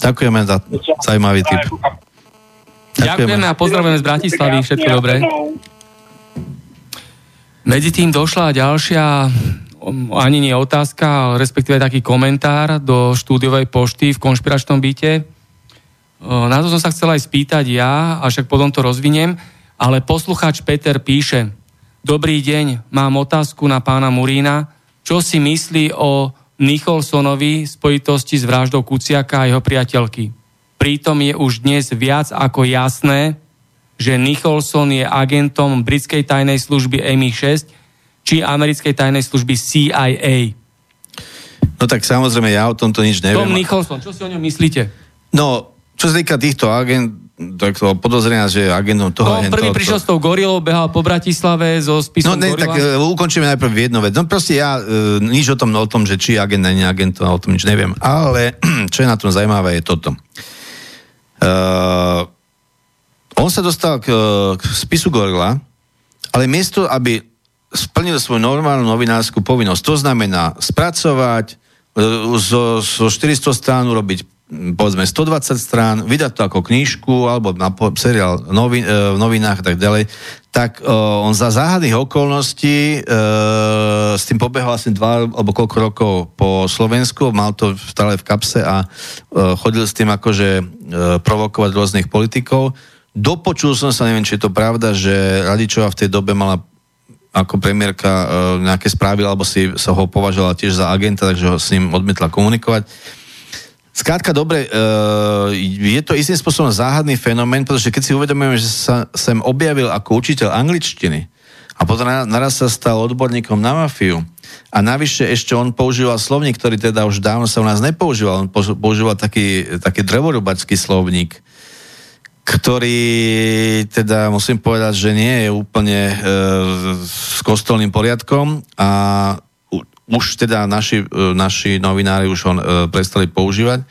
ďakujeme za zajímavý tip. Ďakujeme a pozdravujeme z Bratislavy, všetko dobré. Medzi tým došla ďalšia, ani nie otázka, respektíve taký komentár do štúdiovej pošty v konšpiračnom byte. Na to som sa chcel aj spýtať ja, a však potom to rozviniem, ale poslucháč Peter píše: Dobrý deň, mám otázku na pána Murína. Čo si myslí o Nicholsonovi v spojitosti s vraždou Kuciaka a jeho priateľky? Pritom je už dnes viac ako jasné, že Nicholson je agentom britskej tajnej služby em i šesť či americkej tajnej služby C I A. No tak samozrejme, ja o tomto nič neviem. Tom Nicholson, čo si o ňom myslíte? No, čo sa týka týchto agent, tak to podozrenia, že agentom toho... No, prvý prišiel s tou gorilou, behal po Bratislave so spisom gorila. No, ne, gorila. Tak uh, ukončíme najprv jednu vec. No proste ja uh, nič o tom, no, o tom, že či agent, nie agent, o tom nič neviem. Ale čo je na tom zaujímavé, je toto. Uh, on sa dostal k, k spisu gorila, ale miesto, aby splnil svoju normálnu novinárskú povinnosť, to znamená spracovať, zo, zo štyristo strán urobiť povedzme stodvadsať strán, vydať to ako knižku alebo na seriál novin, e, v novinách a tak ďalej, tak e, on za záhadných okolností e, s tým pobehol asi dva alebo koľko rokov po Slovensku, mal to stále v kapse a e, chodil s tým akože e, provokovať rôznych politikov. Dopočul som sa, neviem, či je to pravda, že Radičová v tej dobe mala ako premiérka e, nejaké správy, alebo si sa ho považovala tiež za agenta, takže ho s ním odmietla komunikovať. Skrátka, dobre, je to istým spôsobom záhadný fenomén, pretože keď si uvedomujeme, že sa sem objavil ako učiteľ angličtiny a potom naraz sa stal odborníkom na mafiu a navyše ešte on používal slovník, ktorý teda už dávno sa u nás nepoužíval, on používal taký, taký drevorubačský slovník, ktorý teda musím povedať, že nie je úplne e, s kostolným poriadkom a už teda naši, naši novinári už ho prestali používať.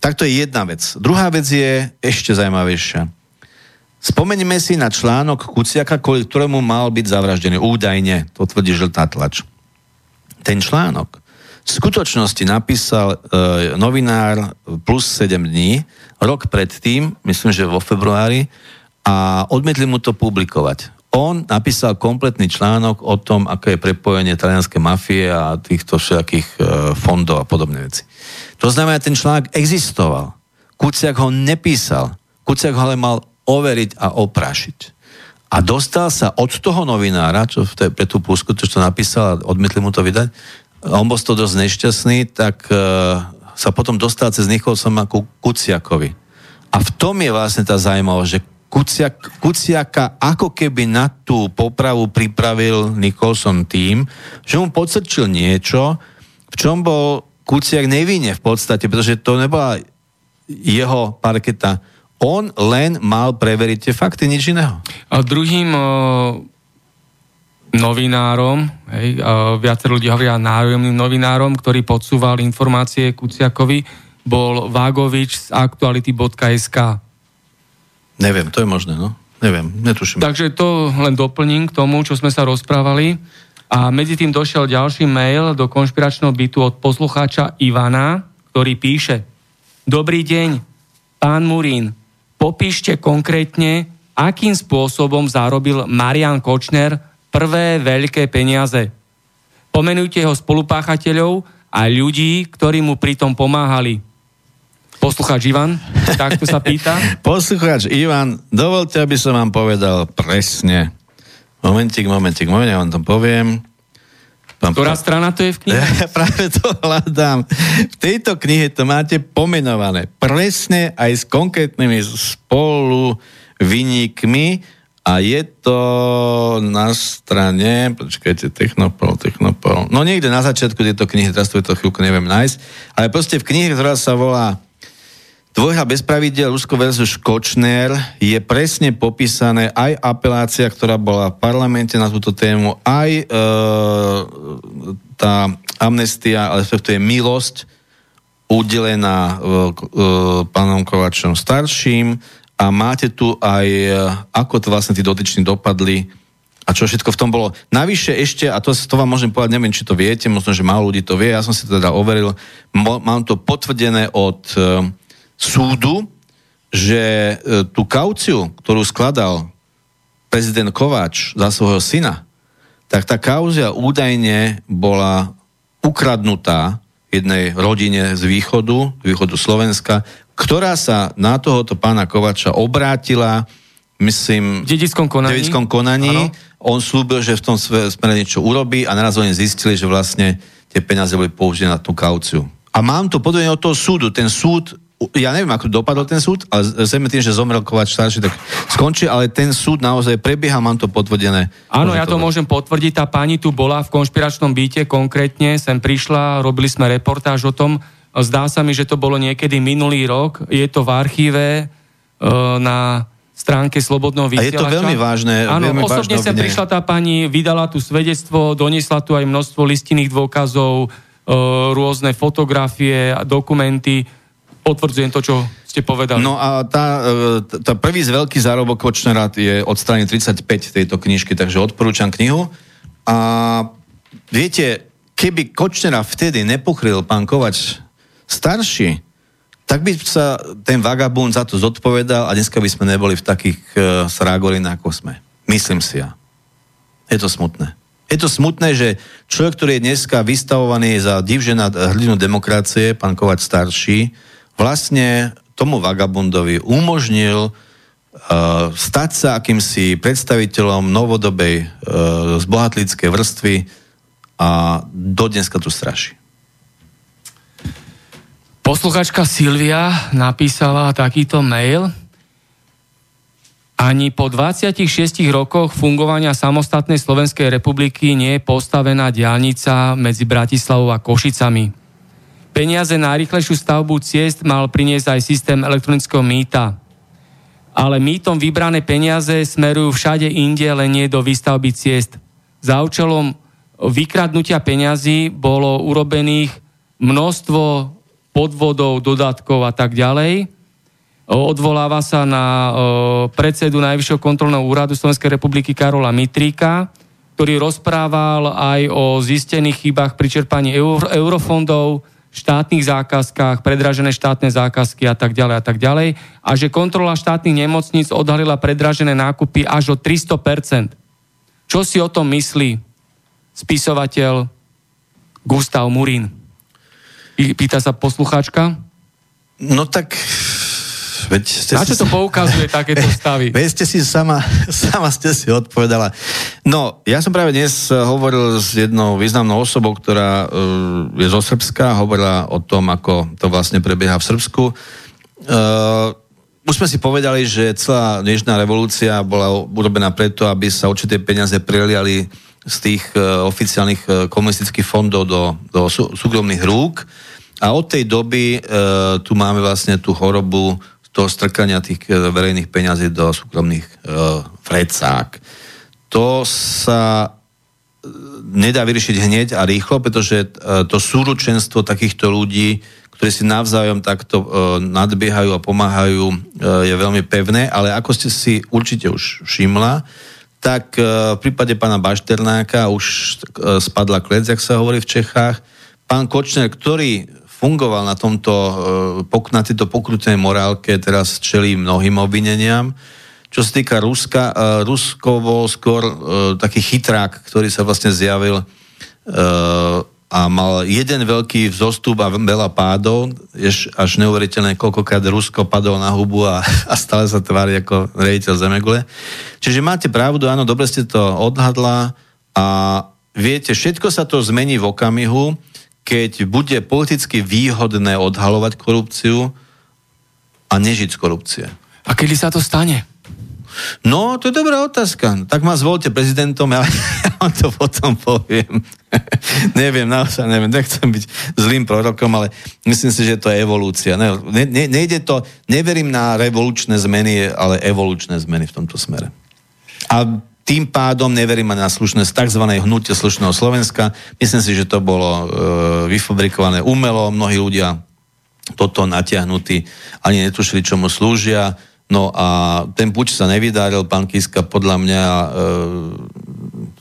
Tak to je jedna vec. Druhá vec je ešte zaujímavejšia. Spomeňme si na článok Kuciaka, kvôli ktorému mal byť zavraždený. Údajne, to tvrdí žltá tlač. Ten článok v skutočnosti napísal e, novinár plus sedem dní, rok predtým, myslím, že vo februári, a odmietli mu to publikovať. On napísal kompletný článok o tom, aké je prepojenie talianskej mafie a týchto všetkých e, fondov a podobné veci. To znamená, ten článok existoval. Kuciak ho nepísal. Kuciak ho ale mal overiť a oprášiť. A dostal sa od toho novinára, čo v tej, pre tú plusku, čo to napísal a odmietli mu to vydať, on bol z toho dosť nešťastný, tak e, sa potom dostal cez Nicholsona ku Kuciakovi. A v tom je vlastne tá zaujímavosť, že Kuciak, Kuciaka ako keby na tú popravu pripravil Nicholson tým, že mu podsrčil niečo, v čom bol Kuciak nevinne v podstate, pretože to nebola jeho parketa. On len mal preveriť tie fakty, nič iného. A druhým o, novinárom, hej, o, viacer ľudí hovoria nájomným novinárom, ktorý podsúval informácie Kuciakovi, bol Vágovič z aktuality bodka es ká. Neviem, to je možné, no? Neviem, netuším. Takže to len doplním k tomu, čo sme sa rozprávali. A medzi tým došiel ďalší mail do konšpiračného bytu od poslucháča Ivana, ktorý píše: Dobrý deň, pán Murín, popíšte konkrétne, akým spôsobom zarobil Marián Kočner prvé veľké peniaze. Pomenujte jeho spolupáchateľov a ľudí, ktorí mu pritom pomáhali. Poslucháč Ivan, takto sa pýta. Poslucháč Ivan, dovolte, aby som vám povedal presne. Momentík, momentík, momentík, ja vám to poviem. Pán Ktorá pán... strana to je v knihe? Ja práve to hľadám. V tejto knihe to máte pomenované. Presne aj s konkrétnymi spoluvinníkmi a je to na strane, počkajte, Technopol, Technopol. No niekde na začiatku tejto knihy, teraz tu je to chvíľku, neviem nájsť, ale proste v knihe, ktorá sa volá Dvojhra bez pravidiel, Rusko versus Kočner, je presne popísané aj apelácia, ktorá bola v parlamente na túto tému, aj e, tá amnestia, ale to je milosť udelená e, e, pánom Kovačom starším a máte tu aj, e, ako to vlastne tí dotyční dopadli a čo všetko v tom bolo. Navyše ešte, a to, to vám môžem povedať, neviem, či to viete, možno, že málo ľudí to vie, ja som si to teda overil, mo, mám to potvrdené od... E, súdu, že tú kauciu, ktorú skladal prezident Kovač za svojho syna, tak tá kauzia údajne bola ukradnutá jednej rodine z východu, z východu Slovenska, ktorá sa na tohoto pána Kovača obrátila, myslím, v dedickom konaní. Dedickom konaní. On slúbil, že v tom smere niečo urobí a naraz oni zistili, že vlastne tie peniaze boli použité na tú kauciu. A mám to podľa od toho súdu. Ten súd ja neviem, ako dopadol ten súd, ale zrejme tým, že zomrel Kovač starší, tak skončí, ale ten súd naozaj prebieha, mám to potvrdené. Áno, ja to môžem potvrdiť, tá pani tu bola v konšpiračnom byte, konkrétne sem prišla, robili sme reportáž o tom, zdá sa mi, že to bolo niekedy minulý rok, je to v archíve na stránke Slobodného vysielača. A je to veľmi vážne. Áno, veľmi osobne vážne sem prišla tá pani, vydala tu svedectvo, doniesla tu aj množstvo listinných dôkazov, rôzne fotografie, dokumenty. Potvrdzujem to, čo ste povedali. No a tá, tá prvý z veľký zárobok Kočnera je od strany tridsaťpäť tejto knižky, takže odporúčam knihu. A viete, keby Kočnera vtedy nepokryl pán Kovač starší, tak by sa ten vagabún za to zodpovedal a dneska by sme neboli v takých uh, srágolinách, ako sme. Myslím si ja. Je to smutné. Je to smutné, že človek, ktorý je dneska vystavovaný za divžená hrdinu demokracie, pán Kovač starší, vlastne tomu vagabundovi umožnil uh, stať sa akýmsi predstaviteľom novodobej uh, zbohatlíckej vrstvy a dodneska tu straší. Posluchačka Silvia napísala takýto mail. Ani po dvadsiatich šiestich rokoch fungovania samostatnej Slovenskej republiky nie je postavená diaľnica medzi Bratislavou a Košicami. Peniaze na rýchlejšiu stavbu ciest mal priniesť aj systém elektronického mýta. Ale mýtom vybrané peniaze smerujú všade inde, len nie do výstavby ciest. Za účelom vykradnutia peňazí bolo urobených množstvo podvodov, dodatkov a tak ďalej. Odvoláva sa na predsedu Najvyššieho kontrolného úradu Slovenskej republiky Karola Mitríka, ktorý rozprával aj o zistených chybách pri čerpaní eur, eurofondov, štátnych zákazkách, predražené štátne zákazky a tak ďalej a tak ďalej. A že kontrola štátnych nemocníc odhalila predražené nákupy až o tristo percent. Čo si o tom myslí spisovateľ Gustáv Murín? Pýta sa poslucháčka. No tak... Na čo to si... poukazuje takéto stavy? Veď ste si sama, sama ste si odpovedala. No, ja som práve dnes hovoril s jednou významnou osobou, ktorá uh, je zo Srbska, hovorila o tom, ako to vlastne prebieha v Srbsku. Uh, už sme si povedali, že celá dnešná revolúcia bola urobená preto, aby sa určité peniaze preliali z tých uh, oficiálnych uh, komunistických fondov do, do sú, súkromných rúk. A od tej doby uh, tu máme vlastne tú chorobu toho strkania tých verejných peňazí do súkromných e, vrecák. To sa nedá vyriešiť hneď a rýchlo, pretože e, to súručenstvo takýchto ľudí, ktorí si navzájom takto e, nadbiehajú a pomáhajú, e, je veľmi pevné, ale ako ste si určite už všimla, tak e, v prípade pána Bašternáka už e, spadla klec, jak sa hovorí v Čechách. Pán Kočner, ktorý v fungoval na tomto, na tejto pokrútenej morálke, teraz čelí mnohým obvineniam. Čo sa týka Ruska, Rusko bol skôr taký chytrák, ktorý sa vlastne zjavil a mal jeden veľký vzostup a veľa pádov, ješ až neuveriteľné, koľkokrát Rusko padol na hubu a, a stále sa tvári ako riaditeľ Zemegule. Čiže máte pravdu, áno, dobre ste to odhadla a viete, všetko sa to zmení v okamihu, keď bude politicky výhodné odhalovať korupciu a nežiť z korupcie. A kedy sa to stane? No, to je dobrá otázka. Tak ma zvolte prezidentom, ja, ja vám to potom poviem. Neviem, naozaj neviem, nechcem byť zlým prorokom, ale myslím si, že to je evolúcia. Ne, ne, nejde to, neverím na revolučné zmeny, ale evolučné zmeny v tomto smere. A tým pádom neverím na slušné, tzv. Hnutie slušného Slovenska. Myslím si, že to bolo e, vyfabrikované umelo, mnohí ľudia toto natiahnutí ani netušili, čomu slúžia. No a ten puč sa nevydaril, pán Kiska, podľa mňa e,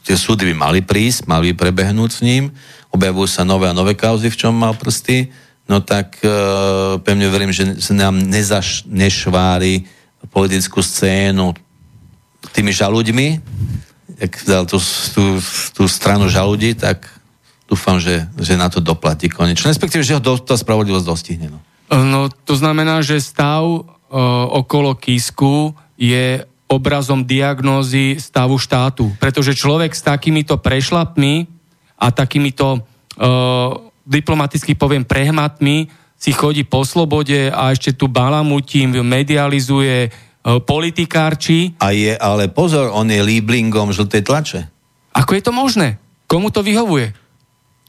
tie súdy by mali prísť, mali prebehnúť s ním, objavujú sa nové a nové kauzy, v čom mal prsty, no tak e, pevne verím, že sa nám nezaš, nešvári politickú scénu tými žalúďmi, ak dal tú, tú, tú stranu žalúdi, tak dúfam, že, že na to doplatí konečne, respektíve, že ho do, tá spravodlivosť dostihne. No. no, to znamená, že stav okolo Kisku je obrazom diagnózy stavu štátu. Pretože človek s takýmito prešlapmi a takýmito uh, diplomaticky poviem prehmatmi si chodí po slobode a ešte tu balamutím, medializuje uh, politikárči. A je, ale pozor, on je líblingom žltej tlače. Ako je to možné? Komu to vyhovuje?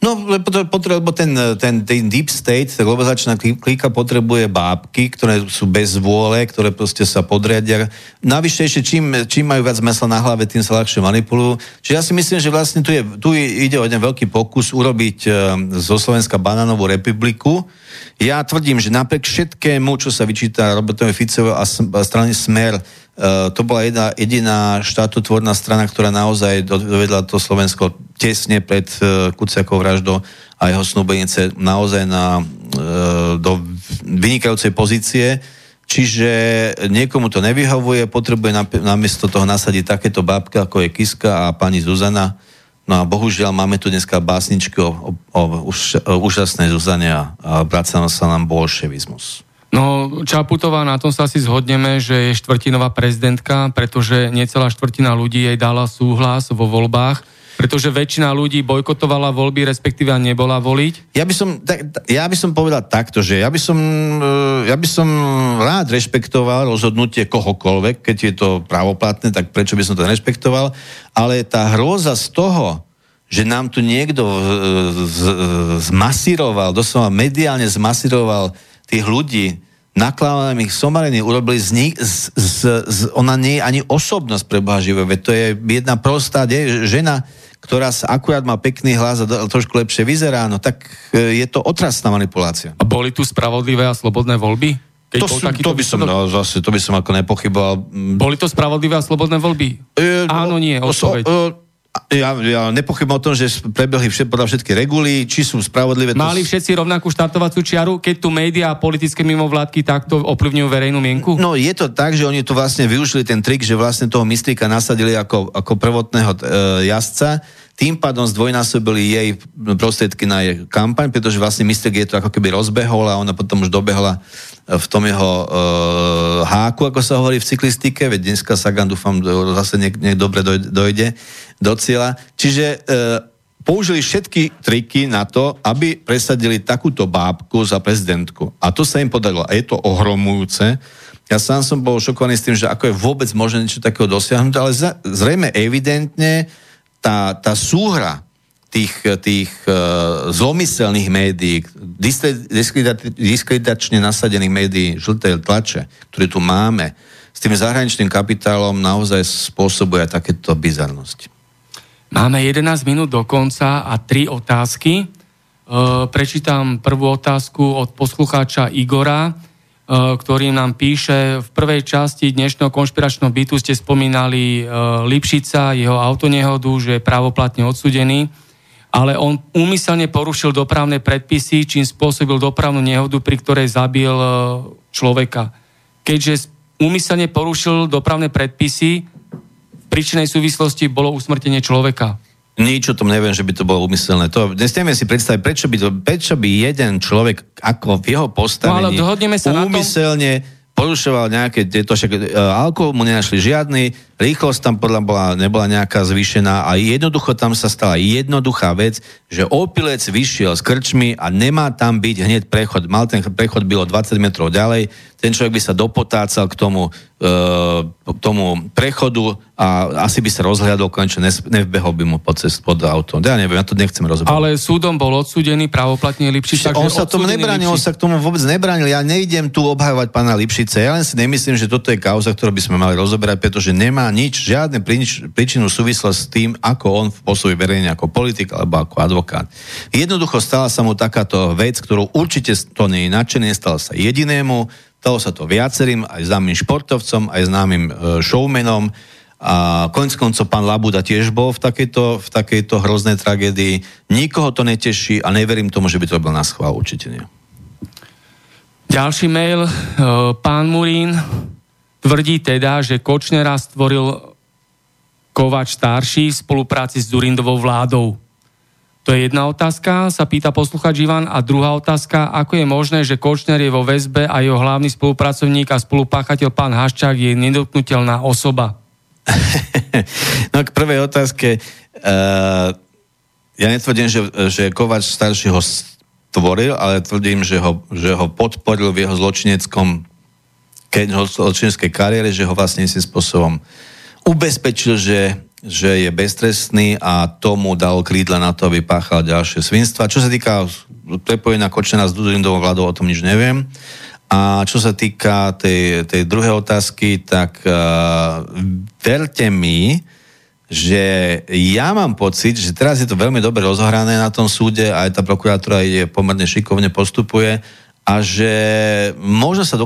No, lebo ten, ten, ten deep state, tá globalizačná klíka potrebuje bábky, ktoré sú bez vôle, ktoré proste sa podriadia. Navyše ešte, čím, čím majú viac mäsa na hlave, tým sa ľahšie manipulujú. Čiže ja si myslím, že vlastne tu, je, tu ide o jeden veľký pokus urobiť zo Slovenska banánovú republiku. Ja tvrdím, že napriek všetkému, čo sa vyčíta Robertovi Ficovi a strany Smer, to bola jedna, jediná štátotvorná strana, ktorá naozaj dovedla to Slovensko tesne pred Kuciakovou vraždou a jeho snúbenice naozaj na, do vynikajúcej pozície. Čiže niekomu to nevyhovuje, potrebuje namiesto toho nasadiť takéto bábka, ako je Kiska a pani Zuzana. No a bohužiaľ máme tu dneska básničky o, o, už, o úžasnej Zuzane a, a vracal sa nám bolševizmus. No, Čaputová, na tom sa asi zhodneme, že je štvrtinová prezidentka, pretože necelá štvrtina ľudí jej dala súhlas vo voľbách, pretože väčšina ľudí bojkotovala voľby, respektíve nebola voliť. Ja by som, tak, ja by som povedal takto, že ja by som, ja by som rád rešpektoval rozhodnutie kohokoľvek, keď je to právoplatné, tak prečo by som to rešpektoval, ale tá hrôza z toho, že nám tu niekto zmasíroval, doslova mediálne zmasíroval tých ľudí, nakládaním ich somariny, urobili z nich, z, z, z, ona nie je ani osobnosť pre Boha živého, veď to je jedna prostá de, žena, ktorá sa akurát má pekný hlas a trošku lepšie vyzerá, no tak je to otrasná manipulácia. A boli tu spravodlivé a slobodné voľby? To, sú, to, by som, no, zase, to by som ako nepochyboval. Boli to spravodlivé a slobodné voľby? E, Áno, nie, odpoveď. So, e, Ja, ja nepochybujem o tom, že prebehli všet, podľa všetky regulí, či sú spravodlivé. Mali všetci rovnakú štartovacú čiaru, keď tu médiá a politické mimovládky takto ovplyvňujú verejnú mienku? No je to tak, že oni tu vlastne využili ten trik, že vlastne toho mistríka nasadili ako, ako prvotného e, jazdca, tým pádom zdvojnásobili jej prostriedky na jej kampaň, pretože vlastne mistrík je to ako keby rozbehol a ona potom už dobehla v tom jeho e, háku, ako sa hovorí v cyklistike, veď dneska Sagan, dúfam, zase niek, niek dobre dojde do cieľa. Čiže e, použili všetky triky na to, aby presadili takúto bábku za prezidentku. A to sa im podarilo. A je to ohromujúce. Ja sám som bol šokovaný s tým, že ako je vôbec možné niečo takého dosiahnuť, ale za, zrejme evidentne Tá, tá súhra tých, tých uh, zlomyselných médií, diskreditačne nasadených médií, žltej tlače, ktoré tu máme, s tým zahraničným kapitálom naozaj spôsobuje takéto bizarnosti. Máme jedenásť minút do konca a tri otázky. E, prečítam prvú otázku od poslucháča Igora, e, ktorý nám píše: v prvej časti dnešného konšpiračného bytu ste spomínali e, Lipšica, jeho autonehodu, že je právoplatne odsudený. ale on úmyselne porušil dopravné predpisy, čím spôsobil dopravnú nehodu, pri ktorej zabil človeka. Keďže úmyselne porušil dopravné predpisy, v príčnej súvislosti bolo usmrtenie človeka. Nič o tom neviem, že by to bolo úmyselné. To nestieme si predstaviť, prečo by, to, prečo by jeden človek, ako v jeho postavení, no, úmyselne porušoval nejaké tieto, však alkohol mu nenašli žiadny, rýchlosť tam podľa bola, nebola nejaká zvýšená a jednoducho tam sa stala jednoduchá vec, že opilec vyšiel z krčmy a nemá tam byť hneď prechod. Mal ten prechod bylo dvadsať metrov ďalej, ten človek by sa dopotácal k tomu, k tomu prechodu a asi by sa rozhľadol konečne, nevbehol by mu pod cest pod autom. Ja neviem, ja to nechcem rozoberať. Ale súdom bol odsúdený právoplatne Lipšic. On sa tomu nebránil, on sa k tomu vôbec nebránil. Ja nejdem tu obhajovať pána Lipšica. Ja len si nemyslím, že toto je kauza, ktorú by sme mali rozoberať, pretože nemá nič, žiadne príčinu súvislosť s tým, ako on pôsobí verejne ako politik alebo ako advokát. Jednoducho stala sa mu takáto vec, ktorú určite to nie je nadšené, stalo sa jedinému, stalo sa to viacerým, aj známym športovcom, aj známym showmanom a koniec koncov pán Labuda tiež bol v takejto, v takejto hroznej tragédii. Nikoho to neteší a neverím tomu, že by to bol na schvál, určite nie. Ďalší mail, pán Murín tvrdí teda, že Kočnera stvoril Kovač starší v spolupráci s Dzurindovou vládou. To je jedna otázka, sa pýta posluchač Ivan. A druhá otázka, ako je možné, že Kočner je vo väzbe a jeho hlavný spolupracovník a spolupáchateľ pán Haščák je nedotknuteľná osoba? No k prvej otázke, uh, ja netvrdím, že, že Kovač starší ho stvoril, ale tvrdím, že ho, že ho podporil v jeho zločineckom keď ho zločineckej kariére, že ho vlastne istým spôsobom ubezpečil, že, že je beztrestný a tomu dal krídla na to, aby páchal ďalšie svinstva. Čo sa týka prepojenia Kočnera s Dzurindovou vládou, o tom nič neviem. A čo sa týka tej, tej druhej otázky, tak uh, verte mi, že ja mám pocit, že teraz je to veľmi dobre rozohrané na tom súde, aj tá prokurátora je pomerne šikovne postupuje, a že možno sa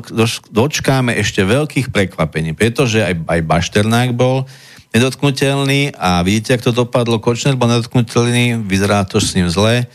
dočkáme ešte veľkých prekvapení, pretože aj, aj Bašternák bol nedotknutelný a vidíte, ak to dopadlo, Kočner bol nedotknutelný, vyzerá to s ním zle.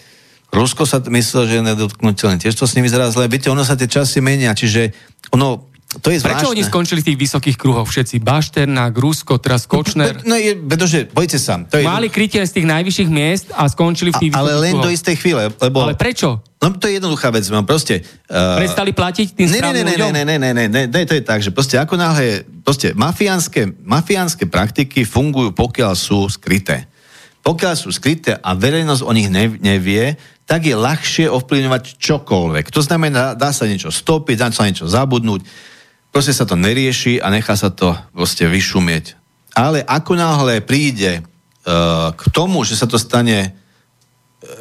Rusko sa myslel, že je nedotknutelný, tiež to s ním vyzerá zle. Viete, ono sa tie časy menia, čiže ono, to je zvláštne. Prečo oni skončili v tých vysokých kruhoch všetci? Bašternák, Rusko, teraz Kočner. No, je, pretože, bojte sa. To je... Mali krytie z tých najvyšších miest a skončili v tých a, vysokých kruhoch. Ale len kruhoch. Do istej chvíle. Lebo... Ale prečo? No to je jednoduchá vec, mám proste... Uh... Prestali platiť tým správnym ľuďom? Ne, ne, ne, ne, ne, ne, to je tak, že proste ako náhle, proste mafiánske, mafiánske praktiky fungujú, pokiaľ sú skryté. Pokiaľ sú skryté a verejnosť o nich nevie, tak je ľahšie ovplyvňovať čokoľvek. To znamená, dá sa niečo stopiť, dá sa niečo zabudnúť, proste sa to nerieši a nechá sa to proste vyšumieť. Ale ako náhle príde uh, k tomu, že sa to stane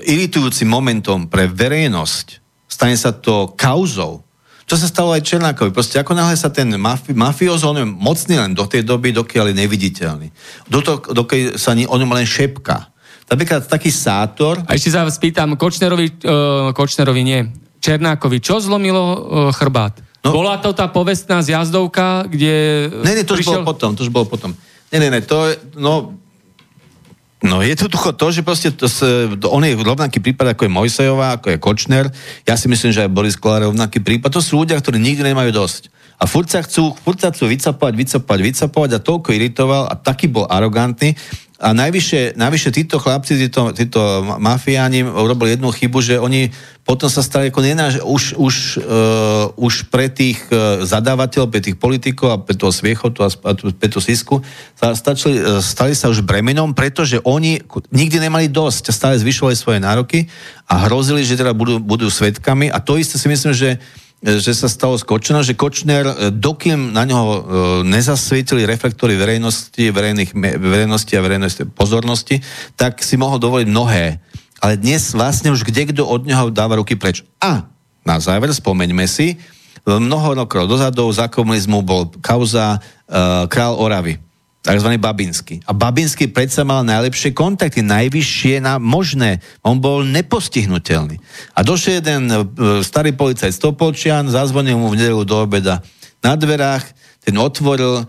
iritujúcim momentom pre verejnosť, stane sa to kauzou. To sa stalo aj Černákovi. Proste ako náhle sa ten mafi- mafiózo, on je mocný len do tej doby, dokiaľ je neviditeľný. Do to, dokiaľ sa ni- on len šepká. Napríklad taký sátor... A ešte sa spýtam, Kočnerovi, uh, Kočnerovi nie, Černákovi, čo zlomilo uh, chrbát? No, bola to tá povestná zjazdovka, kde... Ne, ne, to už prišiel... bolo potom, to už bolo potom. Ne, ne, ne, to je... No, No je to to, že proste to, on je rovnaký prípad, ako je Mojsejová, ako je Kočner. Ja si myslím, že aj Boris Kollár je rovnaký prípad. To sú ľudia, ktorí nikdy nemajú dosť. A furt sa chcú, furt sa chcú vycapovať, vycapovať, vycapovať a toľko iritoval a taký bol arogantný. A najvyššie, najvyššie títo chlapci, títo, títo mafiáni urobili jednu chybu, že oni potom sa stali ako nenáž, už, už, uh, už pre tých uh, zadávateľov, pre tých politikov a pre toho sviechotu a pre tú sisku stačili, stali sa už bremenom, pretože oni nikdy nemali dosť, stále zvyšovali svoje nároky a hrozili, že teda budú, budú svedkami a to isté si myslím, že že sa stalo s Kočnerom, že Kočner, dokým na ňoho nezasvietili reflektory verejnosti, verejnosti a verejnosti pozornosti, tak si mohol dovoliť mnohé. Ale dnes vlastne už kdekto od neho dáva ruky preč. A na záver spomeňme si, mnoho rokov dozadu za komunizmu bol kauza uh, Král Oravy, takzvaný Babinský. A Babinský predsa mal najlepšie kontakty, najvyššie na možné. On bol nepostihnutelný. A došiel jeden starý policajt Stopolčian, zazvonil mu v nedeľu do obeda na dverách, ten otvoril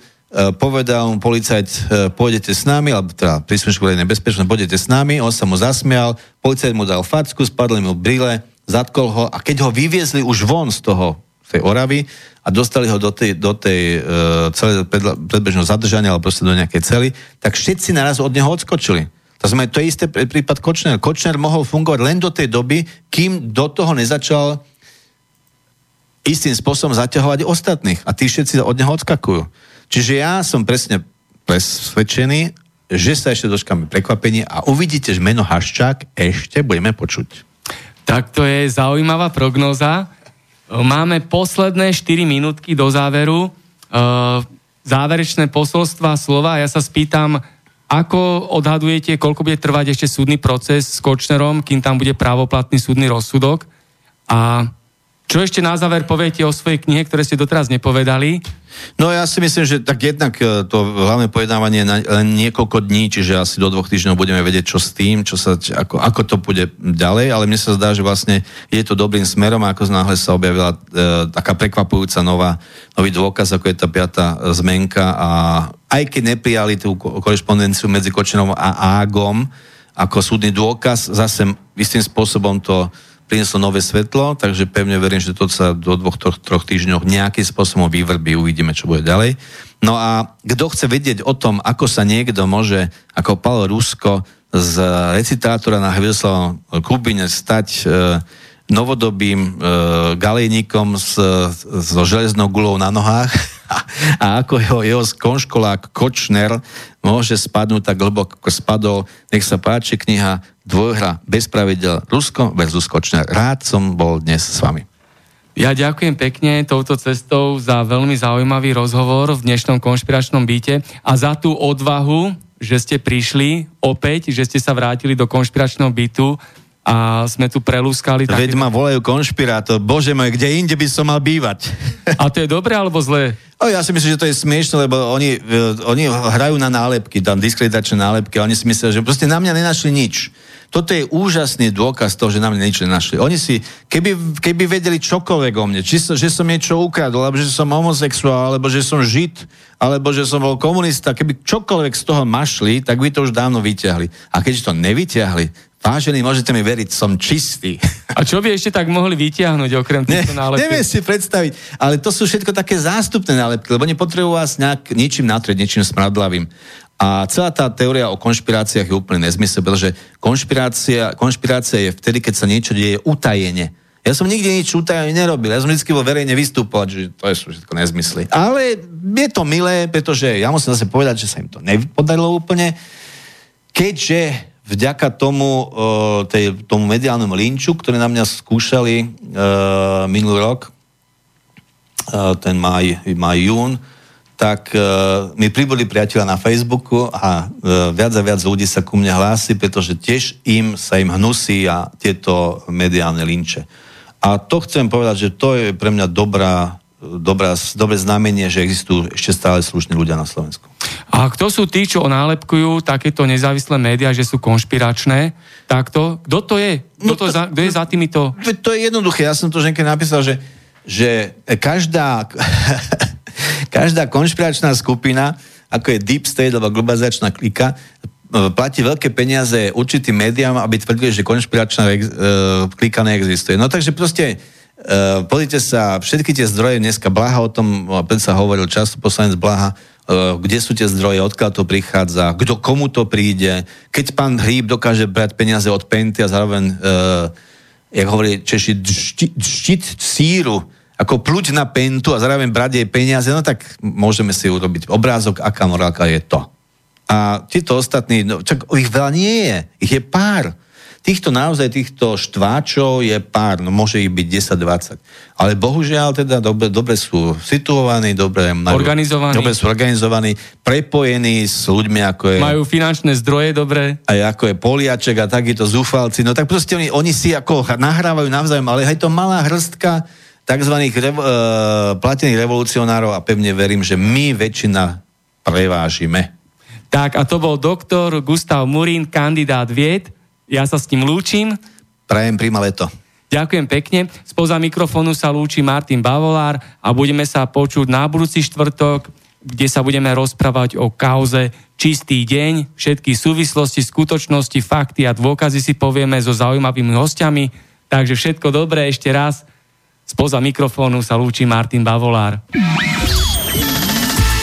povedal mu policajt, pôjdete s nami, alebo teda príslušník verejnej bezpečnosti, pôjdete s nami, on sa mu zasmial, policajt mu dal facku, spadli mu brýle, zatkol ho a keď ho vyviezli už von z toho, tej Oravy a dostali ho do tej, do tej uh, celé predbežného zadržania alebo proste do nejakej cely, tak všetci naraz od neho odskočili. To znamená, to je isté prípad Kočner. Kočner mohol fungovať len do tej doby, kým do toho nezačal istým spôsobom zaťahovať ostatných a tí všetci od neho odskakujú. Čiže ja som presne presvedčený, že sa ešte dočkáme prekvapenie a uvidíte, že meno Haščák ešte budeme počuť. Tak to je zaujímavá prognóza. Máme posledné štyri minútky do záveru. Záverečné posolstva, slova. Ja sa spýtam, ako odhadujete, koľko bude trvať ešte súdny proces s Kočnerom, kým tam bude právoplatný súdny rozsudok? A čo ešte na záver poviete o svojej knihe, ktoré ste doteraz nepovedali? No ja si myslím, že tak jednak to hlavné pojednávanie je len niekoľko dní, čiže asi do dvoch týždňov budeme vedieť, čo s tým, čo sa, ako, ako to bude ďalej, ale mne sa zdá, že vlastne je to dobrým smerom a ako náhle sa objavila e, taká prekvapujúca nová, nový dôkaz, ako je tá piata zmenka a aj keď neprijali tú korešpondenciu medzi Kočnerom a Ágom ako súdny dôkaz, zase istým spôsobom to prinieslo nové svetlo, takže pevne verím, že to sa do dvoch, troch, troch týždňov nejakým spôsobom vyvrbí, uvidíme, čo bude ďalej. No a kto chce vedieť o tom, ako sa niekto môže, ako Pavol Rusko z recitátora na Hviezdoslavovom Kubine stať e, novodobým e, galejníkom s, so železnou gulou na nohách a, a ako jeho, jeho konškolák Kočner môže spadnúť tak hlboko, ako spadol, nech sa páči kniha Dvojhra bez pravidiel Rusko versus Kočner. Rád som bol dnes s vami. Ja ďakujem pekne touto cestou za veľmi zaujímavý rozhovor v dnešnom konšpiračnom byte a za tú odvahu, že ste prišli opäť, že ste sa vrátili do konšpiračného bytu a sme tu prelúskali. Veď ma volajú konšpirátor. Bože môj, kde inde by som mal bývať? A to je dobre alebo zlé? No, ja si myslím, že to je smiešné, lebo oni, oni hrajú na nálepky, tam diskreditačné nálepky a oni si myslia, že proste na mňa nenašli nič. Toto je úžasný dôkaz toho, že na mňa nič nenašli. Oni si, keby, keby vedeli čokoľvek o mne, či so, že som niečo ukradol, alebo že som homosexuál, alebo že som žid, alebo že som bol komunista, keby čokoľvek z toho mašli, tak by to už dávno vyťahli. A keď to nevyťahli, vážení, môžete mi veriť, som čistý. A čo by ešte tak mohli vyťahnuť okrem týchto nálepky? Neviem si predstaviť, ale to sú všetko také zástupné nálepky, lebo nepotrebujú vás nejak ničím natrieť, ničím smradlavým. A celá tá teória o konšpiráciách je úplne nezmysel, pretože konšpirácia, konšpirácia je vtedy, keď sa niečo deje utajene. Ja som nikdy nič utajene nerobil, ja som vždycky bol verejne vystupovať, že to je všetko nezmysly. Ale je to milé, pretože ja musím zase povedať, že sa im to nepodarilo úplne, keďže vďaka tomu, tej, tomu mediálnemu linču, ktorý na mňa skúšali uh, minulý rok, uh, ten maj, maj jún, tak uh, mi pribudli priatelia na Facebooku a uh, viac a viac ľudí sa ku mne hlási, pretože tiež im sa im hnusia tieto mediálne linče. A to chcem povedať, že to je pre mňa dobrá, dobrá, dobré znamenie, že existujú ešte stále slušní ľudia na Slovensku. A kto sú tí, čo nálepkujú takéto nezávislé médiá, že sú konšpiračné? Takto? Kto to je? Kto, to, kto je za týmito? To, to je jednoduché. Ja som to niekedy napísal, že, že každá... Každá konšpiračná skupina, ako je Deep State alebo globalizačná klika, platí veľké peniaze určitým médiám, aby tvrdili, že konšpiračná ex- klika neexistuje. No takže proste, uh, pozrite sa, všetky tie zdroje dneska, Blaha o tom, opäť sa hovoril často poslanec Blaha, uh, kde sú tie zdroje, odkiaľ to prichádza, kto komu to príde, keď pán Hríb dokáže brať peniaze od Penty a zároveň, uh, jak hovorí Češi, dštiť síru, ako pluť na Pentu a zároveň brať jej peniaze, no tak môžeme si urobiť obrázok, aká morálka je to. A títo ostatní, no, čak ich veľa nie je, ich je pár. Týchto naozaj, týchto štváčov je pár, no môže ich byť desať dvadsať. Ale bohužiaľ teda dobre, dobre sú situovaní, dobre, organizovaní. dobre sú organizovaní, prepojení s ľuďmi, ako je... Majú finančné zdroje, dobre. A ako je Poliaček a takíto zúfalci, no tak proste oni, oni si ako nahrávajú navzájom, ale aj to malá hrstka takzvaných revo- e, platených revolucionárov a pevne verím, že my väčšina prevážime. Tak a to bol doktor Gustáv Murín, kandidát vied. Ja sa s ním lúčim. Prajem príma leto. Ďakujem pekne. Spoza mikrofónu sa lúči Martin Bavolár a budeme sa počuť na budúci štvrtok kde sa budeme rozprávať o kauze Čistý deň. Všetky súvislosti, skutočnosti, fakty a dôkazy si povieme so zaujímavými hostiami. Takže všetko dobré ešte raz. Spoza mikrofónu sa lúči Martin Bavolár.